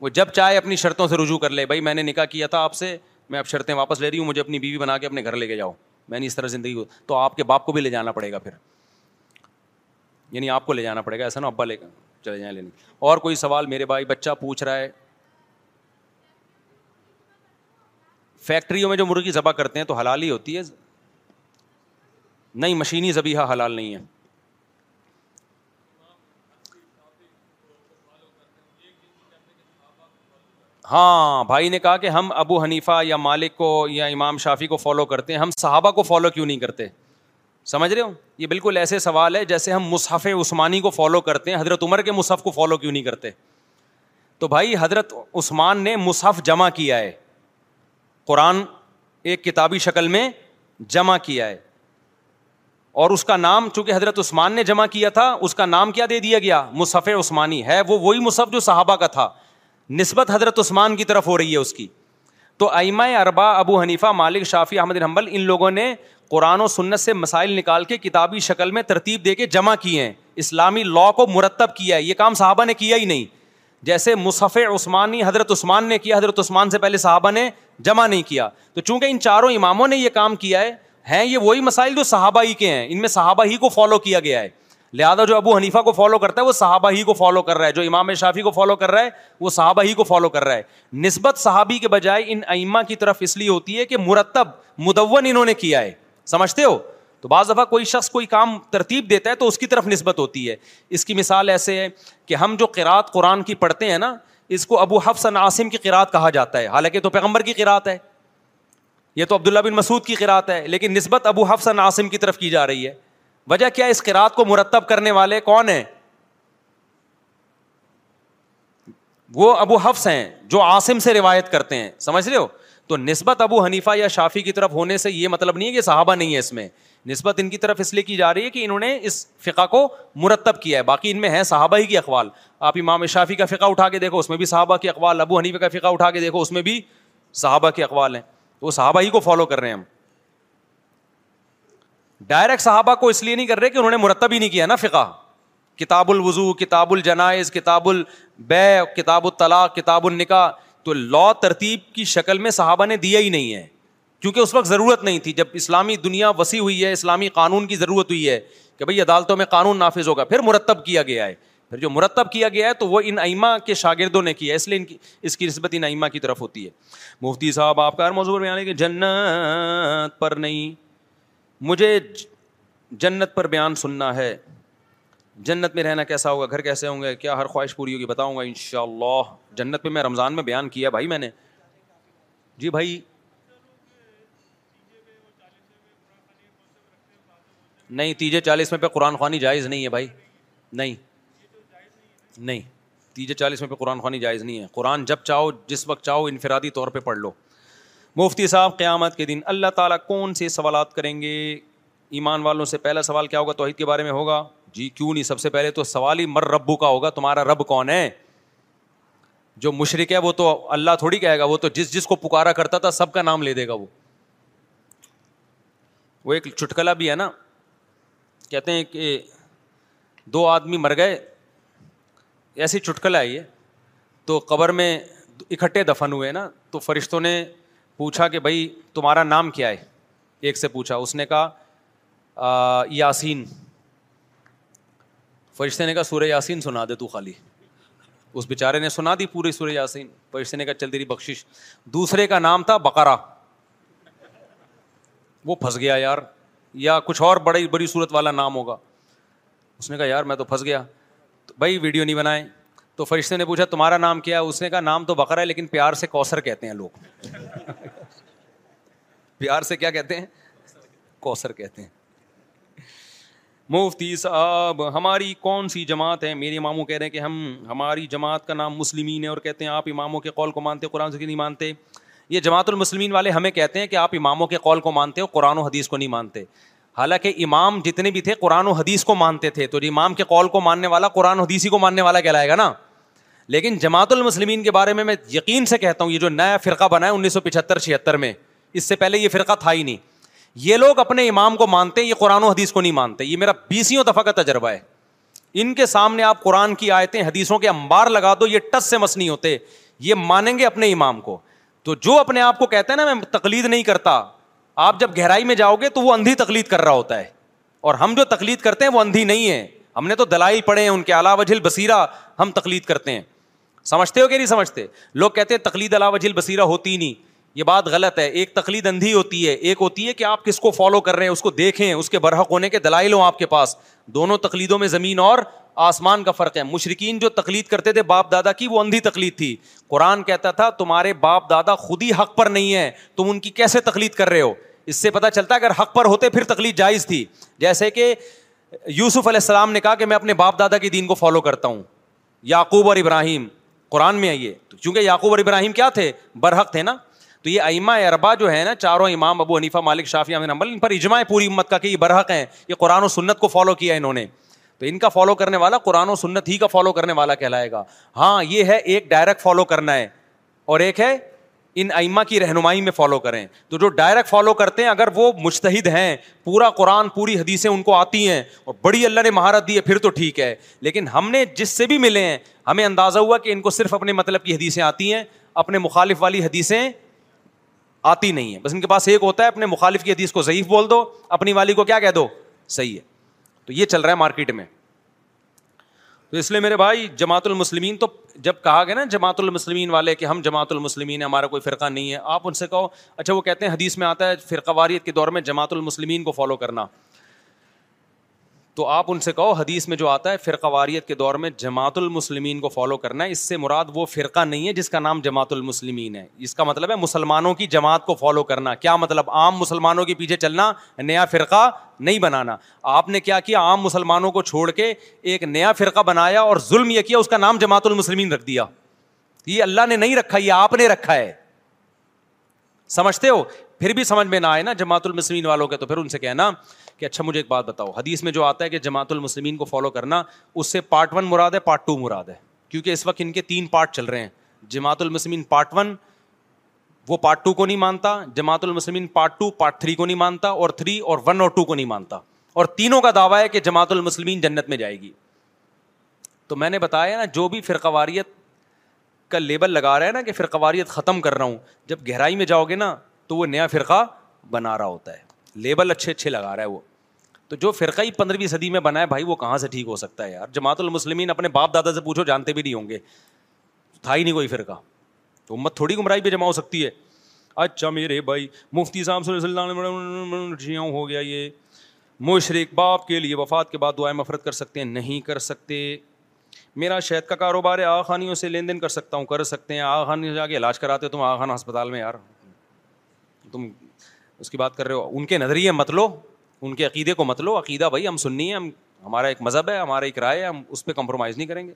وہ جب چاہے اپنی شرطوں سے رجوع کر لے. بھائی میں نے نکاح کیا تھا آپ سے, میں اب شرطیں واپس لے رہی ہوں, مجھے اپنی بیوی بنا کے اپنے گھر لے کے جاؤ, میں نے اس طرح زندگی کو. تو آپ کے باپ کو بھی لے جانا پڑے گا پھر, یعنی آپ کو لے جانا پڑے گا, ایسا نا ابا لے کر چلے جائیں لینے. اور کوئی سوال میرے بھائی؟ بچہ پوچھ رہا ہے فیکٹریوں میں جو مرغی ذبح کرتے ہیں تو حلال ہی ہوتی ہے؟ نہیں, مشینی ذبیحہ حلال نہیں ہے. ہاں بھائی نے کہا کہ ہم ابو حنیفہ یا مالک کو یا امام شافعی کو فالو کرتے ہیں, ہم صحابہ کو فالو کیوں نہیں کرتے؟ سمجھ رہے ہو؟ یہ بالکل ایسے سوال ہے جیسے ہم مصحف عثمانی کو فالو کرتے ہیں, حضرت عمر کے مصحف کو فالو کیوں نہیں کرتے؟ تو بھائی حضرت عثمان نے مصحف جمع کیا ہے, قرآن ایک کتابی شکل میں جمع کیا ہے, اور اس کا نام چونکہ حضرت عثمان نے جمع کیا تھا, اس کا نام کیا دے دیا گیا, مصحف عثمانی ہے. وہ وہی مصحف جو صحابہ کا تھا, نسبت حضرت عثمان کی طرف ہو رہی ہے اس کی. تو ائمہ اربعہ ابو حنیفہ, مالک, شافعی, احمد بن حنبل, ان لوگوں نے قرآن و سنت سے مسائل نکال کے کتابی شکل میں ترتیب دے کے جمع کیے ہیں, اسلامی لاء کو مرتب کیا ہے. یہ کام صحابہ نے کیا ہی نہیں, جیسے مصحف عثمانی حضرت عثمان نے کیا, حضرت عثمان سے پہلے صحابہ نے جمع نہیں کیا. تو چونکہ ان چاروں اماموں نے یہ کام کیا ہے یہ وہی مسائل جو صحابہ ہی کے ہیں, ان میں صحابہ ہی کو فالو کیا گیا ہے. لہٰذا جو ابو حنیفہ کو فالو کرتا ہے وہ صحابہ ہی کو فالو کر رہا ہے, جو امام شافعی کو فالو کر رہا ہے وہ صحابہ ہی کو فالو کر رہا ہے. نسبت صحابی کے بجائے ان ائمہ کی طرف اس لیے ہوتی ہے کہ مرتب مدون انہوں نے کیا ہے, سمجھتے ہو؟ تو بعض دفعہ کوئی شخص کوئی کام ترتیب دیتا ہے تو اس کی طرف نسبت ہوتی ہے. اس کی مثال ایسے ہے کہ ہم جو قرات قرآن کی پڑھتے ہیں نا, اس کو ابو حفص عاصم کی قرات کہا جاتا ہے, حالانکہ تو پیغمبر کی قرات ہے, یہ تو عبداللہ بن مسعود کی قرات ہے, لیکن نسبت ابو حفص عاصم کی طرف کی جا رہی ہے. وجہ کیا ہے؟ اس قرات کو مرتب کرنے والے کون ہیں؟ وہ ابو حفص ہیں جو عاصم سے روایت کرتے ہیں, سمجھ رہے ہو؟ تو نسبت ابو حنیفہ یا شافعی کی طرف ہونے سے یہ مطلب نہیں ہے کہ صحابہ نہیں ہے, اس میں نسبت ان کی طرف اس لیے کی جا رہی ہے کہ انہوں نے اس فقہ کو مرتب کیا ہے. باقی ان میں ہیں صحابہ ہی کے اقوال. آپ امام شافعی کا فقہ اٹھا کے دیکھو, اس میں بھی صحابہ کے اقوال, ابو حنیفہ کا فقہ اٹھا کے دیکھو, اس میں بھی صحابہ کے اقوال ہیں. تو وہ صحابہ ہی کو فالو کر رہے ہیں. ہم ڈائریکٹ صحابہ کو اس لیے نہیں کر رہے کہ انہوں نے مرتب ہی نہیں کیا نا فقہ. کتاب الوضو, کتاب الجنائز, کتاب البیع, کتاب الطلاق, کتاب النکاح, تو لا ترتیب کی شکل میں صحابہ نے دیا ہی نہیں ہے, کیونکہ اس وقت ضرورت نہیں تھی. جب اسلامی دنیا وسیع ہوئی ہے, اسلامی قانون کی ضرورت ہوئی ہے کہ بھئی عدالتوں میں قانون نافذ ہوگا, پھر مرتب کیا گیا ہے. پھر جو مرتب کیا گیا ہے تو وہ ان ائمہ کے شاگردوں نے کیا ہے, اس لیے اس کی نسبت ان ائمہ کی طرف ہوتی ہے. مفتی صاحب آپ کا ہر موضوع پر بیان ہے کہ جنت پر نہیں, مجھے جنت پر بیان سننا ہے. جنت میں رہنا کیسا ہوگا, گھر کیسے ہوں گے, کیا ہر خواہش پوری ہوگی؟ بتاؤں گا انشاءاللہ. جنت پہ میں رمضان میں بیان کیا بھائی میں نے. جی بھائی نہیں, تیجے 40ویں پہ قرآن خوانی جائز نہیں ہے بھائی, نہیں, تیجے 40ویں پہ قرآن خوانی جائز نہیں ہے. قرآن جب چاہو جس وقت چاہو انفرادی طور پہ پڑھ لو. مفتی صاحب قیامت کے دن اللہ تعالیٰ کون سے سوالات کریں گے ایمان والوں سے؟ پہلا سوال کیا ہوگا؟ توحید کے بارے میں ہوگا. جی کیوں نہیں, سب سے پہلے تو سوال ہی مر ربو کا ہوگا, تمہارا رب کون ہے. جو مشرک ہے وہ تو اللہ تھوڑی کہے گا, وہ تو جس کو پکارا کرتا تھا سب کا نام لے دے گا. وہ ایک چٹکلا بھی ہے نا, کہتے ہیں کہ دو آدمی مر گئے, ایسی چٹکلا ہے یہ, تو قبر میں اکٹھے دفن ہوئے نا, تو فرشتوں نے پوچھا کہ بھائی تمہارا نام کیا ہے. ایک سے پوچھا, اس نے کہا یاسین. فرشتے نے کہا سورہ یاسین سنا دے تو خالی. اس بیچارے نے سنا دی پوری سورہ یاسین. فرشتے نے کہا چل تیری بخشش. دوسرے کا نام تھا بقرہ, وہ پھنس گیا یار, یا کچھ اور بڑی صورت والا نام ہوگا. اس نے کہا یار میں تو پھنس گیا, بھائی ویڈیو نہیں بنائے. تو فرشتے نے پوچھا تمہارا نام کیا ہے. اس نے کہا نام تو بقرہ ہے لیکن پیار سے کوثر کہتے ہیں لوگ. پیار سے کیا کہتے ہیں؟ کوثر کہتے ہیں. مفتی صاحب ہماری کون سی جماعت ہے؟ میرے اماموں کہہ رہے ہیں کہ ہماری جماعت کا نام مسلمین ہے, اور کہتے ہیں آپ اماموں کے قول کو مانتے ہو قرآن سے نہیں مانتے. یہ جماعت المسلمین والے ہمیں کہتے ہیں کہ آپ اماموں کے قول کو مانتے ہو قرآن و حدیث کو نہیں مانتے, حالانکہ امام جتنے بھی تھے قرآن و حدیث کو مانتے تھے. تو امام کے قول کو ماننے والا قرآن و حدیثی کو ماننے والا کہلائے گا نا. لیکن جماعت المسلمین کے بارے میں یقین سے کہتا ہوں, یہ جو نیا فرقہ بنا ہے 1975-76 میں, اس سے پہلے یہ فرقہ تھا ہی نہیں. یہ لوگ اپنے امام کو مانتے ہیں, یہ قرآن و حدیث کو نہیں مانتے. یہ میرا 20ویں دفعہ کا تجربہ ہے. ان کے سامنے آپ قرآن کی آیتیں حدیثوں کے انبار لگا دو, یہ ٹس سے مس نہیں ہوتے, یہ مانیں گے اپنے امام کو. تو جو اپنے آپ کو کہتے ہیں نا میں تقلید نہیں کرتا, آپ جب گہرائی میں جاؤ گے تو وہ اندھی تقلید کر رہا ہوتا ہے, اور ہم جو تقلید کرتے ہیں وہ اندھی نہیں ہیں, ہم نے تو دلائل پڑھے ہیں ان کے علاوہ جل بصیرہ ہم تقلید کرتے ہیں. سمجھتے ہو کہ نہیں سمجھتے؟ لوگ کہتے ہیں تقلید علاوہ جل بصیرہ ہوتی نہیں, یہ بات غلط ہے. ایک تقلید اندھی ہوتی ہے, ایک ہوتی ہے کہ آپ کس کو فالو کر رہے ہیں, اس کو دیکھیں, اس کے برحق ہونے کے دلائل ہوں آپ کے پاس. دونوں تقلیدوں میں زمین اور آسمان کا فرق ہے. مشرکین جو تقلید کرتے تھے باپ دادا کی, وہ اندھی تقلید تھی. قرآن کہتا تھا تمہارے باپ دادا خود ہی حق پر نہیں ہیں, تم ان کی کیسے تقلید کر رہے ہو. اس سے پتہ چلتا اگر حق پر ہوتے پھر تقلید جائز تھی. جیسے کہ یوسف علیہ السلام نے کہا کہ میں اپنے باپ دادا کے دین کو فالو کرتا ہوں, یعقوب اور ابراہیم. قرآن میں آئیے, چونکہ یعقوب اور ابراہیم کیا تھے؟ برحق تھے نا. تو یہ ائمہ اربعہ جو ہے نا چاروں امام ابو حنیفہ مالک شافعی احمد حنبل, ان پر اجماع پوری امت کا کہ یہ برحق ہیں, یہ قرآن و سنت کو فالو کیا انہوں نے, تو ان کا فالو کرنے والا قرآن و سنت ہی کا فالو کرنے والا کہلائے گا. ہاں یہ ہے ایک ڈائریکٹ فالو کرنا ہے اور ایک ہے ان ائمہ کی رہنمائی میں فالو کریں. تو جو ڈائریکٹ فالو کرتے ہیں اگر وہ مجتہد ہیں, پورا قرآن پوری حدیثیں ان کو آتی ہیں اور بڑی اللہ نے مہارت دی ہے, پھر تو ٹھیک ہے. لیکن ہم نے جس سے بھی ملے ہیں ہمیں اندازہ ہوا کہ ان کو صرف اپنے مطلب کی حدیثیں آتی ہیں, اپنے مخالف والی حدیثیں آتی نہیں ہیں. بس ان کے پاس ایک ہوتا ہے, اپنے مخالف کی حدیث کو ضعیف بول دو, اپنی والی کو کیا کہہ دو, صحیح ہے. تو یہ چل رہا ہے مارکیٹ میں. تو اس لیے میرے بھائی جماعت المسلمین, تو جب کہا گیا نا جماعت المسلمین والے کہ ہم جماعت المسلمین ہیں, ہمارا کوئی فرقہ نہیں ہے, آپ ان سے کہو اچھا وہ کہتے ہیں حدیث میں آتا ہے فرقہ واریت کے دور میں جماعت المسلمین کو فالو کرنا, تو آپ ان سے کہو حدیث میں جو آتا ہے فرقہ واریت کے دور میں جماعت المسلمین کو فالو کرنا ہے, اس سے مراد وہ فرقہ نہیں ہے جس کا نام جماعت المسلمین ہے. اس کا مطلب ہے مسلمانوں کی جماعت کو فالو کرنا. کیا مطلب؟ عام مسلمانوں کے پیچھے چلنا, نیا فرقہ نہیں بنانا. آپ نے کیا کیا, عام مسلمانوں کو چھوڑ کے ایک نیا فرقہ بنایا اور ظلم یہ کیا, اس کا نام جماعت المسلمین رکھ دیا. یہ اللہ نے نہیں رکھا, یہ آپ نے رکھا ہے. سمجھتے ہو؟ پھر بھی سمجھ میں نہ آئے نا جماعت المسلمین والوں کے, تو پھر ان سے کہنا کہ اچھا مجھے ایک بات بتاؤ, حدیث میں جو آتا ہے کہ جماعت المسلمین کو فالو کرنا, اس سے پارٹ ون مراد ہے پارٹ ٹو مراد ہے؟ کیونکہ اس وقت ان کے تین پارٹ چل رہے ہیں. جماعت المسلمین پارٹ ون, وہ پارٹ ٹو کو نہیں مانتا. جماعت المسلمین پارٹ ٹو پارٹ تھری کو نہیں مانتا, اور تھری اور ون اور ٹو کو نہیں مانتا, اور تینوں کا دعویٰ ہے کہ جماعت المسلمین جنت میں جائے گی. تو میں نے بتایا نا جو بھی فرقہ واریت کا لیبل لگا رہا ہے نا کہ فرقہ واریت ختم کر رہا ہوں, جب گہرائی میں جاؤ گے نا تو وہ نیا فرقہ بنا رہا ہوتا ہے, لیبل اچھے اچھے لگا رہا ہے وہ. تو جو فرقہ ہی 15ویں صدی میں بنا ہے بھائی, وہ کہاں سے ٹھیک ہو سکتا ہے یار. جماعت المسلمین اپنے باپ دادا سے پوچھو جانتے بھی نہیں ہوں گے, تھا ہی نہیں کوئی فرقہ, تو امت تھوڑی گمراہی پہ جمع ہو سکتی ہے. اچھا میرے بھائی مفتی صاحب صلی اللہ علیہ وسلم ہو گیا, یہ مشرک باپ کے لیے وفات کے بعد دعائیں مغفرت کر سکتے ہیں؟ نہیں کر سکتے. میرا شہد کا کاروبار ہے, آغا خانیوں سے لین دین کر سکتا ہوں؟ کر سکتے ہیں. آغا خانی سے جا کے علاج کراتے ہو تم آغا خان ہسپتال میں, یار تم اس کی بات کر رہے ہو. ان کے نظریے مت لو, ان کے عقیدے کو مت لو. عقیدہ بھائی ہم سنی ہے, ہم ہمارا ایک مذہب ہے, ہمارا ایک رائے ہے, ہم اس پہ کمپرومائز نہیں کریں گے.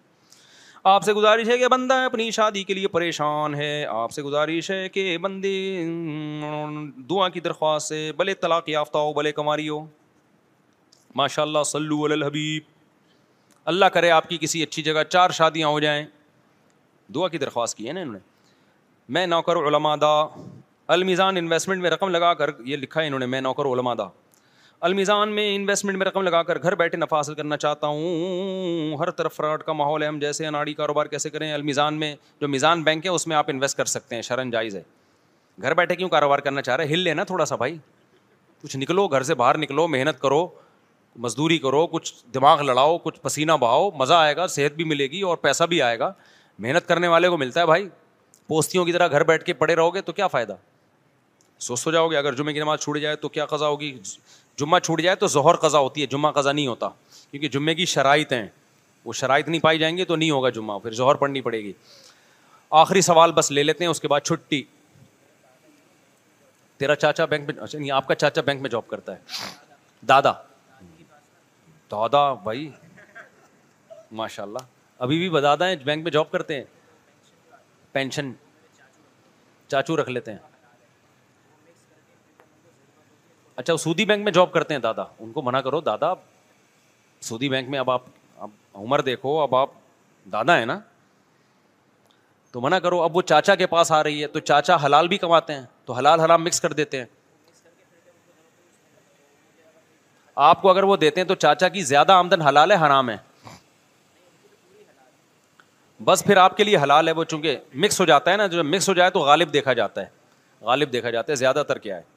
آپ سے گزارش ہے کہ بندہ اپنی شادی کے لیے پریشان ہے, آپ سے گزارش ہے کہ بندے دعا کی درخواست ہے, بھلے طلاق یافتہ ہو بھلے کنواری ہو, ماشاء اللہ صلو علی الحبیب, اللہ کرے آپ کی کسی اچھی جگہ 4 شادیاں ہو جائیں. دعا کی درخواست کی ہے نا انہوں نے. میں نوکر علماء دا, المیزان انویسٹمنٹ میں رقم لگا کر, یہ لکھا ہے انہوں نے, میں نوکر علماء دا, المیزان میں انویسٹمنٹ میں رقم لگا کر گھر بیٹھے نفع حاصل کرنا چاہتا ہوں. ہر طرف فراڈ کا ماحول ہے, ہم جیسے اناڑی کاروبار کیسے کریں؟ المیزان میں جو میزان بینک ہے اس میں آپ انویسٹ کر سکتے ہیں, شرن جائز ہے. گھر بیٹھے کیوں کاروبار کرنا چاہ رہے ہیں؟ ہل لینا تھوڑا سا بھائی, کچھ نکلو, گھر سے باہر نکلو, محنت کرو, مزدوری کرو, کچھ دماغ لڑاؤ, کچھ پسینہ بہاؤ, مزہ آئے گا, صحت بھی ملے گی اور پیسہ بھی آئے گا. محنت کرنے والے کو ملتا ہے بھائی, پوستیوں کی طرح گھر بیٹھ کے پڑے رہو گے تو کیا فائدہ. سو جاؤ گے. اگر جمعے کی نماز چھوٹ جائے تو کیا قضا ہوگی؟ جمعہ چھوٹ جائے تو ظہر قضا ہوتی ہے, جمعہ قضا نہیں ہوتا, کیونکہ جمعے کی شرائط ہیں, وہ شرائط نہیں پائی جائیں گی تو نہیں ہوگا جمعہ, پھر ظہر پڑھنی پڑے گی. آخری سوال بس لے لیتے ہیں, اس کے بعد چھٹی. تیرا چاچا بینک میں, اچھا نہیں آپ کا چاچا بینک میں جاب کرتا ہے, دادا دادا بھائی ماشاء اللہ ابھی بھی بدادا ہیں, بینک میں جاب کرتے ہیں, پینشن چاچو رکھ لیتے ہیں. اچھا وہ سودی بینک میں جاب کرتے ہیں دادا, ان کو منع کرو دادا سودی بینک میں, اب آپ عمر دیکھو, اب آپ دادا ہیں نا تو منع کرو. اب وہ چاچا کے پاس آ رہی ہے تو چاچا حلال بھی کماتے ہیں تو حلال حرام مکس کر دیتے ہیں. آپ کو اگر وہ دیتے ہیں تو چاچا کی زیادہ آمدن حلال ہے حرام ہے؟ بس پھر آپ کے لیے حلال ہے, وہ چونکہ مکس ہو جاتا ہے نا, جو مکس ہو جائے تو غالب دیکھا جاتا ہے, غالب دیکھا جاتا ہے زیادہ تر. کیا ہے